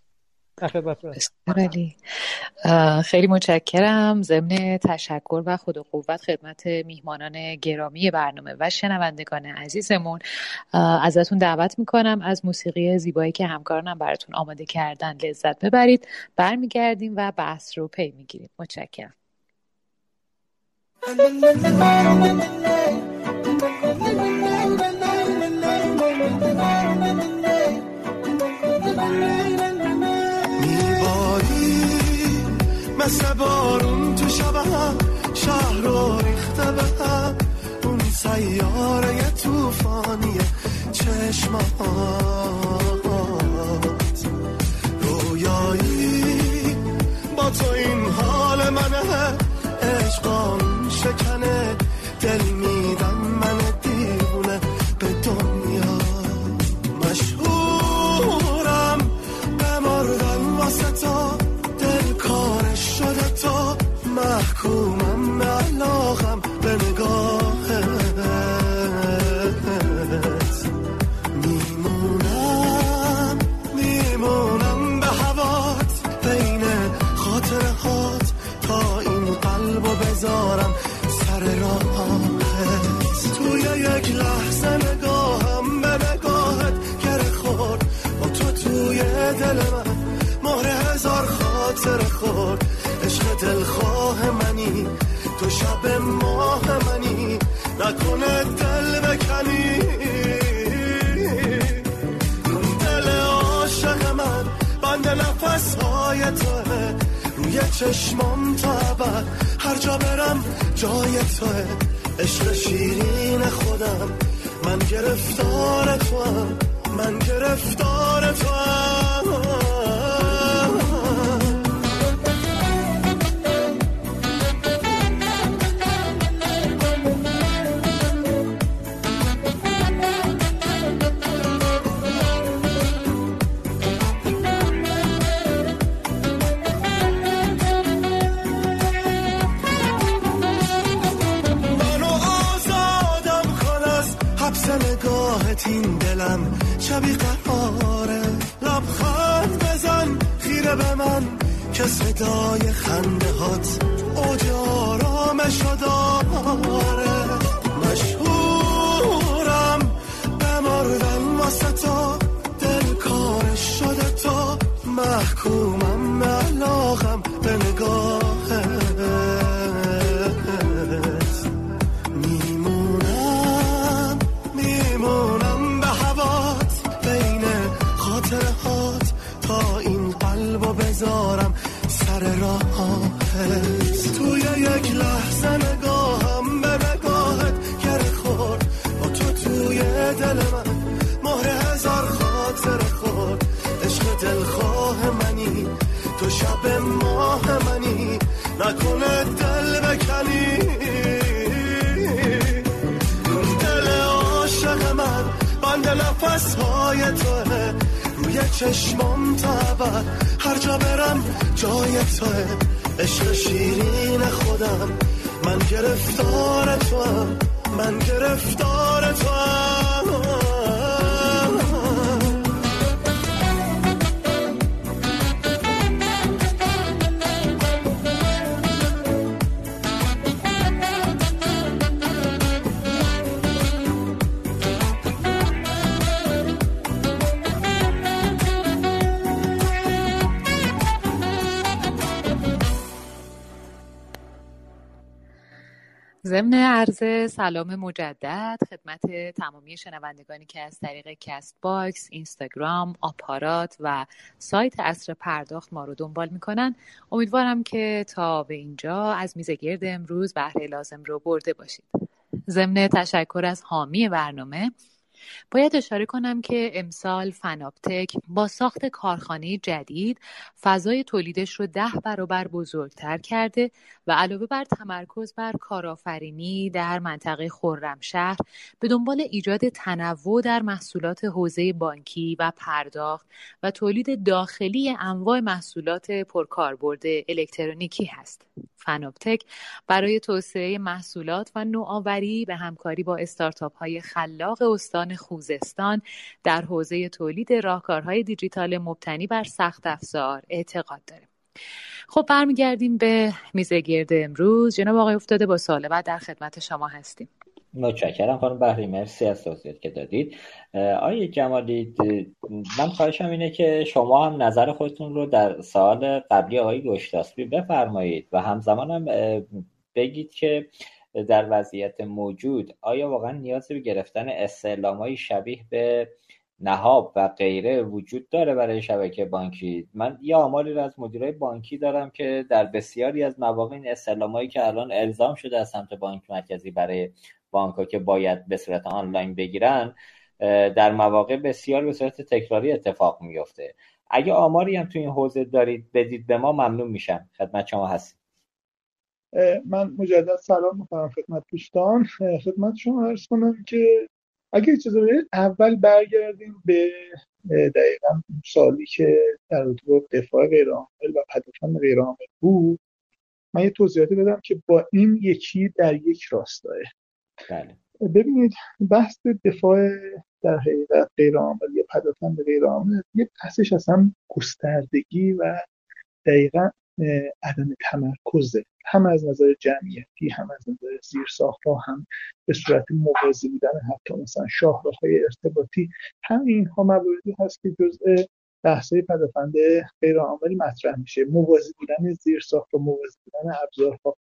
خیلی متشکرم. ضمن تشکر و خود و قوت خدمت میهمانان گرامی برنامه و شنوندگان عزیزمون، ازتون دعوت میکنم از موسیقی زیبایی که همکارانم براتون آماده کردن لذت ببرید. برمیگردیم و بحث رو پی میگیریم. متشکرم. مثل بارون تو شبه شهر رو ریخته به هم، اون سیاره توفانیه چشمات رویایی، با تو این حال منه عشقان شکنه، دل میدم من دیوونه به دنیا، مشهورم به مردم واسه تو، شده تا محکومم به علاقم به نگاهت، میمونم به هوات، بین خاطرهات تا این قلبو بذارم سر راهت، توی یک لحظه نگاهم به نگاهت گره خورد، با تو توی دل من مهر هزار خاطر خورد، عشق دلخواه منی تو، شب ماه منی، نکنه دل بکنی، دل عاشق من بند نفسهای توه، روی چشمام تا ابد، هر جا برم جای توه، عشق شیرین خودم، من گرفتار توام، من گرفتار توام. این دلم شبیه قراره، لبخند بزن خیره به من که صدای خنده هات اوج آرامش داره، مشهورم بماردم واسه تو دلکار شده تو محکومم علاقم به نگاهت میمونم به هوات بین خاطرهات تا این قلبو بذارم سر راهت توی یک لحظه نگاهم به نگاهت گره خورد با تو توی دل من مهر هزار خاطر خورد عشق دلخواه منی تو شب ماه منی نکنه دل بکنی دل عاشق من بند نفسهای توه روی چشمم تبر هر جا برم جای توه عشق شیرین خودم من گرفتار توام من گرفتار توام ضمن عرض سلام مجدد خدمت تمامی شنوندگانی که از طریق کست باکس، اینستاگرام، آپارات و سایت عصر پرداخت ما رو دنبال میکنن. امیدوارم که تا به اینجا از میز گرد امروز بهره لازم رو برده باشید. ضمن تشکر از حامی برنامه باید اشاره کنم که امسال فناپ تک با ساخت کارخانه جدید فضای تولیدش رو 10 برابر بزرگتر کرده و علاوه بر تمرکز بر کارآفرینی در منطقه خرمشهر به دنبال ایجاد تنوع در محصولات حوزه بانکی و پرداخت و تولید داخلی انواع محصولات پرکاربرد الکترونیکی هست. فناپ تک برای توسعه محصولات و نوآوری به همکاری با استارتاپ‌های خلاق استان خوزستان در حوزه تولید راهکارهای دیجیتال مبتنی بر سخت افزار اعتقاد داره. خب برمیگردیم به میز گرد امروز. جناب آقای افتاده با سوال بعد در خدمت شما هستیم. متشکرم خانم بهری، مرسی از توضیحاتی که دادید. آقای جمالی، من خواهشم اینه که شما هم نظر خودتون رو در سوال قبلی آقای گشتاسبی بفرمایید و همزمان هم بگید که در وضعیت موجود آیا واقعا نیاز به گرفتن استعلام‌های شبیه به نهاب و غیره وجود داره برای شبکه بانکی؟ من یه آماری رو از مدیرای بانکی دارم که در بسیاری از مواقع این استعلام‌هایی که الان الزام شده از سمت بانک مرکزی برای بانک‌ها که باید به صورت آنلاین بگیرن در مواقع بسیار به صورت تکراری اتفاق میفته. اگه آماری هم تو این حوزه دارید بدید به ما، ممنون میشم. خدمت شما هستم. من مجدد سلام می‌کنم خدمت دوستان. خدمت شما عرض کنم که اگه چیزی بدید اول برگردیم به دقیقاً سالی که در رابطه دفاع غیرعامل و پدافند غیرعامل بود. من یه توضیحاتی بدم که با این یکی در یک راستاه. بله. ببینید بحث دفاع در حقیقت غیرعامل یا پدافند غیرعامل یه بحثش اصلا گستردگی و دقیقاً عدم تمرکزه، هم از نظر جمعیتی، هم از نظر زیرساخت‌ها، هم به صورت موازی بودن حتی مثلا شاهراهای ارتباطی، هم اینها مواردی هست که جزء بحث‌های پدافند غیرعاملی مطرح میشه. موازی بودن زیرساخت و موازی بودن ابزارها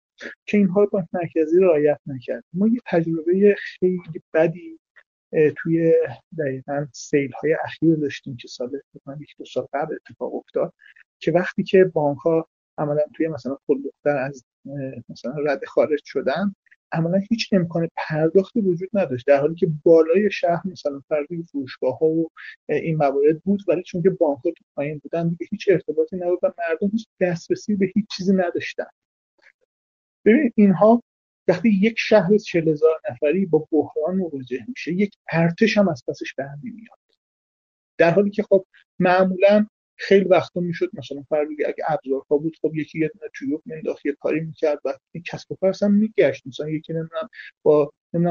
که اینها رو بانک مرکزی رعایت نکرد. ما یه تجربه خیلی بدی توی دقیقاً سیل‌های اخیر داشتیم که سال 1-2 سال قبل اتفاق افتاد که وقتی که بانک‌ها عملا توی مثلا خودمختار از مثلا رد خارج شدن عملا هیچ امکان پرداختی وجود نداشت، در حالی که بالای شهر مثلا فرضی فروشگاه‌ها و این موارد بود، ولی چون که بانک‌ها تو پایین بودن دیگه هیچ ارتباطی نبود و مردم هیچ دسترسی به هیچ چیزی نداشتن. ببین اینها وقتی یک شهر 40,000 نفری با بحران مواجه میشه، یک ارتش هم از پسش برمیاد، در حالی که خب معمولا خیلی وقتا میشد مثلا فرضی اگه ابزارها بود خب یکی یه دونه چوب مینداخت یه کاری میکرد و کسب و کارش هم میگشت، مثلا یکی نمیدونم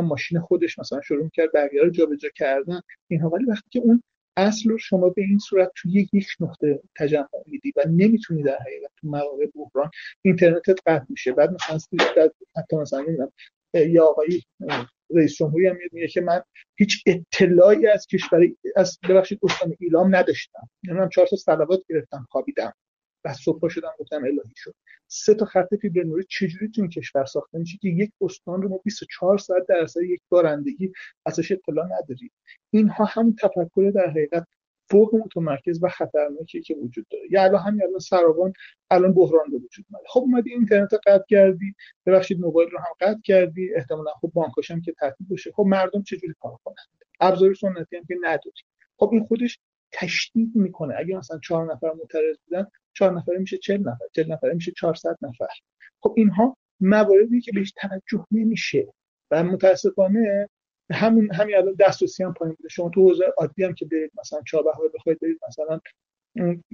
ماشین خودش مثلا شروع میکرد بقیه رو جابجا کردن اینها. ولی وقتی که اون اصل رو شما به این صورت توی یک نقطه تجمع میدی و نمیتونی در حقیقت تو مواقع بحران اینترنتت قطع میشه، بعد مثلا حتی مثلا یا آقای رئیس جمهوری هم میگه که من هیچ اطلاعی از کشوری از ببخشید استان ایلام نداشتم، نمیدونم 4 تا صلوات گرفتم خوابیدم و صبح پا شدم گفتم الهی شد. 3 تا خط فیبر نوری چجوری تو این کشور ساخته میشه که یک استان رو ما 24 ساعت در اثر یک بارندگی ازش اطلاع نداریم؟ اینها همون تفکر در حقیقت فوق متمرکز و خطرناکی که وجود داره. یعنی الان سرابان الان بحران به وجود اومده. خب اومدی اینترنت رو قطع کردی، ببخشید موبایل رو هم قطع کردی، احتمالاً خب بانکاش هم که تعطیل بشه. خب مردم چجوری کار کنن؟ ابزار سنتی هم که نداری. خب این خودش تشدید میکنه. اگه مثلا 4 نفر معترض بودن، 4 نفره میشه 40 نفر، 40 نفره میشه 400 نفر. خب اینها مواردی که بهش توجه نمیشه و متاسفانه همین الان دسترسی هم پایین بوده. شما تو حوزه عادی هم که برید مثلا چابهار بخواید برید مثلا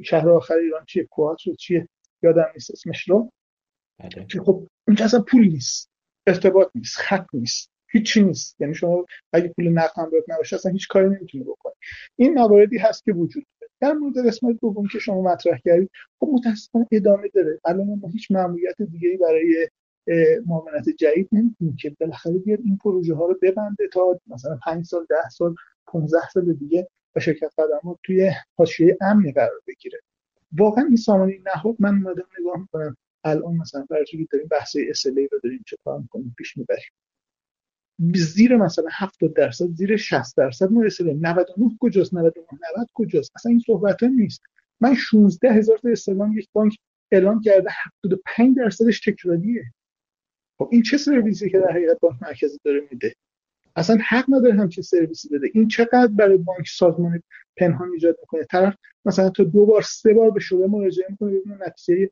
شهر آخر ایران چیه کوهات رو چیه یادم نیست اسمش رو که خب اونجا اصلا پول نیست، ارتباط نیست، خط نیست، هیچی نیست. یعنی شما اگه پول نقد هم بهت نباشه اصلا هیچ کاری نمیتونی بکنی. این مواردی هست که وجود داره. در مورد قسمت دوم که شما مطرح کردید خب متأسفانه ادامه داره. الان ما هیچ مأموریت دیگه‌ای برای معاملات جدید نمیتونیم که بالاخره بیاد این پروژه ها رو ببنده تا مثلا 5 سال 10 سال 15 سال دیگه و شرکت خدمات توی حاشیه امنی قرار بگیره. واقعا این سامانه نهاد من اومدم نگاه میکنم الان مثلا برای داریم بحث اسلی رو داریم چه کار میکنیم پیش میبریم زیر مثلا 70% زیر 60% مرسله 99 کجاست 99 کجاست اصلا این صحبت ها نیست. من 16000 تا استلام یک بانک اعلام کرده 75%ش تکراریه. خب این چه سرویسی که در حقیقت بانک مرکزی داره میده؟ اصلا حق نداره همچین سرویسی بده. این چقدر برای بانک سازمان پنهان ایجاد میکنه. طرف مثلا تا 2 بار 3 بار به شعبه مراجعه میکنه بدون نتیجه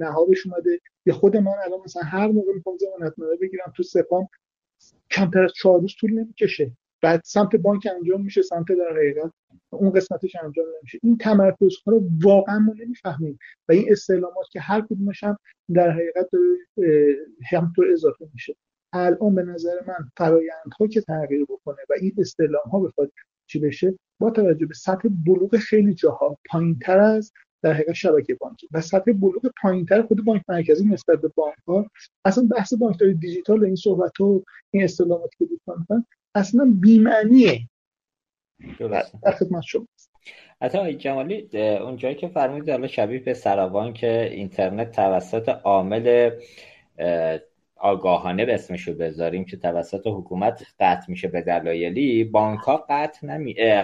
نهابش اومده. یا خود من الان مثلا هر موقع میخوام ضمانتنامه بگیرم تو سپام کمتر از 4 روز طول نمیکشه، بعد سمت بانک انجام میشه، سمت در حقیقت اون قسمتش انجام نمیشه. این تمرکزها رو واقعا ما نمیفهمیم و این استعلامات که هر کدومش هم در حقیقت همطور اضافه میشه. الان به نظر من فرآیندها که تغییر بکنه و این استعلامها بخواد چی بشه با توجه به سطح بلوغ خیلی جاها پایینتر از در حقیقت شبکه بانکی و سطح بلوغ پایینتر خود بانک مرکزی نسبت به بانک‌ها، اصلا بحث بانکداری دیجیتال این صحبت‌ها و این استعلاماتی که دوستان اصلا بی‌معنیه. خدمت شما. آقای جمالی اون جایی که فرمودید حالا شبیه به سراوان که اینترنت توسط عامل آگاهانه به اسمشو بذاریم که توسط حکومت قطع میشه به دلایلی، بانک‌ها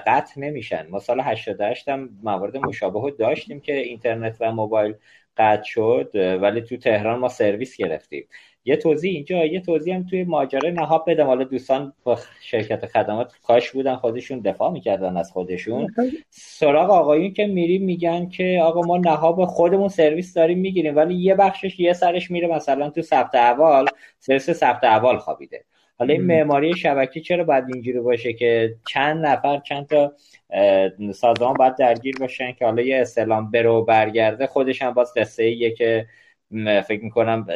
قطع نمیشن. ما سال 88 هم موارد مشابهو داشتیم که اینترنت و موبایل قطع شد ولی تو تهران ما سرویس گرفتیم. یه توضیح اینجا، یه توضیح هم توی ماجرای نهاب بدم. حالا دوستان با شرکت خدمات کاش بودن خودشون دفاع میکردن از خودشون. سراغ آقایون که میریم میگن که آقا ما نهاب خودمون سرویس داریم میگیریم ولی یه بخشش یه سرش میره مثلا تو ثبت احوال، سرویس ثبت احوال خوابیده. حالا این معماری شبکی چرا باید اینجوری باشه که چند نفر چند تا سازمان باید درگیر باشن که حالا یه استعلام برو برگرده خودش هم باز دسته‌ایه که فکر میکنم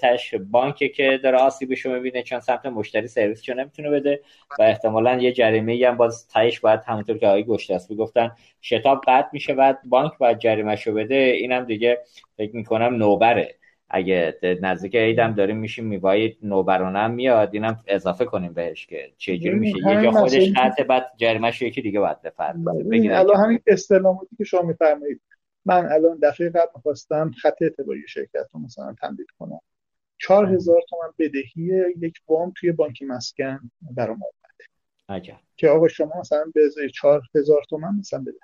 تهش بانکی که داره آسیبشو میبینه چون سمت مشتری سرویسشو نمیتونه بده و احتمالاً یه جریمه‌ای هم باز تهش باید همونطور که آقای گشتاسبی گفتن شتاب قطع میشه بعد بانک باید جریمه‌شو بده. اینم دیگه فکر میکنم نوبره. اگه نزدیک عیدم داریم میشیم میوای نوبرانه میاد، اینم اضافه کنیم بهش که چه جوری میشه یه جا خودش قطع بعد جریمه‌شو یکی دیگه باید بفرمایید. بگید الان همین استعلاماتی که شما میفرمایید من الان دفعه قبل می‌خواستم خط اعتباری شرکت رو مثلا تمدید کنم. 4000 تومان بدهی یک وام توی بانک مسکن برام اومده. عجب. که آقا شما مثلا به ازای 4000 تومان مثلا بده.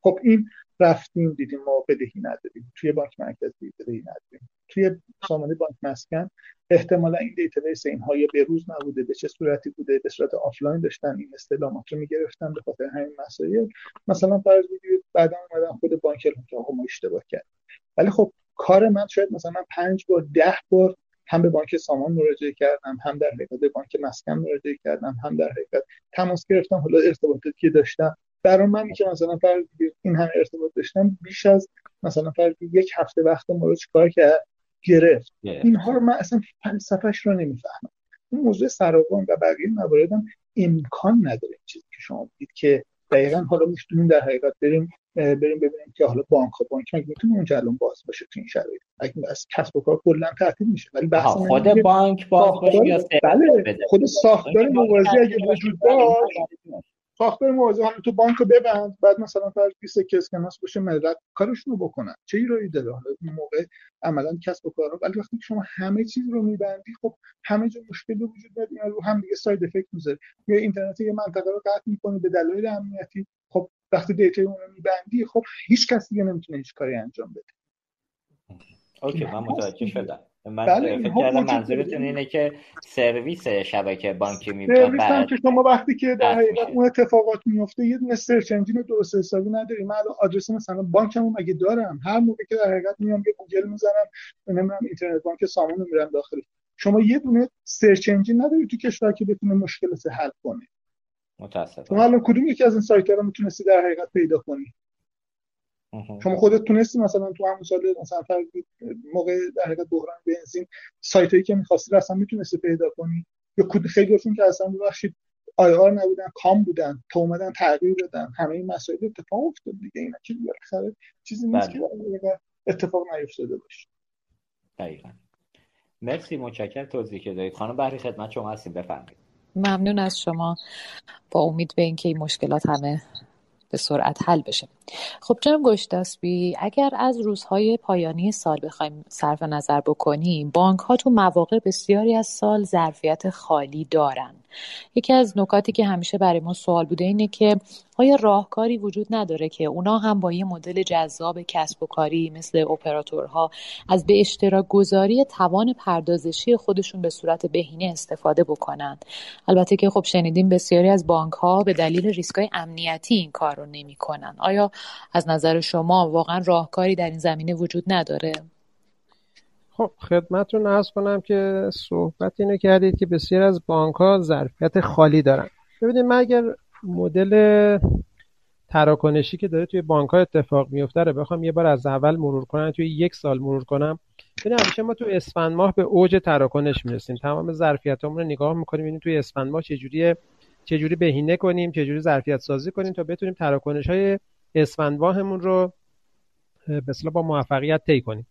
خب این رفتیم دیدیم ما بدهی نداریم. توی بانک مرکزی بدهی نداریم. توی سامانه بانک مسکن احتمالاً این دیتابیس اینها یا به روز نبوده، به چه صورتی بوده، به صورت آفلاین داشتن این استعلامات رو می‌گرفتن به خاطر همین مسائل. مثلا فرض بگیرید بعداً اومدن خود بانک اعلام ما اشتباه کرد. ولی خب کار من شاید مثلا من 5 بار 10 بار هم به بانک سامان مراجعه کردم، هم در حقیقت بانک مسکن مراجعه کردم، هم در حقیقت تماس گرفتم. حالا ارتباطاتی که داشتم برای من که مثلا فرض بگیرید این همه ارتباط داشتم بیش از مثلا فرض بگیرید یک هفته وقت ما چیکار کرد گرفت. اینها رو من اصلا فلسفه‌اش رو نمیفهمم. این موضوع سراغون و بقیه مواردم امکان نداره چیزی که شما بگید که دقیقاً حالا می‌تونیم در حقیقت بریم ببینیم که حالا بانک میتونه اونجا الان باز باشه تو این شرایط. اگه از کسب و کار کلا تعطیل میشه ولی بحث خود بانک باز باشه یا بله خود ساختار موازی اگه وجود داشت ساختار موازی هم تو بانک رو ببند بعد مثلا فرض 20 اسکناس باشه ملت کارشون رو بکنن چه ایرادی داره حالا اون موقع عملاً کسب و کارا. ولی وقتی شما همه چیز رو میبندی خب همه جا مشکل وجود داره، اینا رو هم دیگه ساید افکت میذاره. یا اینترنت یه منطقه رو قطع میکنه به دلایل امنیتی، خب وقتی دیتا اون رو میبندی خب هیچ کس دیگه نمیتونه هیچ کاری انجام بده. اوکی من متوجه شدم. من فکر کردم منظورتون اینه که سرویس شبکه بانکی میبرد. سرویس که شما وقتی که در حقیقت اون اتفاقات میفته یه دونه سرچ انجین درست حسابی نداری. من الان آدرس مثلا بانکمو مگه دارم؟ هر موقع که در حقیقت میام یه گوگل میزنم نمیدونم اینترنت بانک سامان رو میرم داخل. شما یه دونه سرچ انجین نداری تو کشور که بتونه مشکلات حل کنه. متاسفم. شما الان کدوم یکی از این سایت‌ها رو میتونستی در حقیقت پیدا کنی؟ شما خودت تونستی مثلا تو همون سال مثلا موقع در حقیقت بحران بنزین سایتایی که می‌خواستی اصلا میتونستی پیدا کنی؟ یا کد خیلی گفتن که اصلا ببخشید آی‌آر نبودن، کام بودن، تو اومدن تغییر دادن، همه این مسائل اتفاق افتاد دیگه. اینا که بالاخره چیزی نیست که اتفاق نیفتاده باشه. دقیقاً. مرسی، متشکرم توضیحی که دادید. خانم بهری خدمت شما هستیم، بفرمایید. ممنون از شما، با امید به اینکه این مشکلات همه به سرعت حل بشه. خب جناب گشتاسبی، اگر از روزهای پایانی سال بخوایم صرف نظر بکنیم، بانک‌ها تو مواقع بسیاری از سال ظرفیت خالی دارن. یکی از نکاتی که همیشه برای ما سوال بوده اینه که آیا راهکاری وجود نداره که اونا هم با یه مدل جذاب کسب و کاری مثل اپراتورها از به اشتراک گذاری توان پردازشی خودشون به صورت بهینه استفاده بکنن؟ البته که خب شنیدیم بسیاری از بانک‌ها به دلیل ریسک‌های امنیتی این کار رو نمی‌کنن. آیا از نظر شما واقعا راهکاری در این زمینه وجود نداره؟ خب خدمتتون عرض کنم که صحبت اینو کردید که بسیار از بانک‌ها ظرفیت خالی دارن. ببینید من اگر مدل تراکنشی که داره توی بانک‌ها اتفاق میفته رو بخوام یه بار از اول مرور کنم، توی یک سال مرور کنم، ببینید همیشه ما تو اسفند ماه به اوج تراکنش میرسیم، تمام ظرفیتامون رو نگاه می‌کنیم ببینیم توی اسفند ماه چه جوری بهینه کنیم، چه جوری ظرفیت سازی کنیم تا بتونیم تراکنش‌های اسفند ماهمون رو به اصطلاح با موفقیت طی کنیم.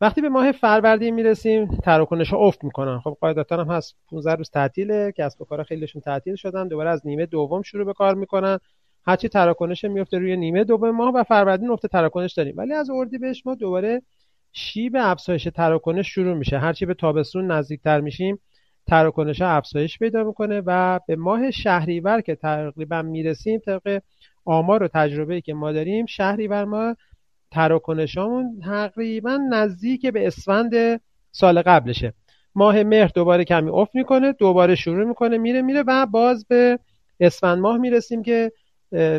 وقتی به ماه فروردین میرسیم تراکنش‌ها افت میکنن. خب قاعدتاً هم هست 15 روز تعطیله، کسب و کارا خیلیشون تعطیل شدن، دوباره از نیمه دوم شروع به کار میکنن. هرچی تراکنش میفته روی نیمه دوم ماه و فروردین افت تراکنش داریم، ولی از اردیبهشت ما دوباره شیب افزایش تراکنش شروع میشه. هرچی به تابستون نزدیکتر میشیم تراکنش‌ها افزایش پیدا میکنه و به ماه شهریور که تقریبا میرسیم، طبق آمار و تجربه‌ای که ما داریم، شهریور ما تراکنشامون تقریبا نزدیک به اسفند سال قبلشه. ماه مهر دوباره کمی افت میکنه، دوباره شروع میکنه، میره و باز به اسفند ماه میرسیم که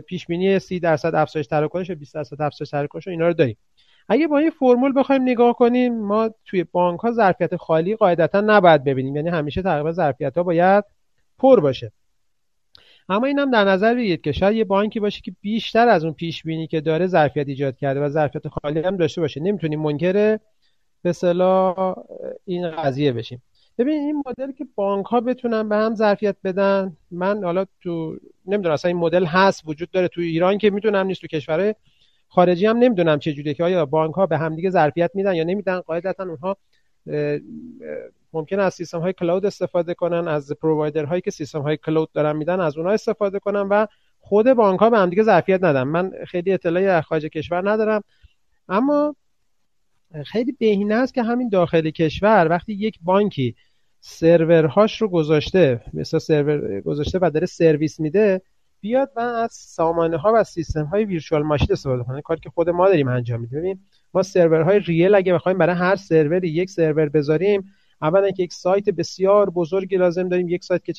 پیش بینی 30% افزایش تراکنش و 20% افزایش تراکنش و اینا رو داریم. اگه با این فرمول بخوایم نگاه کنیم، ما توی بانک ها ظرفیت خالی قاعدتا نباید ببینیم، یعنی همیشه تقریبا ظرفیت ها باید پر باشه. اما این هم در نظر بگیرید که شاید یه بانکی باشه که بیشتر از اون پیش بینی که داره ظرفیت ایجاد کرده و ظرفیت خالی هم داشته باشه. نمیتونیم منکر به اصطلاح این قضیه بشیم. ببین این مدل که بانک ها بتونن به هم ظرفیت بدن، من حالا تو نمیدونم اصلا این مدل هست وجود داره تو ایران که میدونم نیست، تو کشورهای خارجی هم نمیدونم چه جوریه که آیا بانک ها به هم دیگه ظرفیت میدن یا نمیدن. قاعدتا اونها ممکن است سیستم های کلاود استفاده کنن، از پرووایدر هایی که سیستم های کلاود دارن میدن از اونها استفاده کنن و خود بانک ها به هم دیگه ظرفیت ندن. من خیلی اطلاعی از خارج کشور ندارم، اما خیلی بهینه است که همین داخل کشور وقتی یک بانکی سرورهاش رو گذاشته، مثلا سرور گذاشته و داره سرویس میده، بیاد و از سامانه ها و سیستم های ویرچوال ماشین استفاده کنه، کاری که خود ما داریم انجام میدیم. ببین ما سرورهای ریل اگه بخوایم برای هر سرور یک سرور بذاریم، اولا که یک سایت بسیار بزرگی لازم داریم، یک سایت که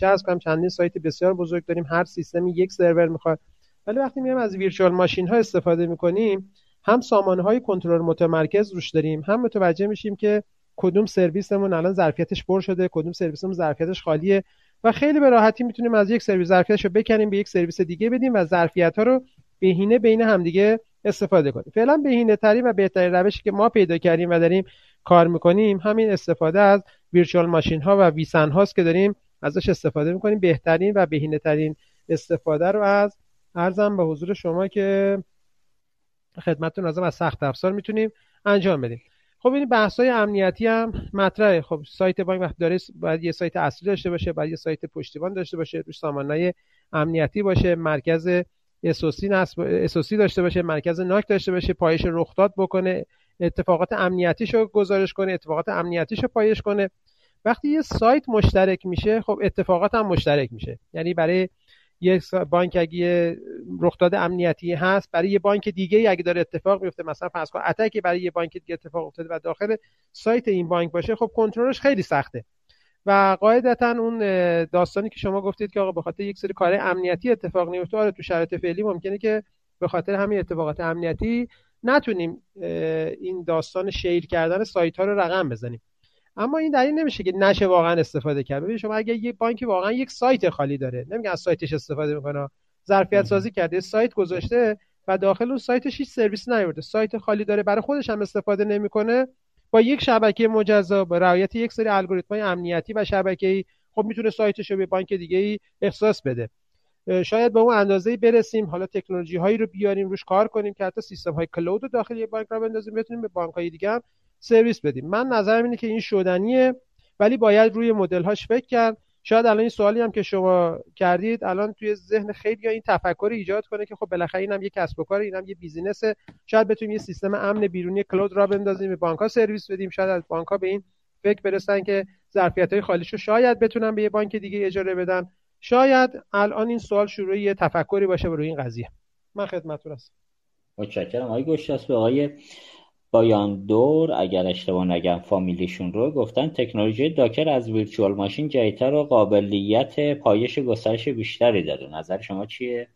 چندین سایت بسیار بزرگ داریم، هر سیستمی یک سرور میخواد. ولی وقتی میایم از ویرچوال ماشین ها استفاده میکنیم، هم سامانه های کنترل متمرکز روش داریم، هم متوجه میشیم که کدوم سرویسمون الان ظرفیتش پر شده، کدوم سرویسمون ظرفیتش خالیه و خیلی به راحتی میتونیم از یک سرویس ظرفیتشو بکنیم به یک سرویس دیگه بدیم و ظرفیت‌ها رو بهینه بین همدیگه استفاده کنیم. فعلا بهینه‌ترین و بهترین روشی که ما پیدا کردیم و داریم کار میکنیم همین استفاده از ویرچوال ماشین‌ها و ویسن هاست که داریم ازش استفاده میکنیم. بهترین و بهینه‌ترین استفاده رو از عرضم به حضور شما که خدمتتون لازم از سخت افزار میتونیم انجام بدیم. خب این بحث‌های امنیتی هم مطرحه. خب سایت بانک وقتی داره باید یه سایت اصلی داشته باشه، باید یه سایت پشتیبان داشته باشه، روش سامانه‌های امنیتی باشه، مرکز اسوسی داشته باشه، مرکز ناک داشته باشه، پایش رخداد بکنه، اتفاقات امنیتیشو گزارش کنه، اتفاقات امنیتیشو پایش کنه. وقتی یه سایت مشترک میشه، خب اتفاقات هم مشترک میشه. یعنی برای یه بانک اگه رخداد امنیتی هست، برای یه بانک دیگه اگه داره اتفاق میفته، مثلا فرض کن اتکی برای یه بانک دیگه اتفاق افتاده و داخل سایت این بانک باشه، خب کنترلش خیلی سخته. و قاعدتا اون داستانی که شما گفتید که آقا به خاطر یک سری کار امنیتی اتفاق نیفته، آره تو شرایط فعلی ممکنه که به خاطر همین اتفاقات امنیتی نتونیم این داستان شیر کردن سایت ها رو رقم بزنیم. اما این دلیل نمیشه که نشه واقعا استفاده کرد. ببین شما اگه یه بانکی واقعا یک سایت خالی داره، نمیگه از سایتش استفاده میکنه، ظرفیت سازی کرده، سایت گذاشته و داخل اون سایتش هیچ سرویس نیورده، سایت خالی داره، برای خودش هم استفاده نمیکنه، با یک شبکه مجزا، با رعایت یک سری الگوریتم‌های امنیتی و شبکه‌ای، خب میتونه سایتش رو به بانک دیگه‌ای اختصاص بده. شاید به اون اندازه‌ای برسیم، حالا تکنولوژی‌هایی رو بیاریم روش کار کنیم که حتی سیستم‌های کلود رو داخل یه بانک را بندازیم، بتونیم به بانک‌های دیگه هم سرویس بدیم. من نظرم اینه که این شدنیه، ولی باید روی مدل‌هاش فکر کرد. شاید الان این سوالی هم که شما کردید الان توی ذهن خیلی‌ها این تفکر ایجاد کنه که خب بالاخره اینم یه کسب و کاره، اینم یه بیزینسه، شاید بتونیم یه سیستم امن بیرونی کلود را بندازیم به بانک‌ها سرویس بدیم. شاید از بانک‌ها به این فکر برسن که ظرفیت‌های خالیشو شاید بتونن به یه بانک دیگه اجاره بدن. شاید الان این سوال شروع یه تفکری باشه روی این قضیه. من خدمتتون هستم. متشکرم آقای گشتاسبی. آقای بایاندور اگر اشتباه نگم فامیلیشون رو گفتن تکنولوژی داکر از ویرچوال ماشین جایتر و قابلیت پایش گسترش بیشتری داره. نظر شما چیه؟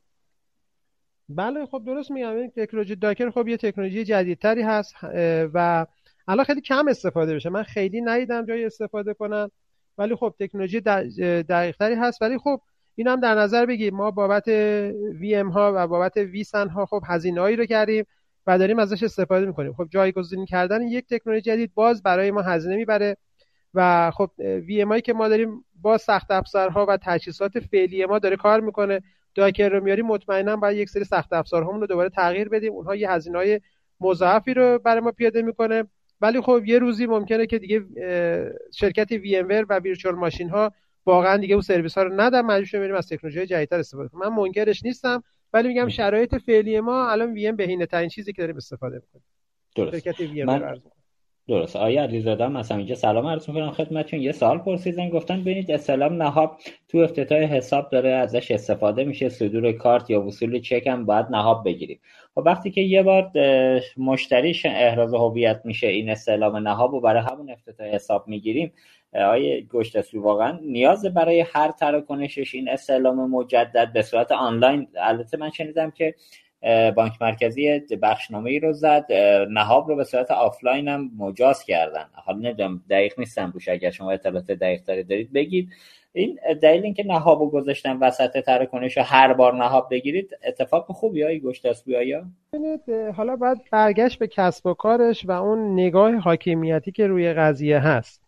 بله خب درست میگم. تکنولوژی داکر خب یه تکنولوژی جدیدتری هست و الان خیلی کم استفاده بشه. من خیلی ندیدم جای استفاده کنن، ولی خب تکنولوژی دقیق‌تری هست. ولی خب این هم در نظر بگیریم ما بابت وی ام ها و بابت وی سن ها خب هزینه‌ای رو کردیم و داریم ازش استفاده میکنیم. خب جایگزین کردن یک تکنولوژی جدید باز برای ما هزینه میبره و خب وی ام آی که ما داریم با سخت افزارها و تجهیزات فعلی ما داره کار میکنه. داکر رو میاریم مطمئنا باید یک سری سخت افزارهامون رو دوباره تغییر بدیم، اونها یه هزینه‌های مضاعفی رو برای ما پیاده میکنه. ولی خب یه روزی ممکنه که دیگه شرکت وی ام ور و ویرچوال ماشین ها واقعا دیگه اون سرویس ها رو ندن، مجبور شیم بریم از تکنولوژی جدیدتر استفاده کنیم. من منکرش نیستم، ولی میگم شرایط فعلی ما الان وی ام بهینه ترین چیزی که داریم استفاده میکنیم. درست. شرکت وی ام رو عرض میکنم. درست. آقای علیزاده مثلا اینجا سلام عرض میکنم خدمتتون. یه سوال پرسیدن، گفتن ببینید اصطلاح نهاب تو افتتاح حساب داره ازش استفاده میشه، صدور کارت یا وصول چک هم باید نهاب بگیریم. خب وقتی که یه بار مشتریش احراز هویت میشه این اصطلاح نهابو برای همون افتتاح حساب میگیریم. آقای گشتاسبی واقعا نیاز برای هر تراکنشش این استعلام مجدد به صورت آنلاین؟ البته من شنیدم که بانک مرکزی بخشنامه‌ای رو زد، نهاب رو به صورت آفلاین هم مجاز کردن. حالا نمیدونم دقیق نیستم روش، اگر شما اطلاعات دقیق‌تری دارید بگید. این دلیل اینکه نهابو گذاشتن وسط تراکنش هر بار نهاب بگیرید اتفاق خوبیه آقای گشتاسبی؟ آیا حالا بعد برگشت به کسب و کارش و اون نگاه حاکمیتی که روی قضیه هست.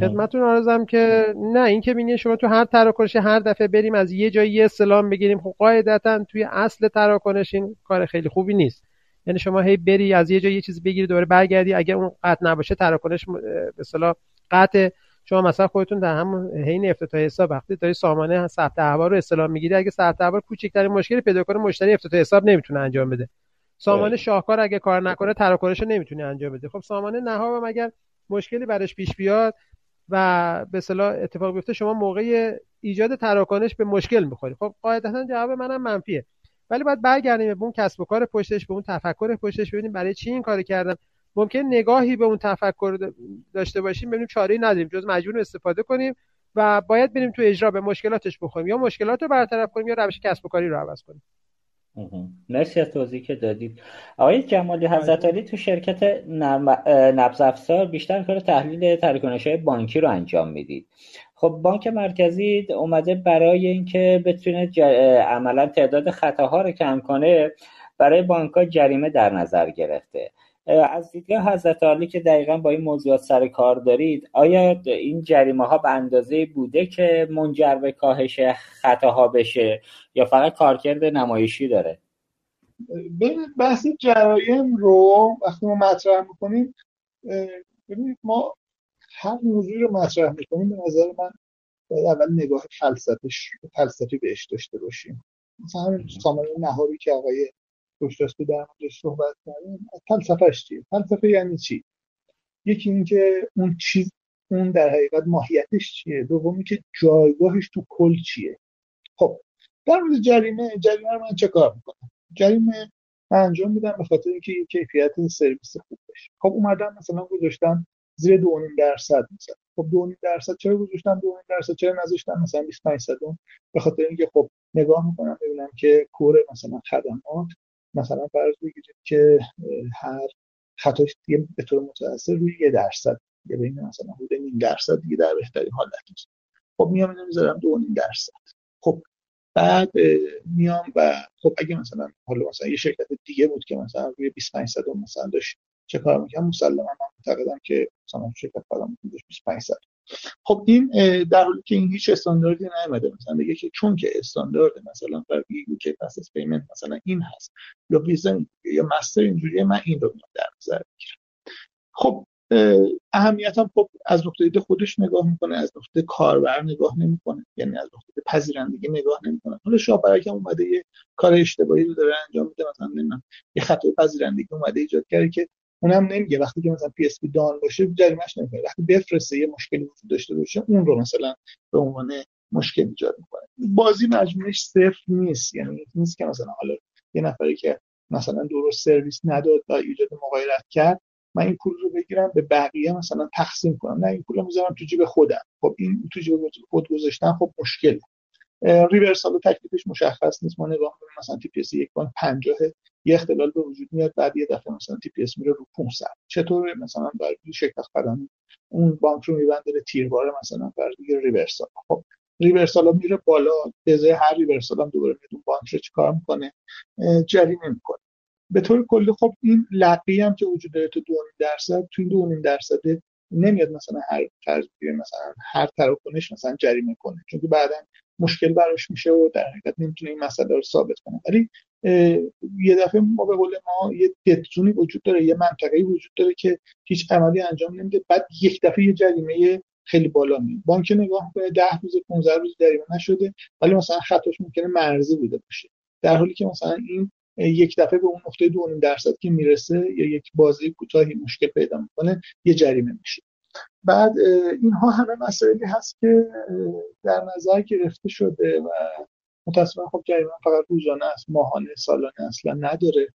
خدمتتون عرضم که نه اینکه ببینید شما تو هر تراکنش هر دفعه بریم از یه جایی یه سلام بگیریم، خب قاعدتا توی اصل تراکنش این کار خیلی خوبی نیست. یعنی شما هی بری از یه جایی یه چیز بگیری دوباره برگردی، اگه اون قطع نباشه تراکنش به اصطلاح قطع. شما مثلا خودتون در همون حین افتتاح حساب وقتی داری سامانه ثبت احوال رو استلام میگیری، اگه ثبت احوال کوچکترین مشکلی پیدا کنه مشتری افتتاح حساب نمیتونه انجام بده. سامانه شاهکار اگه کار نکنه تراکنش رو نمیتونه انجام بده. خب سامانه نهاب مگر مشکلی براش پیش بیاد و به اصطلاح اتفاق بیفته شما موقع ایجاد تراکنش به مشکل میخوری. خب قاعدتا جواب منم منفیه. ولی باید برگردیم به اون کسب و کار پشتش، به اون تفکر پشتش، ببینیم برای چی این کارو کردن. ممکن نگاهی به اون تفکر داشته باشیم، ببینیم چاره‌ای نداریم جز مجبوریم استفاده کنیم و باید بریم تو اجرا به مشکلاتش بخوریم، یا مشکلات رو برطرف کنیم یا روش کسب و کاری رو عوض کنیم. مرسی از توضیحی که دادید. آقای جمالی حضرت علی تو شرکت نبض افزار بیشتر کار تحلیل تراکنش‌های بانکی رو انجام میدید. خب بانک مرکزی اومده برای اینکه بتونه عملا تعداد خطاها رو کم کنه برای بانک‌ها جریمه در نظر گرفته. از دیدگاه حضرت عالی که دقیقاً با این موضوعات سر کار دارید، آیا این جریمه ها به اندازه بوده که منجر به کاهش خطاها بشه یا فقط کارکرد نمایشی داره؟ ببینید بحث جرایم رو وقتی ما مطرح میکنیم، ببینید ما هر موضوعی رو مطرح میکنیم به نظر من باید اول نگاه فلسفی بهش داشته باشیم. مثلا همین سامانه نهاری که آقای گشتاسبی در موردش صحبت کردیم، فلسفه‌اش چیه؟ فلسفه یعنی چی؟ یکی این که اون چیز، اون در حقیقت ماهیتش چیه؟ دومی که جایگاهش تو کل چیه؟ خب در مورد جریمه رو من چه کار میکنم؟ جریمه من انجام میدم به خاطر اینکه کیفیت سرویس خوب بشه. خب اومدم مثلا گذاشتم زیر 2.5%. خب 2.5% چرا گذاشتم؟ 2.5% چرا نذاشتم مثلا 25%؟ به خاطر اینکه خب نگاه میکنم ببینم که کور مثلا خدمات، مثلا فرض بگیرید که هر خطاش دیگه به طور متوسط روی 1% یا بین مثلا حدود 0.5% دیگه در بهترین حالت است. خب میام اینو میذارم 2.5%. خب بعد میام و خب اگه مثلا حالا مثلا یه شرکت دیگه بود که مثلا روی 25% مثلا داشت چه کار میکنم، مسلما من معتقدم که مثلا شرکت خودم بودش 25%. خب این در حالی که این هیچ استانداردی نیامده مثلا دیگه، که چون که استاندارد مثلا برای که فاست پیمنت مثلا این هست یا ویزا یا مستر اینجوریه، من این رو در نظر میگیرم. خب اهمیت هم خب از نقطه دید خودش نگاه میکنه، از نقطه کاربر نگاه نمیکنه، یعنی از نقطه پذیرندگی نگاه نمیکنه. حالا شاپرک هم اومده یه کار اشتباهی رو داره انجام میده، مثلا نمیدونم یه خط پذیرندگی اومده ایجاد کرده که اونم نمیگه وقتی که مثلا پی اس پی دان باشه جریمهش نمیکنه، وقتی بفرسته یه مشکلی وجود داشته باشه اون رو مثلا به عنوان مشکل ایجاد میکنه. بازی مجموعش صفر نیست، یعنی نیست که مثلا حالا یه نفری که مثلا درست سرویس نداد و ایجاد مغایرت کرد من این پول رو بگیرم به بقیه مثلا تقسیم کنم، نه این پول رو میذارم تو جیب خودم. خب این تو جیب خود گذاشتن خب مشکله. ریورسال تکلیفش مشخص نیست. ما نگاه کنیم مثلا تی پی اس 1.50 یه اختلال به وجود میاد، بعد یه دفعه مثلا تی پی اس میره رو 500. چطور مثلا برای شرکت خدمات اون بانک رو میبنده به تیربار مثلا برای دیگه ریورسال. خب ریورسال میره بالا، بذای هر ریورسال هم دوباره میاد بانک رو چیکار میکنه؟ جریمه میکنه. به طور کلی خب این لقی هم که وجود داره تو 2.5% تو 2.5% نمیاد مثلا هر فرض بگیره مثلا هر تراکنش مثلا جریمه کنه، چون که بعداً مشکل براش میشه و در حقیقت نمیتونه این مسئله رو ثابت کنه. ولی یه دفعه ما به قول ما یه ددزونی وجود داره، یه منطقه‌ای وجود داره که هیچ عملی انجام نمیده، بعد یک دفعه یه جریمه خیلی بالا میاد. بانک نگاه کنه 10 روز 15 روز جریمه نشده، ولی مثلا خطاش ممکنه مرزی بوده باشه، در حالی که مثلا این یک دفعه به اون نقطه 2.5% که میرسه یا یک بازی کوتاهی مشکل پیدا میکنه یه جریمه میشه. بعد اینها همه مسائلی هست که در نظر گرفته شده و متأسفانه خب جریمه فقط روزانه است، ماهانه، سالانه اصلا نداره،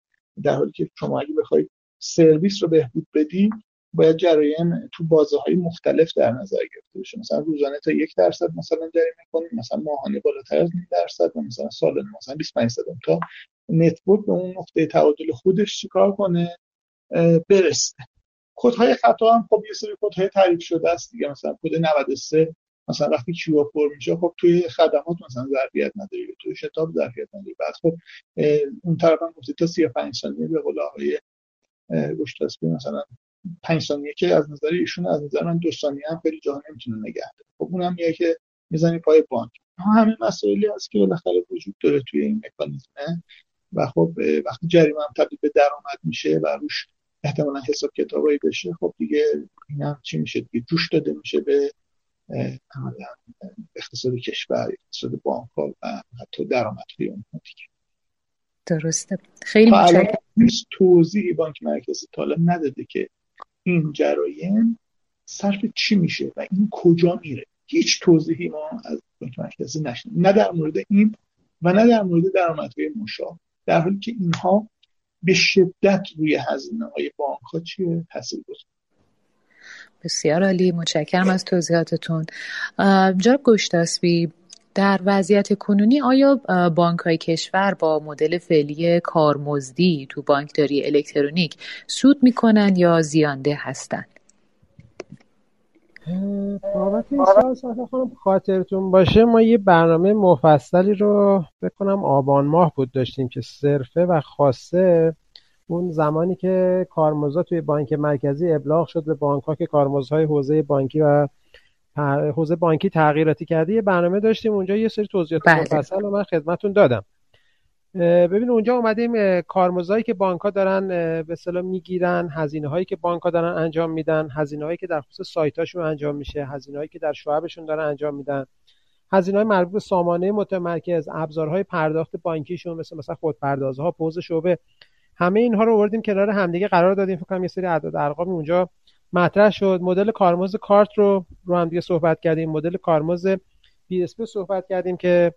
در حالی که شما اگه بخواید سرویس رو بهبود بدی باید جرایم تو بازه‌های مختلف در نظر گرفته بشه. مثلا روزانه تا 1% مثلا جریمه کنیم، مثلا ماهانه بالاتر از 0.5% و مثلا سالانه مثلا 25% تا نتبوت به اون نقطه تعادل خودش چیکار کنه برسه. کدهای خطا هم خب یه سری کدهای تعریف شده است دیگه، مثلا کد 93 مثلا وقتی کیو آر پر میشه خب توی خدمات مثلا ظرفیت نداری، توی شتاب ظرفیت نداری. بعد خب اون طرفم گفته تا 35 ثانیه به قول آقای گشتاسبی مثلا 5 ثانیه که از نظر ایشون از نظر من 2 ثانیه هم خیلی جا نمیتونه نگه داره. خب اونم یه که میزنی پای بانک. همه مسائلی هست که بالاخره وجود داره توی این مکانیزم و خب وقتی جریمه هم تبدیل به درآمد میشه و روش احتمالاً حساب کتابایی بشه، خب دیگه اینم چی میشه دیگه، جوش داده میشه به عملاً اقتصاد کشور، اقتصاد بانک‌ها و حتی درآمدی اون دیگه. درسته. خیلی متشکرم. توضیحی بانک مرکزی تالا نداده که این جرایم صرف چی میشه و این کجا میره. هیچ توضیحی ما از بانک مرکزی نشنیدیم، نه در مورد این و نه در مورد درآمدهای مشابه، در حالی که اینها به شدت روی هزینه‌های بانک‌ها چیه تاثیر گذاشته. بسیار عالی، متشکرم از توضیحاتتون. جناب گشتاسبی، در وضعیت کنونی آیا بانک‌های کشور با مدل فعلی کارمزدی تو بانکداری الکترونیک سود می‌کنن یا زیانده هستن؟ بابت این سوال خانم خاطرتون باشه ما یه برنامه مفصلی رو بکنم آبان ماه بود داشتیم که صرفه و خاصه اون زمانی که کارمزدها توی بانک مرکزی ابلاغ شد به بانک‌ها که کارمزدهای حوزه بانکی و حوزه بانکی تغییراتی کرده، یه برنامه داشتیم اونجا یه سری توضیحات مفصل رو من خدمتتون دادم. ببین اونجا اومدیم کارمزدهایی که بانک‌ها دارن به اصطلاح میگیرن، هزینه‌هایی که بانک‌ها دارن انجام میدن، هزینه‌هایی که در خصوص سایتاشون انجام میشه، هزینه‌هایی که در شعبشون دارن انجام میدن، هزینه‌های مربوط به سامانه متمرکز، ابزارهای پرداخت بانکیشون مثلا خودپردازها، پوز شعبه، همه اینها رو آوردیم کنار همدیگه قرار دادیم. فکر کنم یه سری اعداد ارقام اونجا مطرح شد. مدل کارمزد کارت رو هم دیگه صحبت کردیم، مدل کارمزد پی اس پی صحبت کردیم که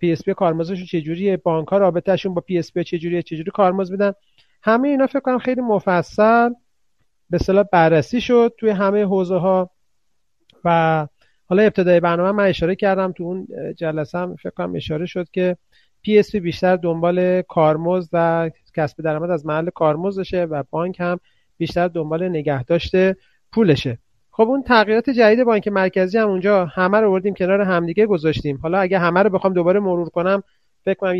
پی اس پی کارمزدشون چه جوریه، بانک‌ها رابطه‌شون با پی اس پی چه جوری کارمزد میدن. همه اینا فکر کنم خیلی مفصل به اصطلاح بررسی شد توی همه حوزه‌ها. و حالا ابتدای برنامه من اشاره کردم تو اون جلسه هم فکر کنم اشاره شد که پی اس پی بیشتر دنبال کارمزد و کسب درآمد از محل کارمزدشه و بانک هم بیشتر دنبال نگهداشت پولشه. خب اون تغییرات جدید بانک مرکزی هم اونجا همه رو آوردیم کنار همدیگه گذاشتیم. حالا اگه همه رو بخوام دوباره مرور کنم فکر کنم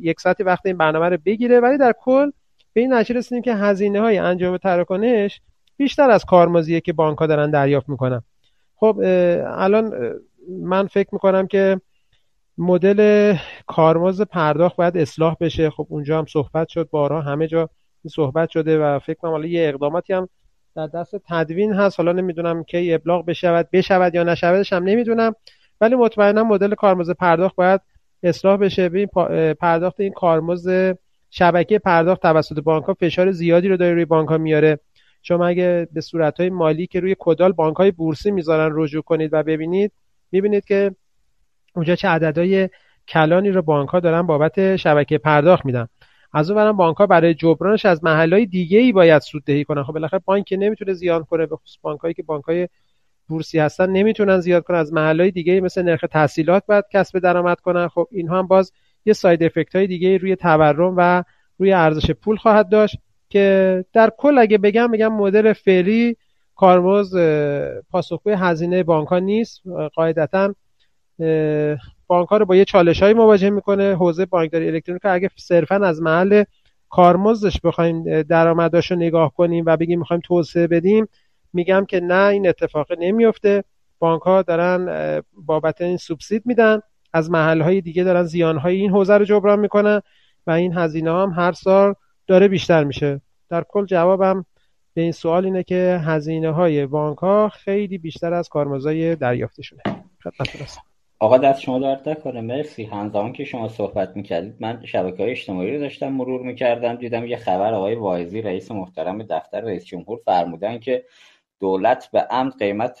یک ساعتی وقت این برنامه رو بگیره، ولی در کل به این نتیجه رسیدیم که هزینه‌های انجام تراکنش بیشتر از کارمزدیه که بانک‌ها دارن دریافت می‌کنن. خب الان من فکر می‌کنم که مدل کارمزد پرداخت باید اصلاح بشه. خب اونجا هم صحبت شد، بارها همه جا صحبت شده و فکر کنم حالا یه اقداماتی هم در دست تدوین هست. حالا نمیدونم کی ابلاغ بشود یا نشودش هم نمیدونم، ولی مطمئنا مدل کارمزد پرداخت باید اصلاح بشه. ببین پرداخت این کارمزد شبکه پرداخت توسط بانک‌ها فشار زیادی رو داره روی بانک‌ها میاره. شما اگه به صورت‌های مالی که روی کدال بانک‌های بورسی میذارن رجوع کنید و ببینید، می‌بینید که اونجا چه عددهای کلانی رو بانک‌ها دارن بابت شبکه پرداخت میدن. از اون برم بانک‌ها برای جبرانش از محل‌های دیگه‌ای باید سوددهی کنن. خب بالاخره بانک نمیتونه زیان کنه، به خصوص بانک‌هایی که بانک‌های بورسی هستن نمیتونن زیاد کنن، از محل‌های دیگه‌ای مثل نرخ تسهیلات باید کسب درآمد کنن. خب اینها هم باز یه ساید افکت‌های دیگه‌ای روی تورم و روی ارزش پول خواهد داشت که در کل اگه بگم مدل فعلی کارمزد پاسخگوی هزینه بانک‌ها نیست. قاعدتاً بانک‌ها رو با یه چالش‌هایی مواجه می‌کنه حوزه بانکداری الکترونیک. اگه صرفاً از محل کارمزدش بخوایم درآمداشو نگاه کنیم و بگیم می‌خوایم توسعه بدیم، میگم که نه، این اتفاق نمی‌افته. بانک‌ها دارن بابت این سوبسید میدن، از محل‌های دیگه دارن زیان‌های این حوزه رو جبران می‌کنن و این هزینه هم هر سال داره بیشتر میشه. در کل جوابم به این سوال اینه که هزینه‌های بانک‌ها خیلی بیشتر از کارمزدهای دریافتشونه. خدمتتون هستم. آقا دست شما درد نکنه، مرسی. همزمان که شما صحبت میکردید من شبکه‌های اجتماعی رو داشتم مرور میکردم، دیدم یه خبر آقای واعظی رئیس محترم دفتر رئیس جمهور فرمودن که دولت به عمد قیمت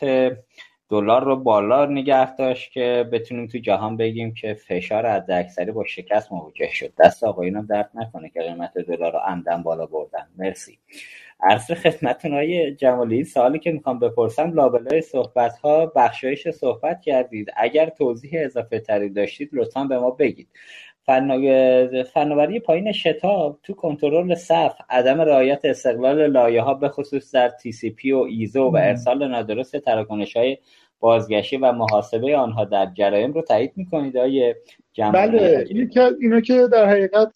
دلار رو بالا نگه داشت که بتونیم تو جهان بگیم که فشار حداکثری با شکست مواجه شد. دست آقایونم درد نکنه که قیمت دلار رو عمدن بالا بردن. مرسی. عرض خدمتتون آقای جمالی، سوالی که میخوام بپرسم، لابلای صحبت‌ها بخشایش صحبت کردید، اگر توضیح اضافه تری داشتید لطفاً به ما بگید. فناوری پایین شتاب تو کنترل صف، عدم رعایت استقلال لایه‌ها به خصوص در تی سی پی و ایزو و ارسال نادرست تراکنش‌های بازگشی و محاسبه آنها در جرایم رو تایید می‌کنید آقای جمالی؟ بله، اینا که در حقیقت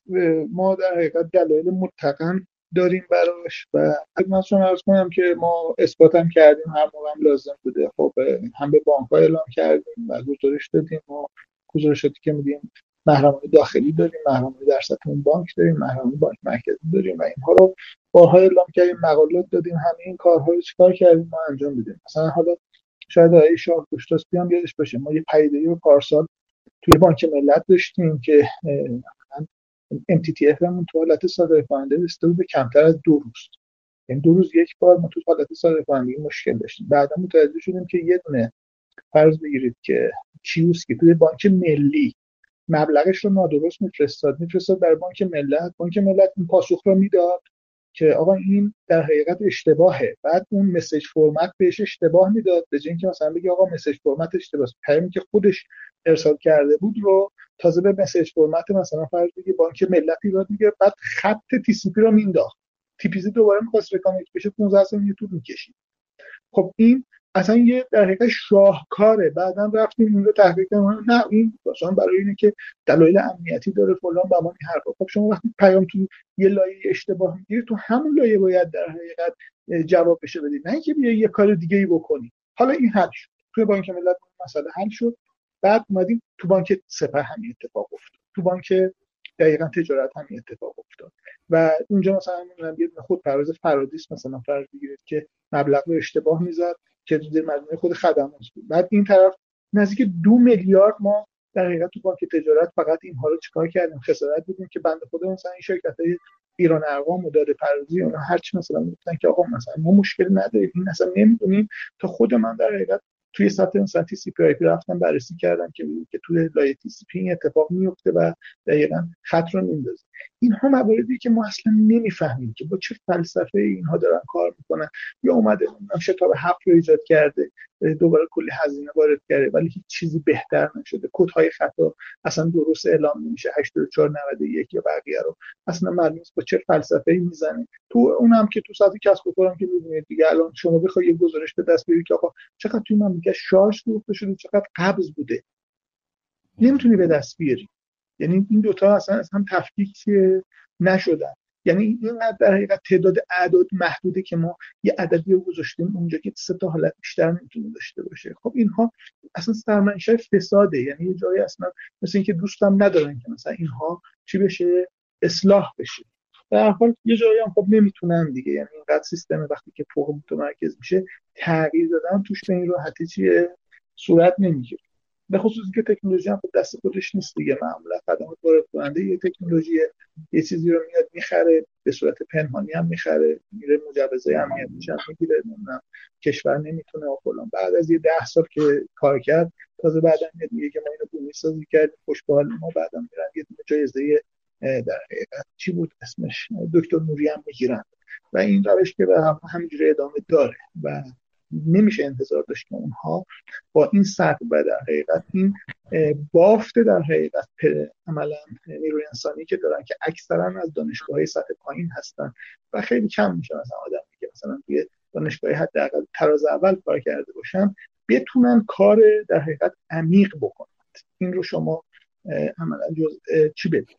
دلایل متقن داریم براش و خدمتتون عرض کنم که ما اثباتم کردیم، هر موقع هم لازم بوده. خب هم به بانک‌ها اعلام کردیم و گزارش دادیم و گزارشاتی که میدیم محرمانه داخلی داریم، محرمانه در سطح اون بانک داریم، محرمانه بانک مرکزی داریم و اینها رو بارها اعلام کردیم، مقالات دادیم، همه این کارها رو چیکار کردیم ما انجام بدیم. مثلا حالا شاید آقای شاهگشتاسبی هم یادش باشه ما یه پدیده‌ای رو پارسال توی بانک ملت داشتیم که MTTF همون تو حالت صادر کننده رسیده به کمتر از 2 روز. این 2 روز یک بار ما تو حالت صادر کننده مشکل داشتیم. بعدا متوجه شدیم که یه دونه فرض بگیرید که کیوسکی توی بانک ملی مبلغش رو نادرست میفرستاد در بانک ملت. بانک ملت این پاسخ رو میداد که آقا این در حقیقت اشتباهه. بعد اون مسیج فرمت بهش اشتباه میداد، به جای اینکه مثلا بگه آقا مسیج فرمت اشتباهه، پیامی که خودش ارسال کرده بود رو تازه به مسیج فرمت مثلا فرض بگی بانک ملت ایران میگه، بعد خط تی سی پی رو مینداخت، تی پی سی دوباره میخواست ریکانکت بشه 15 ثانیه طول میکشید. خب این اصلا یه در حقیقت شاهکاره. بعداً رفتیم این رو تحقیق کردیم، نه این مثلا برای اینه که دلایل امنیتی داره فلان بهمان این حرفا. خب شما وقتی پیام تو یه لایه اشتباه میگیری، تو همون لایه باید در حقیقت جواب بشه بدید، نه اینکه بیا یه کار دیگه ای بکنی. حالا این حل شد توی بانک ملت، مسئله حل شد. بعد اومدیم تو بانک سپه همین اتفاق افتاد، تو بانک دقیقاً تجارت همین اتفاق افتاد و اونجا مثلا یه خود پرواز فرادیس مثلا فرض بگیرید که مبلغ رو اشتباه میزد که در مجموعه خود خدمات بود. بعد این طرف نزدیک 2 میلیارد ما در حقیقت تو بانک تجارت فقط اینها رو چیکار کردیم، خسارت دیدیم که بنده خدا مثلا این شرکت‌های ایران ارقام و داده پردازی اونها هرچی مثلا میگفتن که آقا مثلا ما مشکل نداریم، این اصلا نمی‌دونیم، تا خود من در حقیقت توی سطح سنتی سی پی آی پی رفتم بررسی کردم که ببینم که توی لایه تی سی پی این اتفاق میفته و دقیقاً خط رو میندازه. اینها مواردی که ما اصلا نمیفهمیم که با چه فلسفه اینها دارن کار میکنن، یا اومده شتاب حق رو ایجاد کرده، دوباره کلی هزینه وارد کرده ولی هیچ چیزی بهتر نشده، کدهای خطا اصلا درست اعلام نمیشه، 82491 یا بقیه رو اصلا معلوم نیست با چه فلسفه‌ای میزنه. تو اونم که تو سطح کسب و کارم که می‌بینید دیگه، الان شما بخوای یه گزارش به دست بیاری که آقا چقدر تو که شارژ گرفته شده، چقدر قبض بوده، نمیتونی به دست بیاری. یعنی این دوتا اصلا از هم تفکیک نشدن. یعنی اینقدر در حقیقت تعداد اعداد محدوده که ما یه عددی رو گذاشتیم اونجا که 3 تا حالت بیشتر نمیتونه داشته باشه. خب اینها اصلا سرمنشأ فساده. یعنی یه جایی اصلا مثل اینکه دوستم ندارن که مثلا اینها چی بشه، اصلاح بشه. در حال یه جایی هم خب نمیتونن دیگه، یعنی اینقدر سیستم وقتی که فوق متمرکز میشه تغییر دادن توش به این راحتی چیه صورت نمیگیره، به خصوص که تکنولوژی هم خب دست خودش نیست دیگه. معمولا خدمات وارد کننده یه تکنولوژی یه چیزی رو میاد میخره، به صورت پنهانی هم میخره، میره مجوزهای امنیتی هم میگیره، نمیدونم کشور نمیتونه و فلان. بعد از یه 10 سال که کار کرد، تازه بعداً میگه که ما اینو بومیسازی کردیم، خوشبال ما بعداً میرن یه جایزه در حقیقت چی بود اسمش، دکتر نوری هم میگیرن و این روش که به همینجوری ادامه داره و نمیشه انتظار داشت که اونها با این سطح و در حقیقت این بافت در حقیقت عملا نیروی انسانی که دارن که اکثرا از دانشگاه‌های سطح پایین هستن و خیلی کم میشه مثلا آدمی که مثلا توی دانشگاه حداقل تراز اول کار کرده باشن بتونن کار در حقیقت عمیق بکنن. این رو شما عملا جزء چی بدید،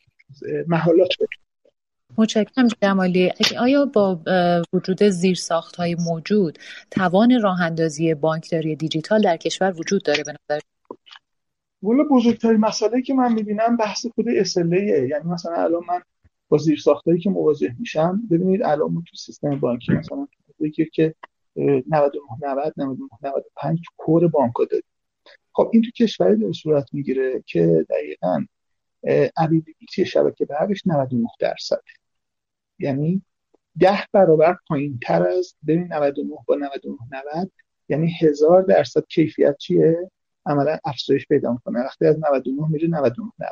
محالات بکنید. متشکرم جمالی. آیا با وجود زیرساخت‌های موجود توان راه‌اندازی بانکداری دیجیتال در کشور وجود داره؟ به نظر من بزرگترین مسئله که من می‌بینم بحث خود SLAه. یعنی مثلا الان من با زیرساخت‌هایی که مواجه میشم، ببینید الان ما تو سیستم بانکی مثلا میگه که 99 95 کور بانک‌ها داریم. خب این تو کشوری در صورت میگیره که دقیقاً اویلیبیلیتی شبکه برقش 99%، یعنی 10 برابر پایین تر از 99 با 99 90، یعنی 1000% کیفیت چیه عملا افزایش پیدا میکنه وقتی از 99 میره 99 90.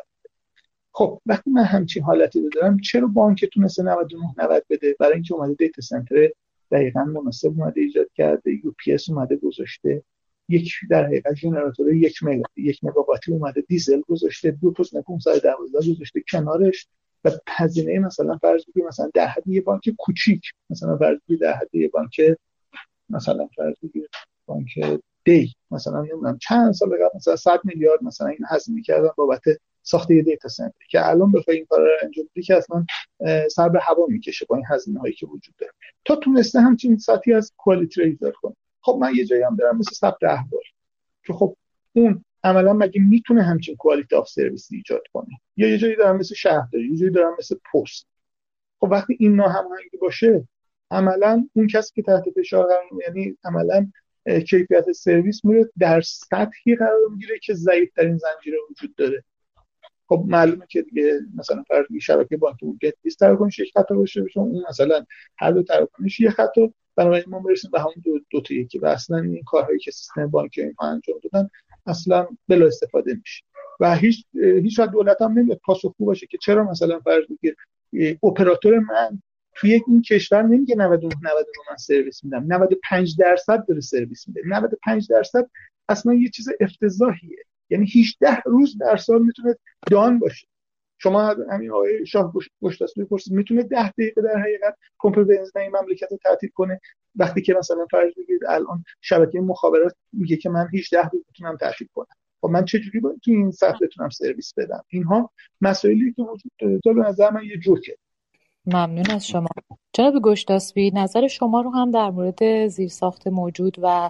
خب وقتی من همچین حالتی دارم، چرا بانک تونسته 99 90 بده؟ برای اینکه اومده دیتا سنتر دقیقاً مناسب اومده ایجاد کرده، یو پی اس اومده گذاشته، یک در حقیقت ژنراتور 1 مگاواتی اومده دیزل گذاشته، 2.512 گذاشته کنارش و هزینه مثلا فرض بگیر مثلا در حد یه بانک کوچیک، مثلا فرض بگیر در حد یه بانک مثلا فرض بگیر بانک دی مثلا نمیدونم چند سال قبل مثلا 100 میلیارد مثلا این هزینه کردن بابت ساخت یه دیتا سنتر که الان بخوای این کارا رو انجام بدی که اصلا سر به هوا میکشه با این هزینه‌هایی که وجود داره. تا تونسته همچین سطحی از کوالیتی ایجاد کنه. خب من یه جایی هم دارم مثل ثبت احوال که خب اون عملا مگه میتونه همچین کوالیتی آف سرویس ایجاد کنه، یا یه جایی دارم مثل شهرداری، یه جایی دارم مثل پست. خب وقتی این ناهماهنگی باشه، عملا اون کسی که تحت فشار قرار میگیره، یعنی عملا کیفیت سرویس میره در سطحی قرار میگیره که ضعیف‌ترین زنجیره وجود داره. خب معلومه که دیگه مثلا فرض کنید شبکه بانکی گت 20 تراکنش یک خط باشه، اون مثلا هر دو تراکنش یک خط، بنابراین ما برسیم به همون دو تا یکی و اصلا این کارهایی که سیستم بانکی اینها انجام دادن اصلا بلا استفاده میشه و هیچ دولت هم نمیاد پاسخگو باشه که چرا مثلا فرض بگیر اپراتور من توی این کشور نمیگه 99 من سرویس میدم، 95% داره سرویس میده. 95% اصلا یه چیز افتضاحیه. یعنی 18 روز در سال میتونه دان باشه. شما همین آقای شاهگشتاسبی پرسید میتونه 10 دقیقه در حقیقت پمپ بنزین این مملکت رو تعطیل کنه، وقتی که مثلا فرض بگیرید الان شبکه مخابرات میگه که من 18 دقیقه میتونم تعطیل کنم، خب من چجوری باید تو این صفحه بتونم سرویس بدم؟ اینها مسائلی که وجود داره. تا به نظر من یه جوکه. ممنون از شما جناب گشتاسبی. نظر شما رو هم در مورد زیرساخت موجود و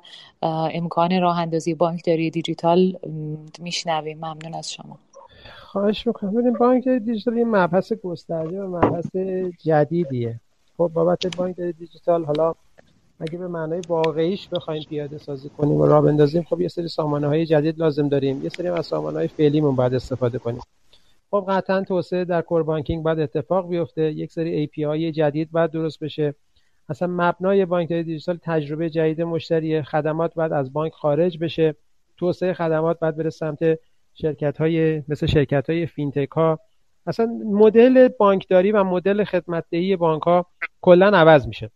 امکان راه اندازی بانکداری دیجیتال میشنویم. ممنون از شما. خواهش میکنم. ببینید بانک دیجیتال یه مبحث گسترده و مبحث جدیدیه. خب بابت بانک دیجیتال حالا اگه به معنای واقعیش بخوایم پیاده سازی کنیم و راه بندازیم، خب یه سری سامانه‌های جدید لازم داریم، یه سری از سامانه‌های فعلیمون باید استفاده کنیم. خب قطعاً توسعه در کور بانکینگ باید اتفاق بیفته، یک سری ای پی آی جدید باید درست بشه. اصلا مبنای بانکداری دیجیتال تجربه جدید مشتری، خدمات باید از بانک خارج بشه، توسعه خدمات باید بره سمت شرکت‌های مثل شرکت‌های فینتک‌ها. اصلا مدل بانکداری و مدل خدمت‌دهی بانک‌ها کلاً عوض میشه.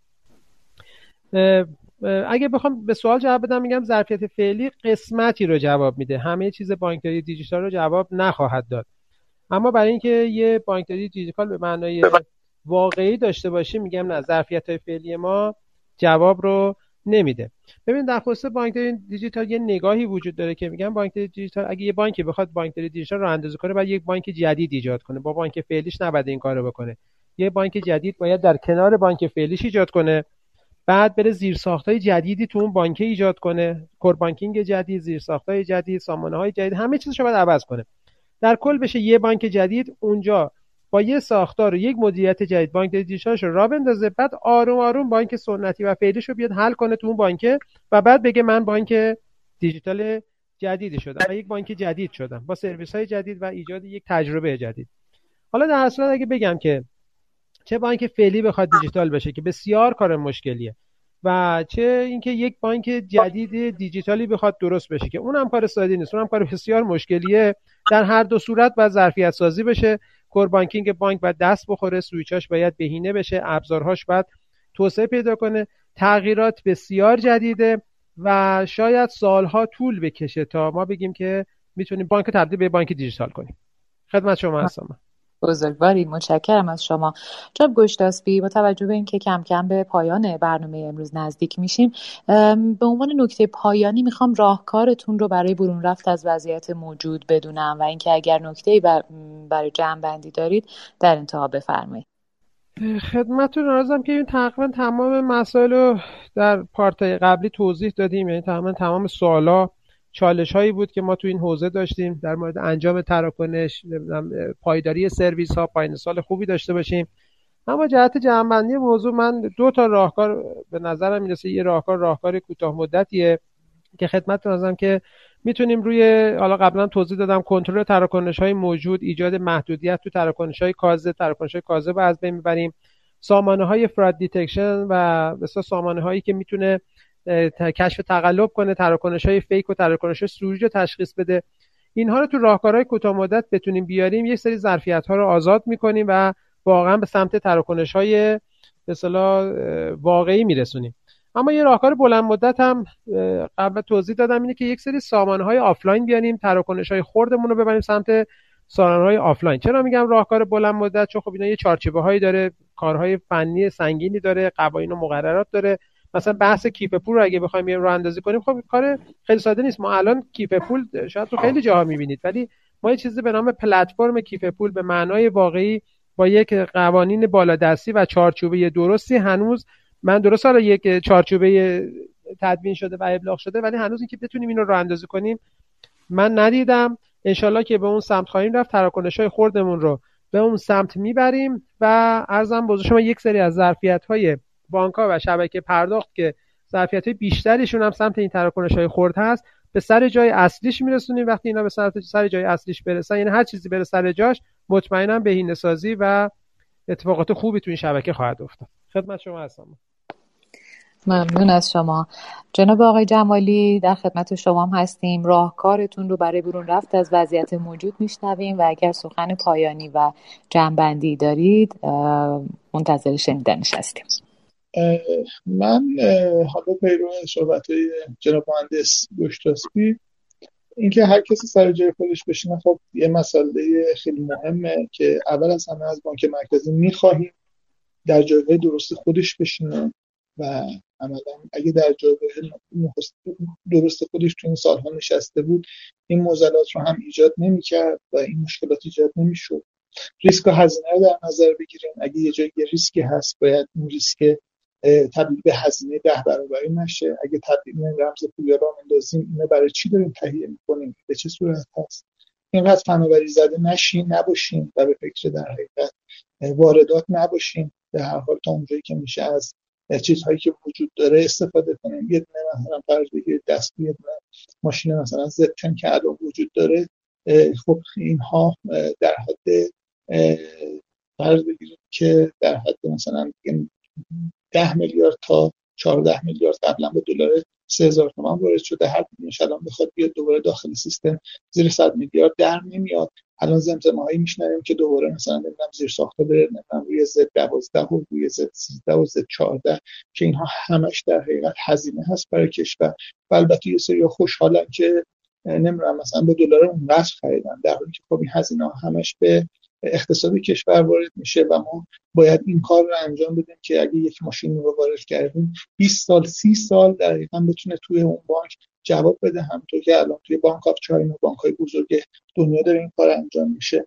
اگه بخوام به سوال جواب بدم میگم ظرفیت فعلی قسمتی رو جواب میده، همه چیز بانکداری دیجیتال رو جواب نخواهد داد. اما برای اینکه یه بانکداری دیجیتال به معنای واقعی داشته باشه میگم نه، ظرفیت‌های فعلی ما جواب رو نمیده. ببین در خصوص بانکداری دیجیتال یه نگاهی وجود داره که میگم بانکداری دیجیتال اگه یه بانکی بخواد بانکداری دیجیتال راه اندازی کنه باید یک بانک جدید ایجاد کنه، با بانک فعلیش نباید این کارو بکنه. یه بانک جدید باید در کنار بانک فعلیش ایجاد کنه، بعد بره زیرساخت‌های جدیدی تو اون بانک ایجاد کنه، کور بانکینگ جدید، زیرساخت‌های جدید، سامانه‌های جدید، همه چیزشو باید عوض کنه. در کل بشه یه بانک جدید اونجا با یه ساختار و یک مدیریت جدید بانک دیجیتالش رو راه بندازه، بعد آروم آروم بانک سنتی و فعلیش رو بیاد حل کنه تو اون بانک و بعد بگه من بانک دیجیتال جدیدی شدم و یک بانک جدید شدم با سرویس‌های جدید و ایجاد یک تجربه جدید. حالا در اصل اگه بگم که چه بانک فعلی بخواد دیجیتال بشه که بسیار کار مشکلیه و چه اینکه یک بانک جدید دیجیتالی بخواد درست بشه که اونم کار ساده نیست، اونم کار بسیار مشکلیه، در هر دو صورت باید ظرفیت سازی بشه. کور بانکینگ بانک باید دست بخوره، سویچاش باید بهینه بشه، ابزارهاش باید توسعه پیدا کنه. تغییرات بسیار جدیده و شاید سالها طول بکشه تا ما بگیم که میتونیم بانک تبدیل به بانک دیجیتال کنیم. خدمت شما هستم. بزرگواری. متشکرم از شما جناب گشتاسبی. با توجه به اینکه کم کم به پایان برنامه امروز نزدیک میشیم، به عنوان نکته پایانی میخوام راهکارتون رو برای برون رفت از وضعیت موجود بدونم و اینکه اگر نکته‌ای برای جمع‌بندی دارید در انتها بفرمایید. خدمتتون عرضم که این تقریبا تمام مسائل رو در پارت‌های قبلی توضیح دادیم، یعنی تقریبا تمام سوالا چالش هایی بود که ما تو این حوزه داشتیم در مورد انجام تراکنش، پایداری سرویس ها، پایان سال خوبی داشته باشیم. اما جهت جمع‌بندی موضوع من دو تا راهکار به نظرم میرسه. یه راهکار کوتاه مدتیه که خدمتتون عرضم که میتونیم روی، حالا قبلا توضیح دادم، کنترل تراکنش های موجود، ایجاد محدودیت تو تراکنش های کاذب از بین میبریم. سامانه های فراد دیتکشن و مثلا سامانه هایی که میتونه کشف تقلب کنه، تراکنش‌های فیک و تراکنش‌های سوری رو تشخیص بده. اینها رو تو راهکارهای کوتاه مدت بتونیم بیاریم، یک سری ظرفیت‌ها رو آزاد می‌کنیم و واقعا به سمت تراکنش‌های به اصطلاح واقعی می‌رسونیم. اما یه راهکار بلند مدت هم قبل توضیح دادم، اینه که یک سری سامانه‌های آفلاین بیاریم، تراکنش‌های خردمون رو ببریم سمت سامانه‌های آفلاین. چرا میگم راهکار بلند مدت؟ چون خب اینا یه چارچوبه‌هایی داره، کارهای فنی سنگینی داره، قوانین و مقررات داره. مثلا بحث کیف پول رو اگه بخوایم یه راه اندازی کنیم، خب کار خیلی ساده نیست. ما الان کیف پول شاید تو خیلی جاها می‌بینید، ولی ما یه چیزی به نام پلتفرم کیف پول به معنای واقعی با یک قوانین بالادستی و چارچوبه درستی هنوز، من درست حالا یک چارچوبه تدوین شده و ابلاغ شده، ولی هنوز اینکه بتونیم اینو راه اندازی کنیم من ندیدم. انشالله که به اون سمت خواهیم رفت، تراکنش‌های خردمون رو به اون سمت می‌بریم و عرضم بزرگ شما یک سری از ظرفیت‌های بانک‌ها و شبکه پرداخت که ظرفیت‌های بیشتریشون هم سمت این تراکنش‌های خرد هست به سر جای اصلیش میرسونیم. وقتی اینا به سر جای اصلیش برسن، یعنی هر چیزی بره سر جاش، مطمئنم بهینه‌سازی و اتفاقات خوبی تو این شبکه خواهد افتاد. خدمت شما هستم. ممنون از شما جناب آقای جمالی. در خدمت شما هم هستیم. راهکارتون رو برای برون رفت از وضعیت موجود میشنویم و اگر سخن پایانی و جمع‌بندی دارید منتظر شنیدنش هستیم. من حالا پیرو صحبت‌های جناب مهندس گشتاسبی اینکه هر کسی سر جای خودش بشینه خب یه مسئله خیلی مهمه که اول از همه از بانک مرکزی می‌خواهیم در جایگاه درست خودش بشینه و عملاً اگه در جایگاه درست خودش تو این سال‌ها نشسته بود این معضلات رو هم ایجاد نمی‌کرد و این مشکلات ایجاد نمی‌شد. ریسک و هزینه رو در نظر بگیریم، اگه یه جایی ریسکی هست باید اون ریسک تبدیل به هزینه 10 برابری نشه. اگه تبدیل به رمز پولی راه اندازیم، اینو برای چی داریم تهیه می‌کنیم، به چه صورت هست، اینقدر فناوری زده نباشیم و به فکر در حقیقت واردات نباشیم. در هر حال تا اونجایی که میشه از چیزهایی که وجود داره استفاده کنیم. یه دونه مثلا فرض بگیرید دستگیر ماشین مثلا زبچن که الان وجود داره، خب اینها در حد فرض بگیرید که در حد مثلا 10 میلیارد تا 14 میلیارد قبلا به دلار 3000 تومان وارد شده، هر دونش الان بخواد بیاد دوباره داخل سیستم زیر 100 میلیارد در نمیاد. الان زمزمه‌هایی میشنویم که دوباره مثلا نمیدونم زیر ساخته بره، نمیدونم روی Z12 و روی Z13 و Z14 که اینها همش در حقیقت هزینه هست برای کشور. البته یه سری خوشحالن که نمیدونم مثلا به دلار اونقدر خریدن، در حالی که خب این هزینه همش به اقتصاد کشور وارد میشه و ما باید این کار رو انجام بدیم که اگه یک ماشین رو وارد کردیم 20 سال 30 سال دقیقاً بتونه توی اون بانک جواب بده. همونطور که الان توی بانک آف چاینا، بانک‌های بزرگ دنیا داره این کار انجام میشه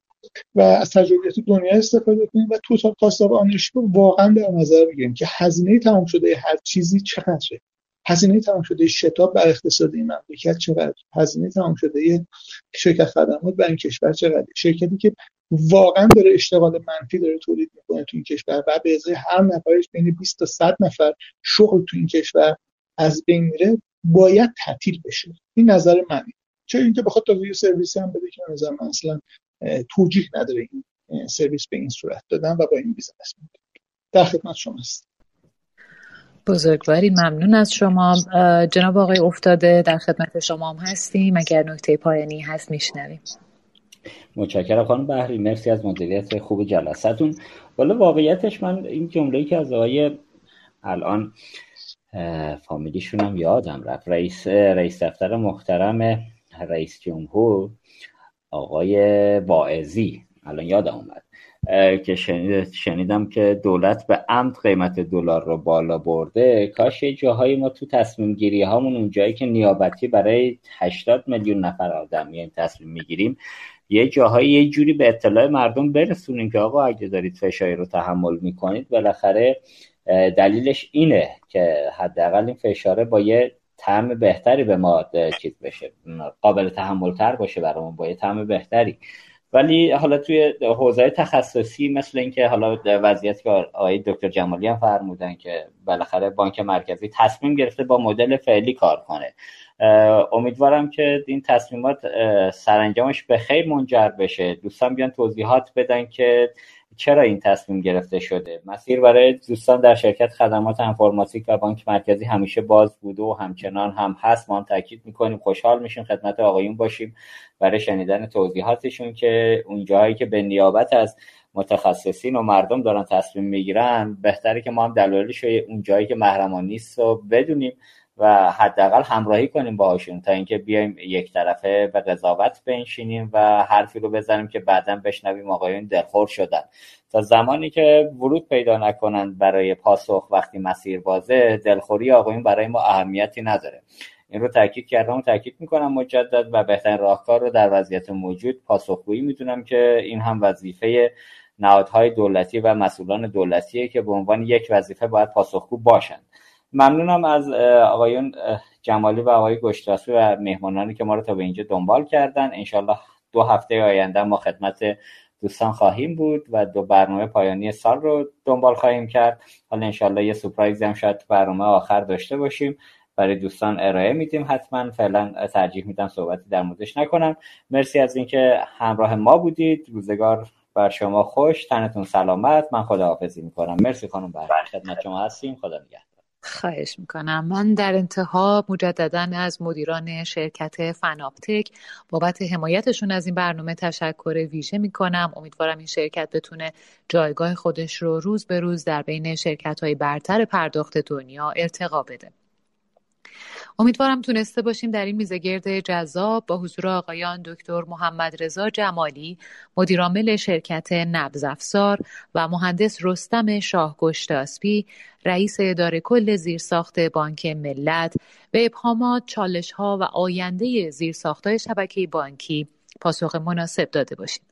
و از تجربیات دنیا استفاده کنیم و توتال کاست آف آنرشیپ رو واقعاً در نظر بگیریم که هزینه تمام شده هر چیزی چقدره، هزینه تمام شده شتاب بر اقتصاد این مملکت چقدر، هزینه تمام شده شرکت خدمات بر این کشور چقدر، شرکتی که واقعا داره اشتغال منفی داره تولید میکنه تو این کشور و به ازای هر نفرش بین 20 تا 100 نفر شغل تو این کشور از بین میره، باید تعطیل بشه. این نظر منه. چه اینکه بخواد تا ویو سرویس هم بده که نظر من اصلا توجیه نداره این سرویس به این صورت دادن و با این بیزنس میده. در خدمت شماست. بزرگواری ممنون از شما. جناب آقای افتاده در خدمت شما هم هستیم، اگر نکته پایانی هست میشنویم. متشکرم خانم بهری، مرسی از مدیریت خوب جلسه‌تون. والا واقعیتش من این جمله‌ای که از آقای الان فامیلیشون هم یادم رفت، رئیس دفتر محترم رئیس جمهور آقای واعظی، الان یادم اومد که شنیدم که دولت به عمد قیمت دلار رو بالا برده. کاش یه جاهایی ما تو تصمیم گیری هامون اون جایی که نیابتی برای 80 میلیون نفر آدم یعنی تصمیم میگیریم یه جاهایی یه جوری به اطلاع مردم برسونیم که آقا اگه دارید فشاری رو تحمل میکنید بالاخره دلیلش اینه که حداقل این فشاره با یه طعم بهتری به ما چیز بشه، قابل تحمل تر باشه برامون با یه طعم بهتری. ولی حالا توی حوزه تخصصی مثل اینکه حالا وضعیت که آقای دکتر جمالی هم فرمودن که بالاخره بانک مرکزی تصمیم گرفته با مدل فعلی کار کنه، امیدوارم که این تصمیمات سرانجامش به خیر منجر بشه. دوستان بیان توضیحات بدن که چرا این تصمیم گرفته شده. مسیر برای دوستان در شرکت خدمات انفورماتیک و بانک مرکزی همیشه باز بوده و همچنان هم هست. ما هم تاکید میکنیم، خوشحال میشیم خدمت آقایون باشیم برای شنیدن توضیحاتشون که اون جایی که به نیابت از متخصصین و مردم دارن تصمیم میگیرن بهتره که ما هم دلایلش اون جایی که محرمانه نیست رو بدونیم و حداقل همراهی کنیم باهاشون تا اینکه بیایم یک طرفه به قضاوت بنشینیم و حرفی رو بزنیم که بعداً بشنویم آقایون دلخور شدن. تا زمانی که ورود پیدا نکنند برای پاسخ وقتی مسیر بازه، دلخوری آقایون برای ما اهمیتی نداره. این رو تاکید کردم و تاکید میکنم مجدد و بهترین راهکار رو در وضعیت موجود پاسخگویی میدونم که این هم وظیفه نهادهای دولتی و مسئولان دولتیه که به عنوان یک وظیفه باید پاسخگو باشند. ممنونم از آقایون جمالی و آقای گشتاسبی و مهمانانی که ما رو تا به اینجا دنبال کردن. انشالله 2 هفته آینده ما خدمت دوستان خواهیم بود و 2 برنامه پایانی سال رو دنبال خواهیم کرد. حالا انشالله یه سورپرایز هم شاید برنامه آخر داشته باشیم برای دوستان ارائه میدیم حتما. فعلا ترجیح میدم صحبتی در موردش نکنم. مرسی از اینکه همراه ما بودید. روزگار بر شما خوش، تنتون سلامت. من خداحافظی میکنم. مرسی خانم بهری، خدمت شما هستیم. خدا نگهدار. خواهش میکنم. من در انتها مجدداً از مدیران شرکت فناپ تک بابت حمایتشون از این برنامه تشکر ویژه میکنم. امیدوارم این شرکت بتونه جایگاه خودش رو روز به روز در بین شرکت‌های برتر پرداخت دنیا ارتقا بده. امیدوارم تونسته باشیم در این میزگرد جذاب با حضور آقایان دکتر محمد رضا جمالی، مدیرعامل شرکت نبض افزار و مهندس رستم شاهگشتاسبی، رئیس اداره کل زیرساخت بانک ملت، به ابهامات، چالش‌ها و آینده زیرساخت‌های شبکه بانکی پاسخ مناسب داده باشیم.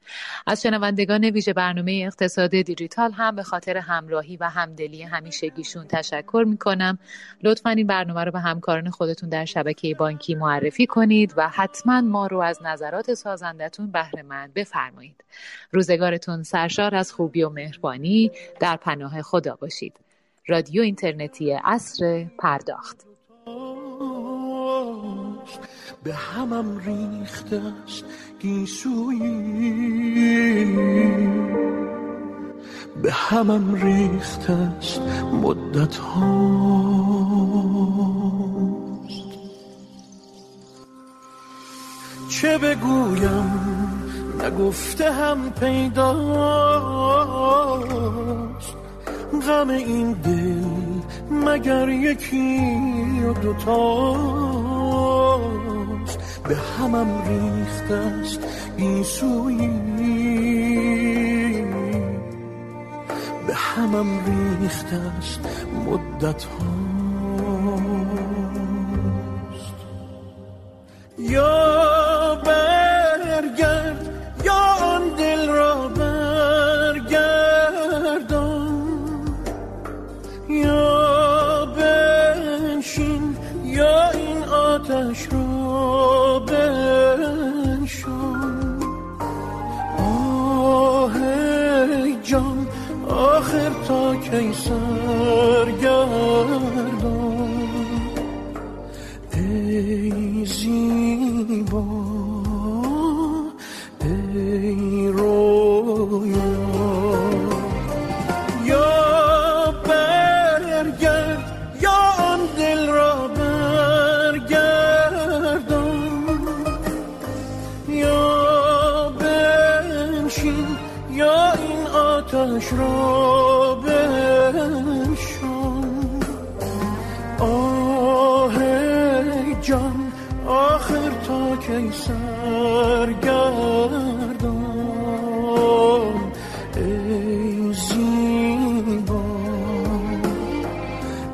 از شنوندگان ویژه برنامه اقتصاد دیجیتال هم به خاطر همراهی و همدلی همیشگیشون تشکر میکنم. لطفاً این برنامه رو به همکاران خودتون در شبکه بانکی معرفی کنید و حتماً ما رو از نظرات سازندتون بهره مند بفرمایید. روزگارتون سرشار از خوبی و مهربانی، در پناه خدا باشید. رادیو اینترنتی عصر پرداخت. به همم ریختش گیسویی، به همم ریختش مدت هاست، چه بگویم نگفته هم پیداست، غم این دل مگر یکی و دوتا، به همم ریختش گیسویی، به همم ریختش مدت هاست. یا برگرد، یا آن دل را برگردان، یا بنشین، یا این آتش را بنشان. آه ای جان، آخر تا کی سرگردان؟ ای زیبا، ای رویا، یا برگرد، یا آن دل را آتش را بنشان. آه ای جان، آخر تا کی سرگردان؟ ای زیبا،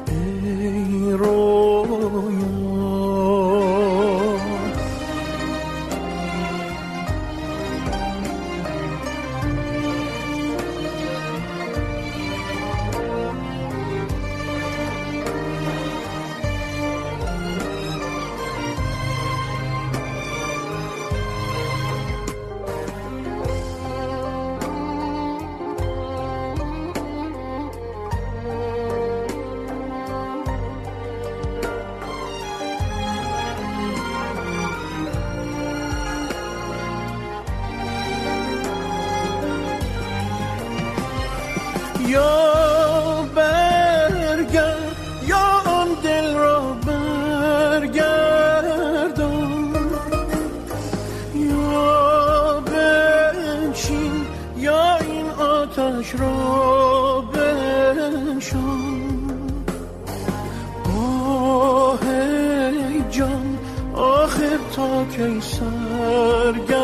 ای رویا. آه ای جان، آخر تا کی سرگردان؟